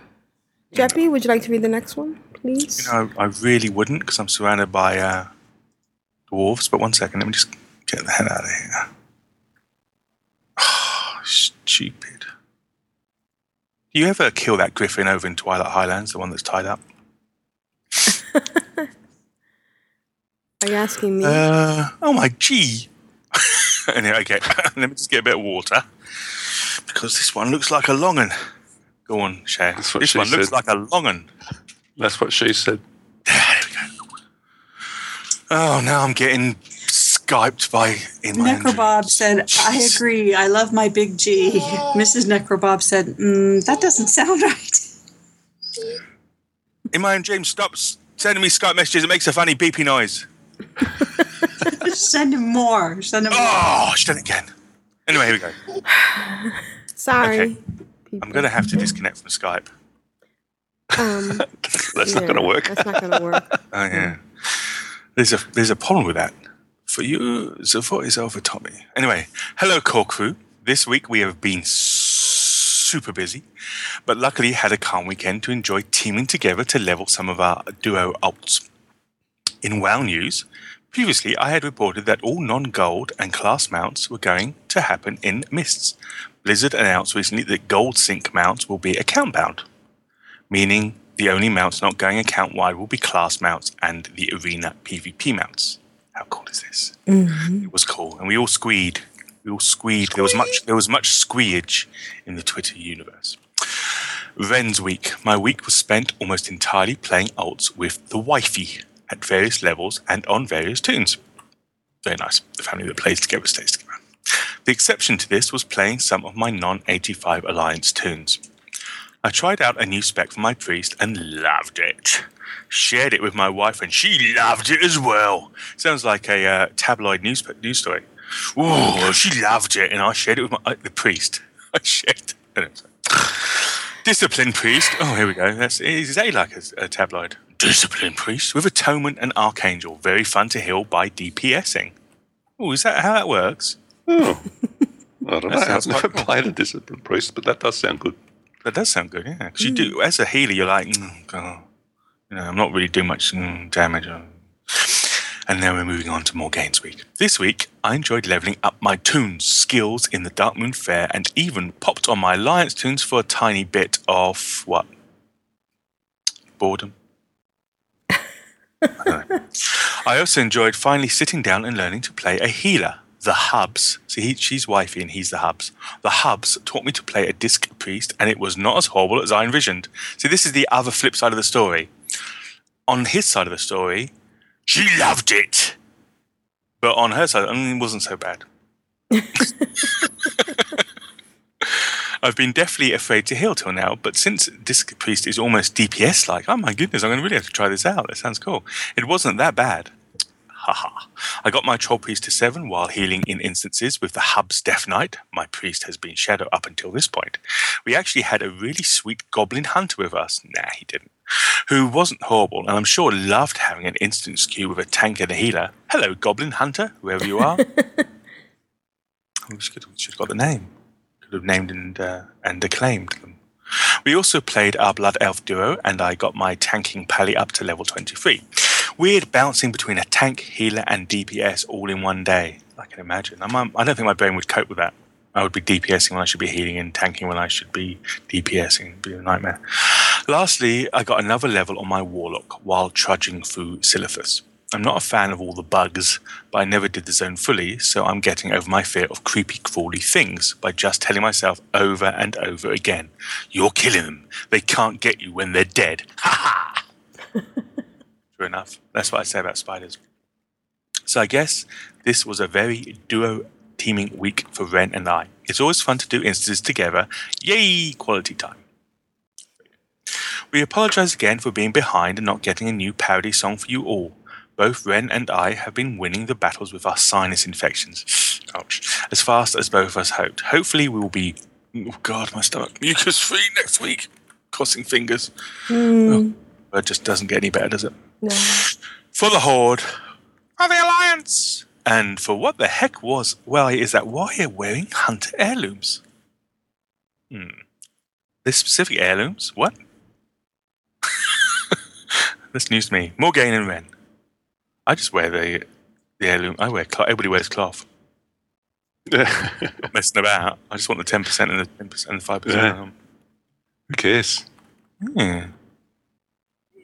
Jeppy, would you like to read the next one, please? You know, I really wouldn't because I'm surrounded by uh, dwarves, but one second, let me just get the hell out of here. Oh, stupid. Do you ever kill that griffin over in Twilight Highlands, the one that's tied up? Are you asking me? Uh, oh my gee. Anyway, okay. Let me just get a bit of water. Because this one looks like a longan. Go on, Shay. This one said. looks like a longan. That's what she said. There we go. Oh, now I'm getting Skyped by... in my Necrobob said, Jeez. I agree. I love my Big G. Missus Necrobob said, mm, that doesn't sound right. In my own dreams, stop sending me Skype messages. It makes a funny beepy noise. Send him more. Send him oh, more. She's done it again. Anyway, here we go. Sorry. Okay. I'm going to have to disconnect from Skype. Um, that's, yeah, not gonna that's not going to work. That's not going to work. Oh, yeah. There's a, there's a problem with that. For you, the vote is over, Tommy. Anyway, hello, core crew. This week we have been super busy, but luckily had a calm weekend to enjoy teaming together to level some of our duo alts. In WoW news, previously I had reported that all non-gold and class mounts were going to happen in Mists. Blizzard announced recently that gold sync mounts will be account-bound, meaning the only mounts not going account-wide will be class mounts and the arena PvP mounts. How cool is this? Mm-hmm. It was cool, and we all squeed. We all squeed. Squee. There was much. There was much squeage in the Twitter universe. Ren's week. My week was spent almost entirely playing alts with the wifey at various levels and on various tunes. Very nice. The family that plays together stays together. The exception to this was playing some of my non eighty-five Alliance tunes. I tried out a new spec for my priest and loved it. Shared it with my wife and she loved it as well. Sounds like a uh, tabloid news, news story. Oh, she loved it and I shared it with my, uh, the priest. I shared it. Disciplined priest. Oh, here we go. That's exactly like a, a tabloid. Disciplined priest with Atonement and Archangel. Very fun to heal by DPSing. Oh, is that how that works? Oh, I don't know. I've never cool. played a disciplined priest, but that does sound good. That does sound good, yeah. Because mm. you do, as a healer, you're like, mm, God, you know, I'm not really doing much mm, damage. And now we're moving on to Morgane's week. This week, I enjoyed levelling up my tunes, skills in the Darkmoon Faire, and even popped on my Alliance tunes for a tiny bit of what? Boredom. I don't know. I also enjoyed finally sitting down and learning to play a healer. The Hubs, so he, she's wifey and he's the Hubs. The Hubs taught me to play a disc priest and it was not as horrible as I envisioned. See, this is the other flip side of the story. On his side of the story, she loved it. But on her side, I mean, it wasn't so bad. I've been deathly afraid to heal till now, but since disc priest is almost D P S-like, oh my goodness, I'm going to really have to try this out. That sounds cool. It wasn't that bad. Haha. I got my troll priest to seven while healing in instances with the Hub's Death Knight. My priest has been shadow up until this point. We actually had a really sweet goblin hunter with us. Nah, he didn't. Who wasn't horrible and I'm sure loved having an instance queue with a tank and a healer. Hello, goblin hunter, whoever you are. We should have got the name. Could have named and, uh, and acclaimed them. We also played our blood elf duo and I got my tanking pally up to level twenty-three. Weird bouncing between a tank, healer, and D P S all in one day. I can imagine. I'm, um, I don't think my brain would cope with that. I would be DPSing when I should be healing and tanking when I should be DPSing. It'd be a nightmare. Lastly, I got another level on my Warlock while trudging through Silithus. I'm not a fan of all the bugs, but I never did the zone fully, so I'm getting over my fear of creepy, crawly things by just telling myself over and over again, you're killing them. They can't get you when they're dead. Ha ha! True enough. That's what I say about spiders. So I guess this was a very duo teaming week for Ren and I. It's always fun to do instances together. Yay, quality time. We apologise again for being behind and not getting a new parody song for you all. Both Ren and I have been winning the battles with our sinus infections. Ouch. As fast as both of us hoped. Hopefully we will be... Oh, God, my stomach. Mucus free next week. Crossing fingers. Mm. Oh, it just doesn't get any better, does it? No. For the Horde, for the Alliance, and for what the heck was, well, is that warrior wearing hunter heirlooms? Hmm. This specific heirlooms? What? That's news to me. Morgane and Ren. I just wear the the heirloom. I wear cloth. Everybody wears cloth. Not messing about. I just want the ten percent and the ten percent and the five percent. Yeah. Who cares? Hmm.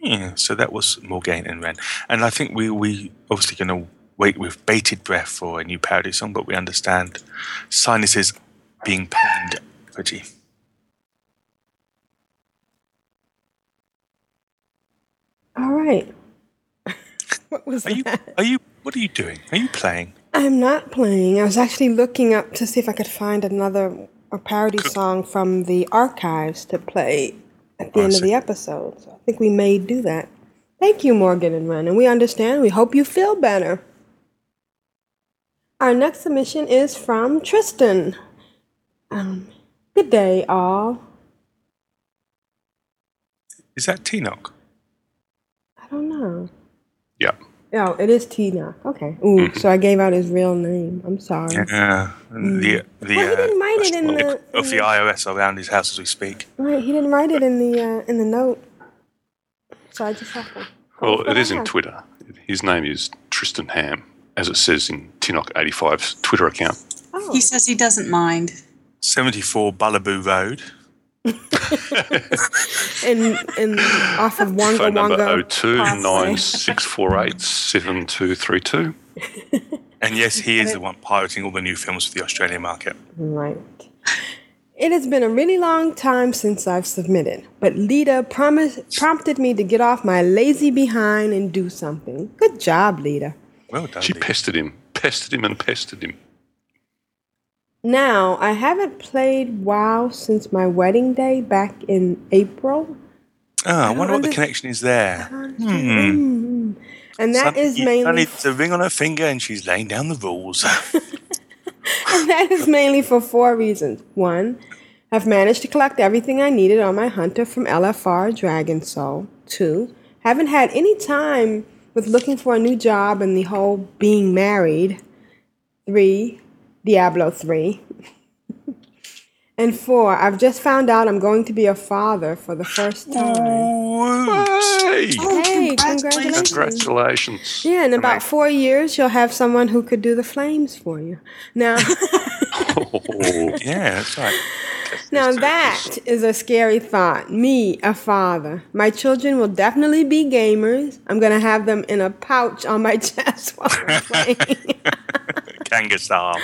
Yeah, so that was Morgane and Ren. And I think we we obviously going to wait with bated breath for a new parody song, but we understand sinuses being pained. Pretty. All right. What was are that? You, are you? What are you doing? Are you playing? I'm not playing. I was actually looking up to see if I could find another a parody Could. song from the archives to play at the oh, end of the episode. So I think we may do that. Thank you, Morgan and Ren. And we understand. We hope you feel better. Our next submission is from Tristan. Um, good day, all. Is that Tinox? I don't know. Yeah. Oh, it is Tina. Okay. Ooh, mm-hmm. So I gave out his real name. I'm sorry. Yeah. Mm. The, the, well, he didn't write uh, it in the, the of in the, the I R S around his house as we speak. Right. He didn't write it in the uh, in the note. So I just have to. Well, it is in Twitter. His name is Tristan Ham, as it says in Tinox eighty-five's Twitter account. Oh. He says he doesn't mind. seventy-four Bullaboo Road. in in off of Wonga Phone Wonga. Number oh two nine six four eight seven two three two. And yes, he is the one pirating all the new films for the Australian market. Right. It has been a really long time since I've submitted, but Lita promised, prompted me to get off my lazy behind and do something. Good job, Lita. Well done. She Lita. pestered him, pestered him, and pestered him. Now, I haven't played WoW since my wedding day back in April. Oh, I, I wonder what the connection is there. Hmm. And that Something, is mainly... Suddenly there's a ring on her finger and she's laying down the rules. And that is mainly for four reasons. One, I've managed to collect everything I needed on my hunter from L F R Dragon Soul. Two, haven't had any time with looking for a new job and the whole being married. Three, Diablo three. And four, I've just found out I'm going to be a father for the first time. Oh, hey, oh, hey congratulations. Congratulations. Yeah, in about four years, you'll have someone who could do the flames for you. Now, oh, yeah, that's right. That's now, that's that right. is a scary thought. Me, a father. My children will definitely be gamers. I'm going to have them in a pouch on my chest while I'm playing. Kangasar.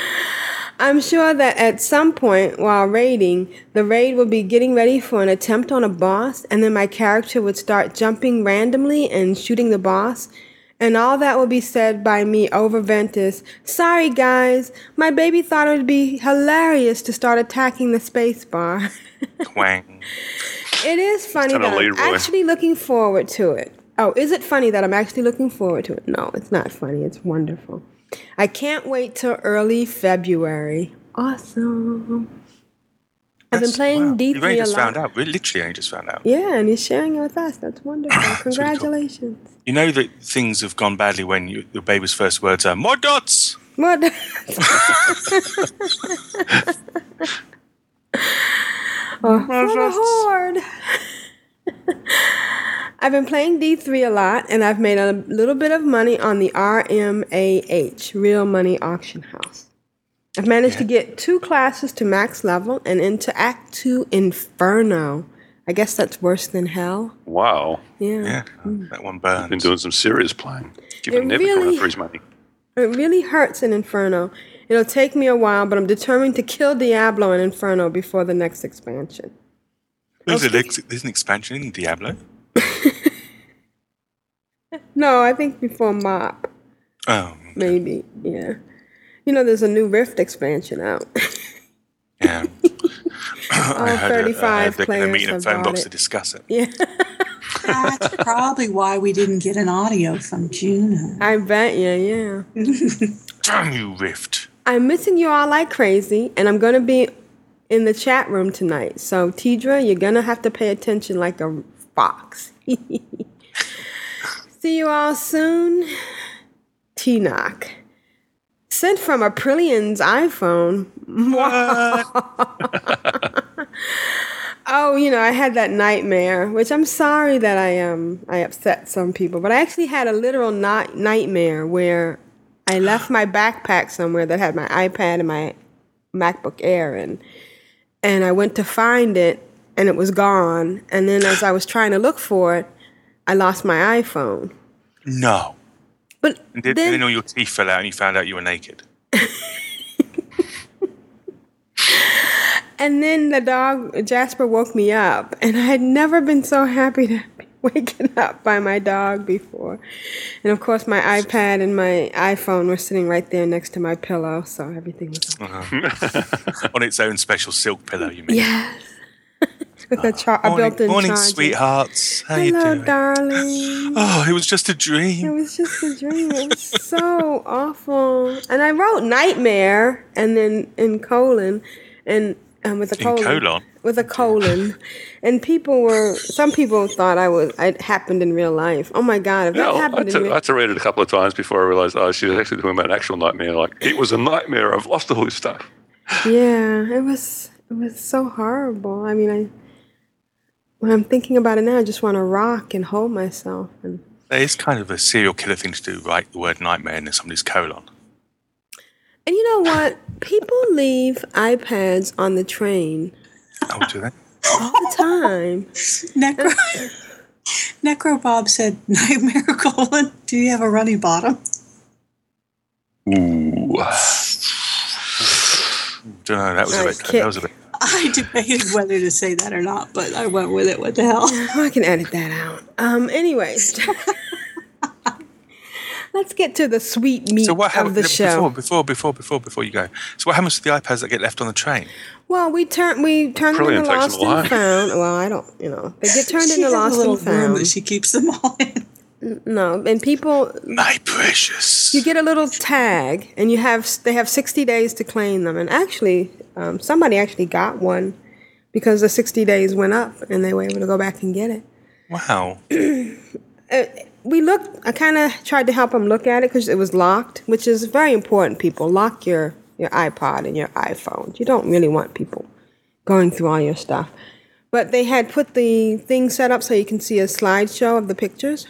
I'm sure that at some point while raiding, the raid will be getting ready for an attempt on a boss, and then my character would start jumping randomly and shooting the boss, and all that will be said by me over Ventus. Sorry, guys. My baby thought it would be hilarious to start attacking the space bar. Twang. It is funny that I'm actually looking forward to it. Oh, is it funny that I'm actually looking forward to it? No, it's not funny. It's wonderful. I can't wait till early February. Awesome. I've That's, been playing wow. D three You've only just a lot. Found out. We literally only just found out. Yeah, and he's sharing it with us. That's wonderful. Congratulations. Really cool. You know that things have gone badly when you, your baby's first words are, more dots! More dots. Oh, more what dots. A horde. I've been playing D three a lot, and I've made a little bit of money on the R M A H, Real Money Auction House. I've managed yeah. to get two classes to max level and into Act two Inferno. I guess that's worse than hell. Wow. Yeah. yeah. Mm. That one burns. I've been doing some serious playing. Giving Nevikhoof really, for his money. It really hurts in Inferno. It'll take me a while, but I'm determined to kill Diablo in Inferno before the next expansion. There's, okay. an, ex- there's an expansion in Diablo? No, I think before Mop. Oh. Okay. Maybe, yeah. You know, there's a new Rift expansion out. Yeah. All thirty-five players. They're going to meet in a phone box it. to discuss it. Yeah. That's probably why we didn't get an audio from Juno. I bet you, yeah. Damn you, Rift. I'm missing you all like crazy, and I'm going to be in the chat room tonight. So, Tedrah, you're going to have to pay attention like a fox. See you all soon. Tinox. Sent from Aprillian's iPhone. Oh, you know, I had that nightmare, which I'm sorry that I um I upset some people, but I actually had a literal not nightmare where I left my backpack somewhere that had my iPad and my MacBook Air in, and I went to find it, and it was gone. And then as I was trying to look for it, I lost my iPhone. No. But and did, then, then all your teeth fell out and you found out you were naked. And then the dog, Jasper, woke me up. And I had never been so happy to be waken up by my dog before. And, of course, my iPad and my iPhone were sitting right there next to my pillow. So everything was uh-huh. on its own special silk pillow, you mean? Yes. With a, char- morning, a built-in morning, charger. Sweethearts. How Hello, you doing? Darling. Oh, it was just a dream. It was just a dream. It was so awful. And I wrote nightmare and then in colon and um, with a colon. In colon? with a colon. And people were, some people thought I was, it happened in real life. Oh my God, if that no, happened I to, in real life. I had to read it a couple of times before I realized, oh, she was actually talking about an actual nightmare. Like, it was a nightmare. I've lost all this stuff. Yeah, it was, it was so horrible. I mean, I, when I'm thinking about it now, I just want to rock and hold myself. And it's kind of a serial killer thing to do, right? The word nightmare in somebody's colon. And you know what? People leave iPads on the train. Oh, do they? All the time. Necro Necrobob said, "Nightmare colon. Do you have a runny bottom?" Ooh. Don't know. That was nice a bit. Kick. That was a bit. I debated whether to say that or not, but I went with it. What the hell? I can edit that out. Um. Anyways. Let's get to the sweet meat so what happened, of the show. Before, before, before, before, before you go. So what happens to the iPads that get left on the train? Well, we turn we turn them into lost them and found. Well, I don't, you know, they get turned into lost and found. That she keeps them all in. No, and people. My precious. You get a little tag, and you have they have sixty days to claim them. And actually, um, somebody actually got one because the sixty days went up, and they were able to go back and get it. Wow. uh, We looked, I kind of tried to help him look at it because it was locked, which is very important, people. Lock your, your iPod and your iPhone. You don't really want people going through all your stuff. But they had put the thing set up so you can see a slideshow of the pictures.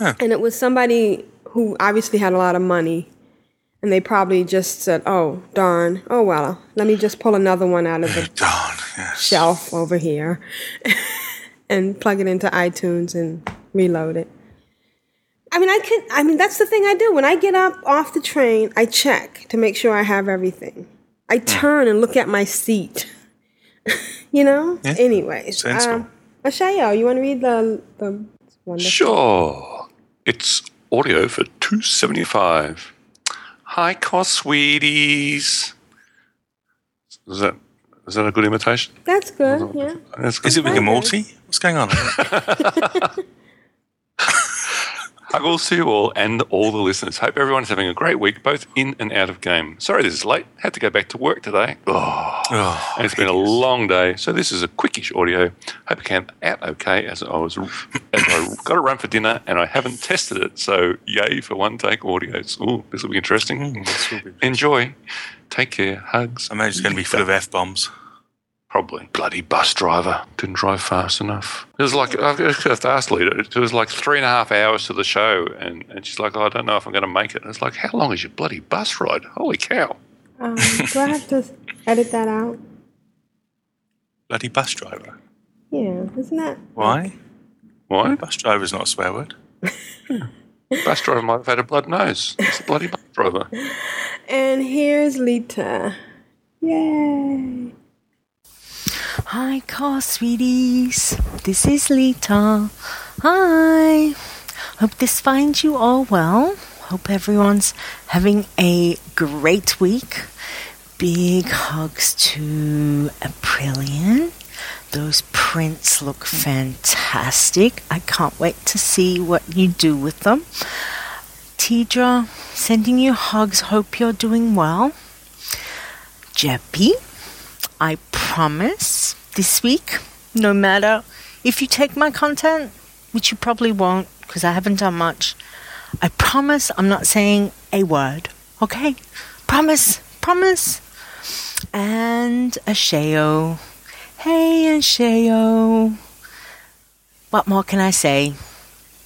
Huh. And it was somebody who obviously had a lot of money. And they probably just said, oh, darn. Oh, well, let me just pull another one out of the darn, yes. shelf over here and plug it into iTunes and reload it. I mean, I can. I mean, that's the thing I do. When I get up off the train, I check to make sure I have everything. I turn and look at my seat. you know. Yeah. Anyways, um, Ashayo, you want to read the the? Wonderful. Sure. It's audio for two seventy five. Hi, cost sweeties. Is that is that a good imitation? That's good. Yeah. That's good. Is it Rigamorti? What's going on? Huggles to you all and all the listeners. Hope everyone's having a great week, both in and out of game. Sorry this is late. Had to go back to work today. Oh, oh, and it's been a long day, so this is a quickish audio. Hope it came out okay as I was as I got a run for dinner and I haven't tested it, so yay for one-take audios. Ooh, this will be interesting. Mm, this will be interesting. Enjoy. Take care. Hugs. I imagine it's going to be full of F-bombs. Probably. Bloody bus driver. Didn't drive fast enough. It was like, I have to ask Lita, it was like three and a half hours to the show, and, and she's like, oh, I don't know if I'm going to make it. And it's like, how long is your bloody bus ride? Holy cow. Um, do I have to edit that out? Bloody bus driver? Yeah, isn't that? Why? Why? Bus driver's not a swear word. yeah. Bus driver might have had a blood nose. It's a bloody bus driver. And here's Lita. Yay. Hi, car sweeties. This is Lita. Hi. Hope this finds you all well. Hope everyone's having a great week. Big hugs to Aprillian. Those prints look fantastic. I can't wait to see what you do with them. Tedrah, sending you hugs. Hope you're doing well. Jeppy. I promise this week, no matter if you take my content, which you probably won't because I haven't done much, I promise I'm not saying a word, okay? Promise, promise. And Ashayo. Hey, Ashayo. What more can I say?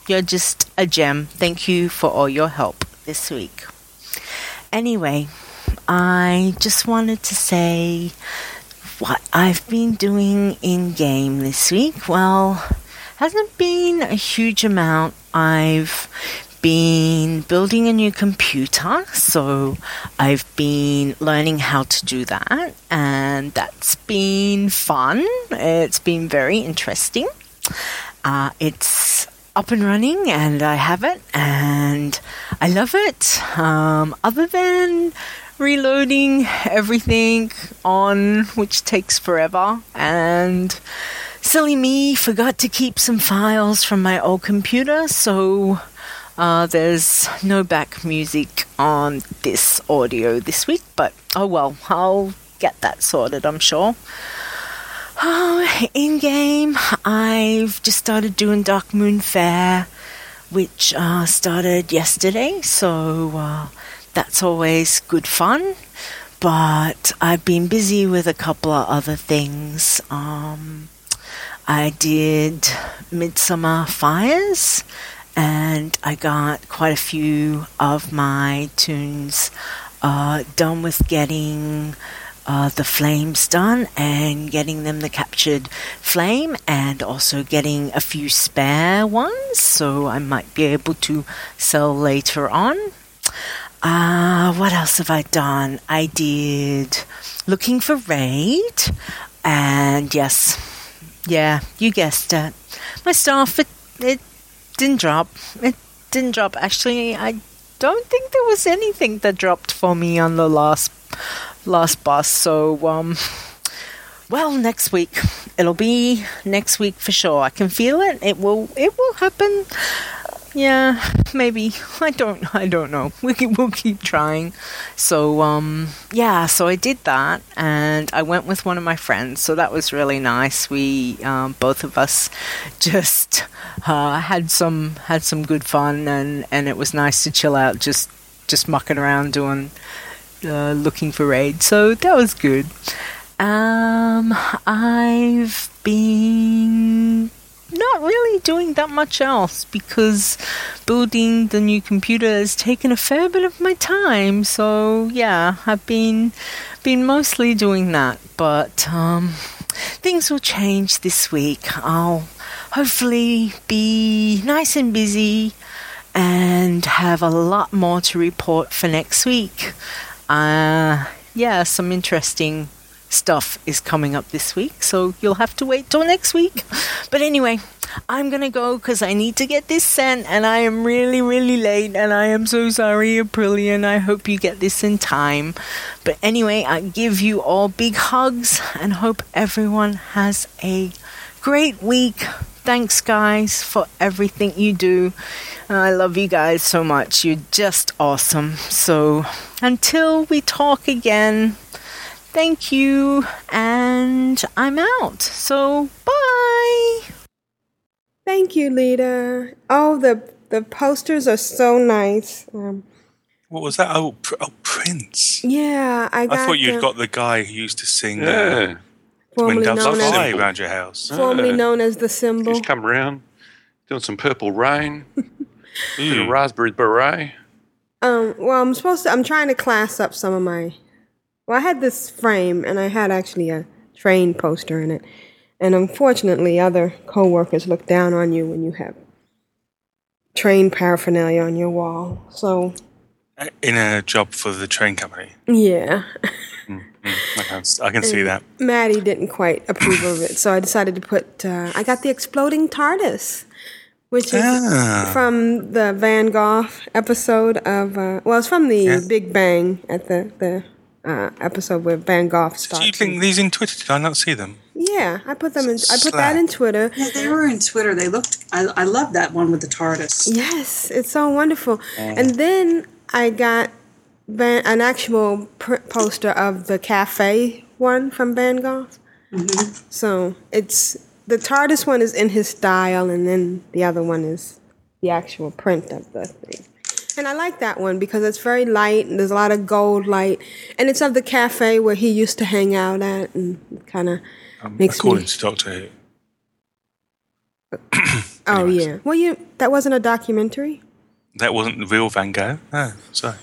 You're just a gem. Thank you for all your help this week. Anyway, I just wanted to say what I've been doing in game this week. Well, hasn't been a huge amount. I've been building a new computer, so I've been learning how to do that, and that's been fun. It's been very interesting. Uh, it's up and running, and I have it, and I love it. Um, other than reloading everything on, which takes forever, and silly me forgot to keep some files from my old computer, so uh, there's no back music on this audio this week, but oh well, I'll get that sorted, I'm sure. Um, in-game, I've just started doing Darkmoon Faire, which uh, started yesterday, so uh, that's always good fun. But I've been busy with a couple of other things. Um, I did Midsummer Fires, and I got quite a few of my tunes uh, done with getting uh, the flames done and getting them the captured flame, and also getting a few spare ones, so I might be able to sell later on. Uh, what else have I done? I did Looking for Raid, and yes, yeah, you guessed it. My staff, it, it didn't drop. It didn't drop. Actually, I don't think there was anything that dropped for me on the last last boss, so, um, well, next week. It'll be next week for sure. I can feel it. It will, it will happen. Yeah, maybe. I don't I don't know. We can, we'll keep trying. So, um, yeah, so I did that, and I went with one of my friends, so that was really nice. We, um, both of us just uh, had some had some good fun, and, and it was nice to chill out, just, just mucking around doing, uh, Looking for Raid. So that was good. Um, I've been not really doing that much else because building the new computer has taken a fair bit of my time, so yeah, I've been been mostly doing that, but um, things will change this week. I'll hopefully be nice and busy and have a lot more to report for next week. Uh, yeah, some interesting stuff is coming up this week, so you'll have to wait till next week. But anyway, I'm gonna go because I need to get this sent, and I am really, really late, and I am so sorry, Aprillian. I hope you get this in time. But anyway, I give you all big hugs and hope everyone has a great week. Thanks, guys, for everything you do. I love you guys so much. You're just awesome. So until we talk again, thank you, and I'm out. So, bye! Thank you, Lita. Oh, the the posters are so nice. Um, what was that? Oh, pr- oh Prince. Yeah, I got I thought you'd the, got the guy who used to sing yeah. uh, When Doves Fly around your house. Formerly uh, known as the Symbol. He's come around, doing some Purple Rain, doing a Raspberry Beret. Um, well, I'm supposed to, I'm trying to class up some of my... Well, I had this frame, and I had actually a train poster in it. And unfortunately, other co-workers look down on you when you have train paraphernalia on your wall. So, in a job for the train company. Yeah. Mm-hmm. I can, I can see that. Maddie didn't quite approve of it, so I decided to put... Uh, I got the Exploding TARDIS, which is ah. from the Van Gogh episode of... Uh, well, it's from the yeah. Big Bang at the... the Uh, episode with Van Gogh starts. Did you link these in Twitter? Did I not see them? Yeah, I put them in. I put that in Twitter. Yeah, they were in Twitter. They looked. I, I love that one with the TARDIS. Yes, it's so wonderful. Yeah. And then I got Van, an actual pr- poster of the cafe one from Van Gogh. Mm-hmm. So it's the TARDIS one is in his style, and then the other one is the actual print of the thing. And I like that one because it's very light and there's a lot of gold light. And it's of the cafe where he used to hang out at, and kind of um, makes according me... According to Doctor Who. Oh, anyways. Yeah. Well, you that wasn't a documentary? That wasn't the real Van Gogh? Oh, sorry.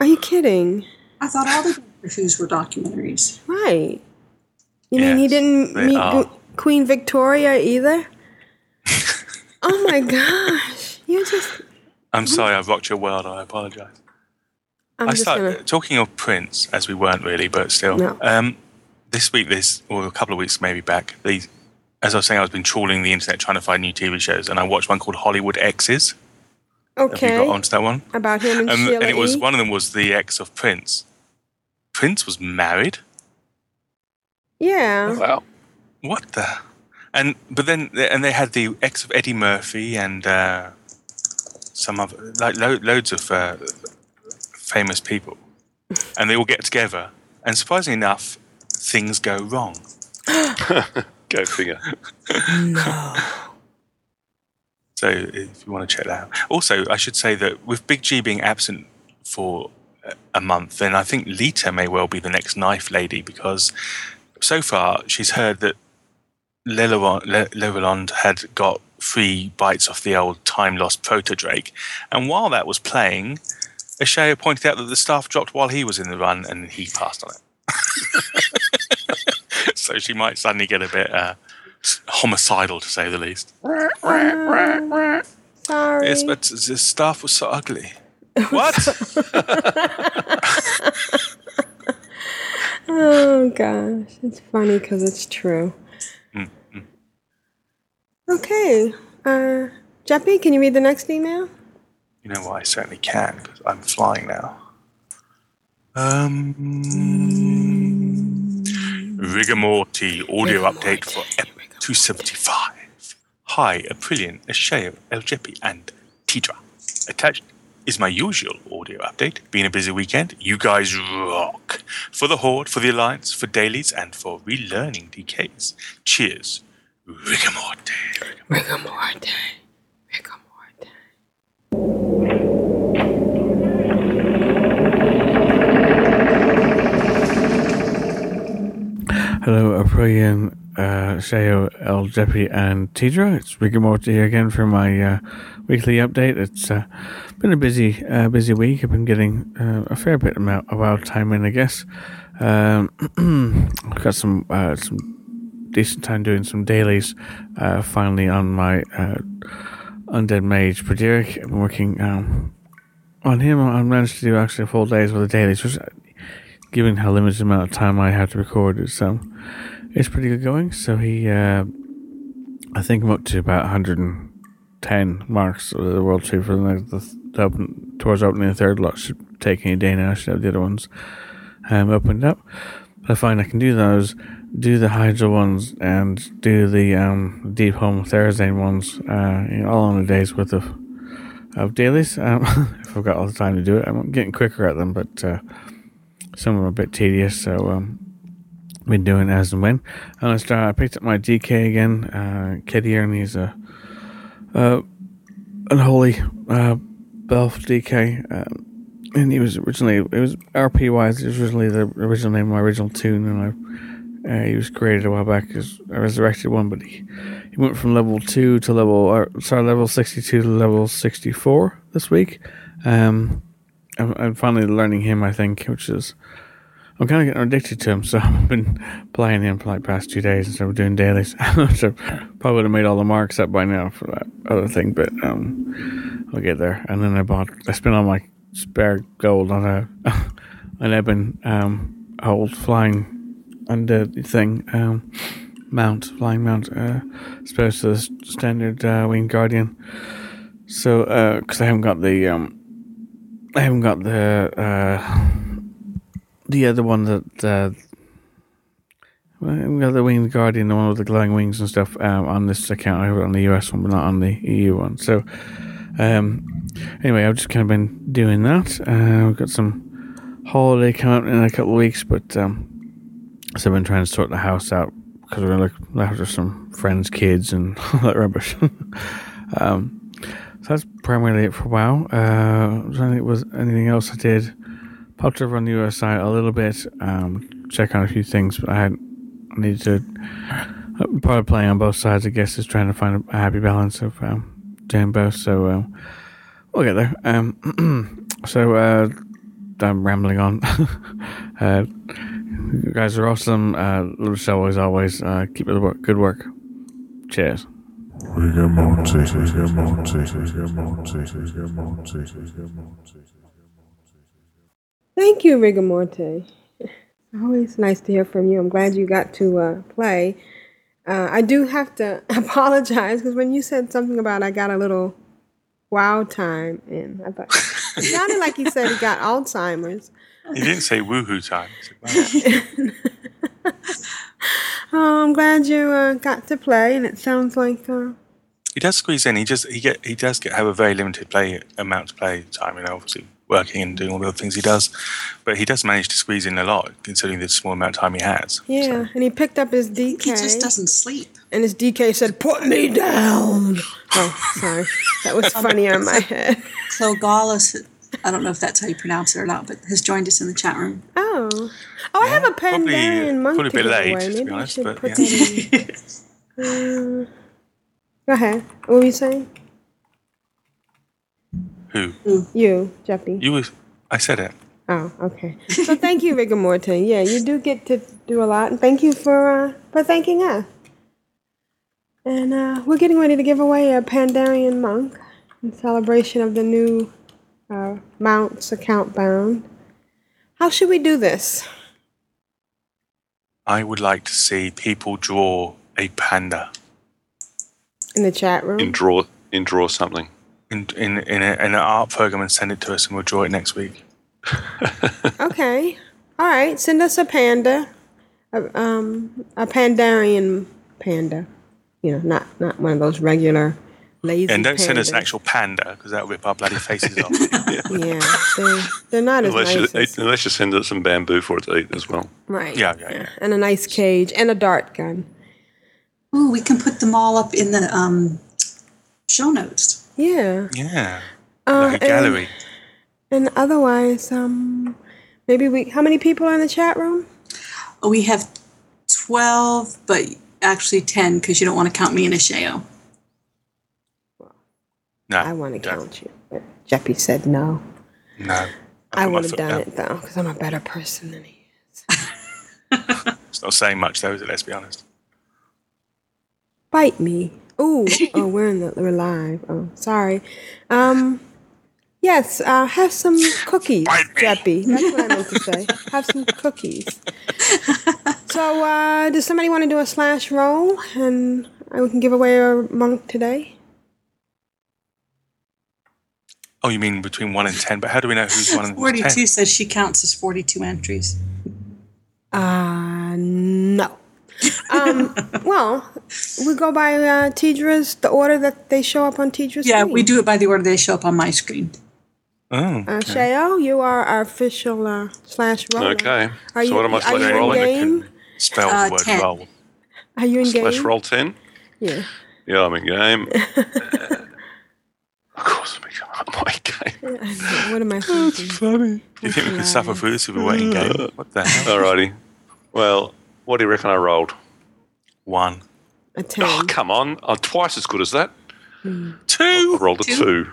Are you kidding? I thought all the Doctor Who's were documentaries. Right. You yes, mean he didn't meet Bo- Queen Victoria either? Oh, my gosh. You're just... I'm sorry, I rocked your world. I apologise. I started gonna... talking of Prince, as we weren't really, but still. No. Um, this week, this or a couple of weeks maybe back, these, as I was saying, I've been trawling the internet trying to find new T V shows, and I watched one called Hollywood Exes. Okay. Have you got onto that one? About him and um, Sheila And it was e? one of them was the ex of Prince. Prince was married. Yeah. Wow. What the? And but then and they had the ex of Eddie Murphy and. Uh, Some other, like lo- loads of uh, famous people, and they all get together. And surprisingly enough, things go wrong. Go figure. No. So if you want to check that out. Also, I should say that with Big G being absent for a month, then I think Lita may well be the next knife lady, because so far she's heard that Loraland had got three bites off the old time-lost proto-drake. And while that was playing, Ashayo pointed out that the staff dropped while he was in the run, and he passed on it. So she might suddenly get a bit uh, homicidal, to say the least. Sorry. Yes, but the staff was so ugly. What? Oh, gosh. It's funny because it's true. Mm-hmm. Okay. Uh, Jeppy, can you read the next email? You know what? I certainly can, because I'm flying now. Um, Rigamorti audio Rigamorti. Update for Epic two seventy-five. Hi, Aprillian, Ashayo, El Jeppy, and Tedrah. Attached is my usual audio update. Been a busy weekend. You guys rock. For the Horde, for the Alliance, for dailies, and for relearning D Ks. Cheers. Rigamorti. Rigamorti. Rigamorti. Hello, Aprillian, uh, Ashayo, El Jeppy, and Tedrah. It's Rigamorti here again for my uh, weekly update. It's uh, been a busy uh, busy week. I've been getting uh, a fair bit amount of our time in, I guess. Um, I've got some uh, some decent time doing some dailies uh, finally on my uh, Undead Mage Pradiric. I've been working um, on him. I managed to do actually a full day's worth of dailies, which, given how limited amount of time I have to record, it's um, it's pretty good going. So he, uh, I think I'm up to about one hundred ten marks of the world tree for the, the, the open, towards opening the third lot. Should take any day now. I should have the other ones um, opened up. But I find I can do those, do the Hydra ones, and do the um, Deep Home Thursday ones, uh, you know, all on a day's worth of of dailies. Um, if I've got all the time to do it, I'm getting quicker at them, but. Uh, Some of them are a bit tedious, so um, been doing as and when. And I start. I picked up my D K again, uh, Kitty, and he's a uh, unholy uh, Belf D K, um, and he was originally it was R P wise. It was originally the original name of my original tune, and I, uh, he was created a while back as a resurrected one. But he, he went from level two to level or, sorry level sixty two to level sixty four this week. Um, I'm finally learning him, I think, which is, I'm kind of getting addicted to him, so I've been playing him for like past two days instead of doing dailies. So probably would have made all the marks up by now for that other thing, but um, I'll get there. And then I bought, I spent all my spare gold on a an ebon um, old flying undead thing, um, mount, flying mount, uh, as opposed to the standard uh, winged guardian. So, uh, because I haven't got the, um, I haven't got the uh, the other one that uh, I haven't got the winged guardian, the one with the glowing wings and stuff um, on this account. I have it on the U S one, but not on the E U one. So um, anyway, I've just kind of been doing that. Uh, we've got some holiday coming up in a couple of weeks, but um, so I've been trying to sort the house out because we're going to look after some friends' kids and all that rubbish. um, So that's primarily it for a while. Uh, I don't think it was anything else I did. Popped over on the U S site a little bit, um, check on a few things, but I had I needed to, probably playing on both sides, I guess, is trying to find a happy balance of um, doing both, so um, we'll get there. Um, so uh, I'm rambling on. uh, you guys are awesome. Uh, little show as always. Uh, keep it work. Good work. Cheers. Rigamorti, Rigamorti, Rigamorti, Rigamorti, Rigamorti. Thank you, Rigamorti. Always nice to hear from you. I'm glad you got to uh, play. Uh, I do have to apologize because when you said something about I got a little wow time in, I thought it sounded like you said he got Alzheimer's. You didn't say woohoo time. Oh, I'm glad you uh, got to play, and it sounds like uh, he does squeeze in. He just he get he does get have a very limited play amount of play time, and you know, obviously working and doing all the other things he does. But he does manage to squeeze in a lot, considering the small amount of time he has. Yeah, so. And he picked up his D K. He just doesn't sleep. And his D K said, "Put me down." Oh, sorry. That was funny on my head. Clegalis, I don't know if that's how you pronounce it or not, but has joined us in the chat room. Oh. Oh, yeah, I have a Pandarian monkey. Probably a bit late, away. to Maybe be honest. But, put yeah. um, go ahead. What were you saying? Who? You, Jeppy. You was, I said it. Oh, okay. So thank you, Rigamorti. Yeah, you do get to do a lot. And thank you for uh, for thanking us. And uh, we're getting ready to give away a Pandarian monk in celebration of the new uh, mounts account bound. How should we do this? I would like to see people draw a panda. In the chat room? And draw, and draw something. In in in, a, in an art program and send it to us, and we'll draw it next week. Okay, all right. Send us a panda, a, um, a Pandarian panda. You know, not not one of those regular lazy. And don't pandas. Send us an actual panda because that'll rip our bloody faces off. Yeah, yeah they're, they're not unless as nice. You, as unless you send us some bamboo for it to eat as well. Right. Yeah, yeah, yeah. yeah. And a nice cage and a dart gun. Ooh, we can put them all up in the um, show notes. Yeah. Yeah. Uh, like a gallery. And, and otherwise, um, maybe we. How many people are in the chat room? We have twelve, but actually ten, because you don't want to count me and Ashayo. Well, no, I want to count you, but Jeppy said no. No. I would have done it though, because I'm a better person than he is. It's not saying much though, is it? Let's be honest. Bite me. Ooh, oh, we're in the we're live. Oh, sorry. Um, yes, uh, have some cookies, Jeppy. That's what I meant to say. Have some cookies. So, uh, does somebody want to do a slash roll, and we can give away a monk today? Oh, you mean between one and ten? But how do we know who's one and forty-two ten? Forty-two says she counts as forty-two entries. Uh no. um, well, we go by uh, Tedrah's, the order that they show up on Tedrah's yeah, screen. Yeah, we do it by the order they show up on my screen. Oh. Okay. Uh, Shayo, you are our official uh, slash roller. Okay. Are so you, what am I slash are you rolling? In game? Spell uh, the word ten. Roll. Are you in slash game? Slash roll ten? Yeah. Yeah, I'm in game. uh, of course I'm in game. I'm not in game. Yeah, what am I thinking? That's funny. You think we can suffer through this if we wait in game? What the hell? Alrighty. Well... What do you reckon I rolled? One. A ten. Oh, come on. I'm twice as good as that. Mm. Two. I rolled a two.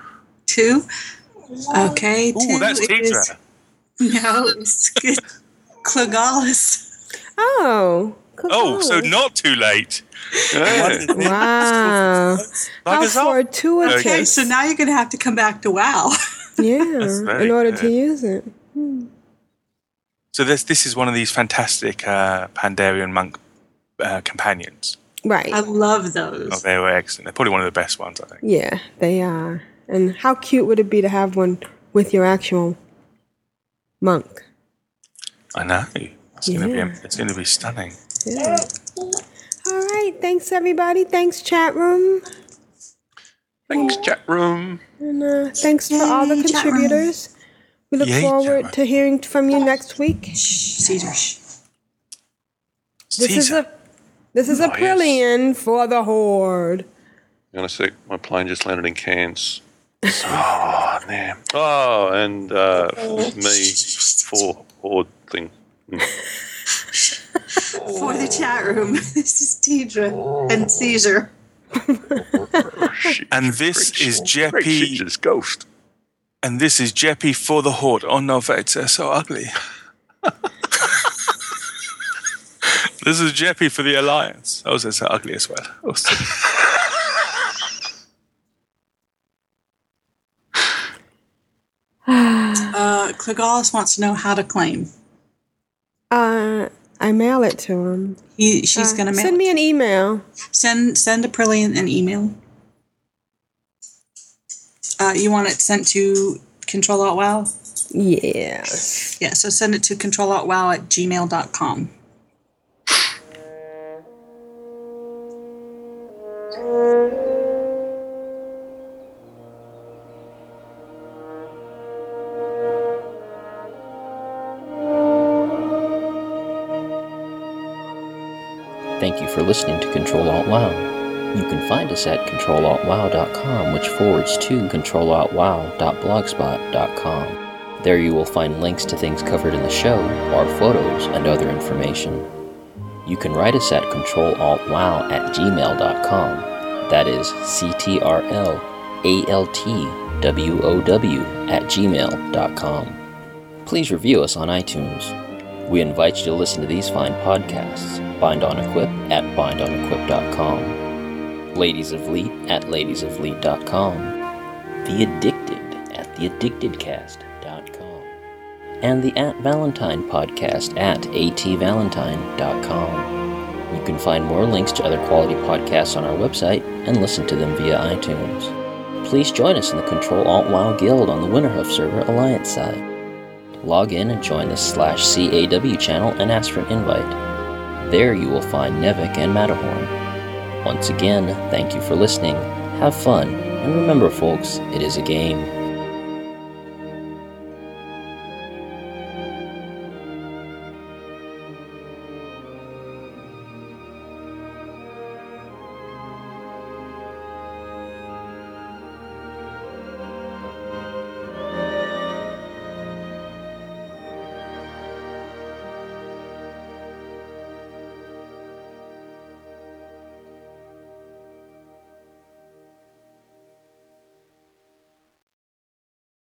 Two? Two? Okay. Ooh, two that's Tedrah. No, it's good. Clegalis. Oh. Clegalis. Oh, so not too late. Yeah. Wow. How fortuitous. Okay, so now you're going to have to come back to WoW. Yeah, in order good. to use it. Hmm. So this this is one of these fantastic uh, Pandarian monk uh, companions. Right. I love those. Oh, they were excellent. They're probably one of the best ones, I think. Yeah, they are. And how cute would it be to have one with your actual monk? I know. It's yeah. going to be it's going to be stunning. Yeah. All right. Thanks, everybody. Thanks, chat room. Thanks, chat room. And uh, thanks Yay, for all the contributors. We look Yay, forward Gemma. to hearing from you next week. Caesar. This Caesar. is a this is nice. Aprillian for the Horde. Hang on a sec, my plane just landed in Cairns. Oh man. Oh, and uh, oh. me for Horde thing. Mm. For the chat room. This is Tedrah oh. and Caesar. And this Rich, is Jeppy's ghost. And this is Jeppy for the Horde. Oh no, it's uh, so ugly. This is Jeppy for the Alliance. Oh, that's so ugly as well. Oh, so. uh, Clegalis wants to know how to claim. Uh, I mail it to him. He, she's uh, gonna mail. Send me an email. Send send Aprillian an email. Uh, you want it sent to Control Alt Wow? Yeah. Yeah, so send it to Control Alt Wow at gmail dot com. Thank you for listening to Control Alt Wow. You can find us at control alt wow dot com, which forwards to control alt wow dot blogspot dot com. There you will find links to things covered in the show, our photos, and other information. You can write us at control alt wow at gmail dot com. That is C T R L A L T W O W at gmail dot com. Please review us on iTunes. We invite you to listen to these fine podcasts. Bind on Equip at bind on equip dot com. Ladies of Leet at ladies of leet dot com. The Addicted at the addicted cast dot com. And the At Valentine podcast at at valentine dot com. You can find more links to other quality podcasts on our website and listen to them via iTunes. Please join us in the Control Alt WoW Guild on the Winterhoof server Alliance side. Log in and join the slash C A W channel and ask for an invite. There you will find Nevik and Matterhorn. Once again, thank you for listening, have fun, and remember folks, it is a game.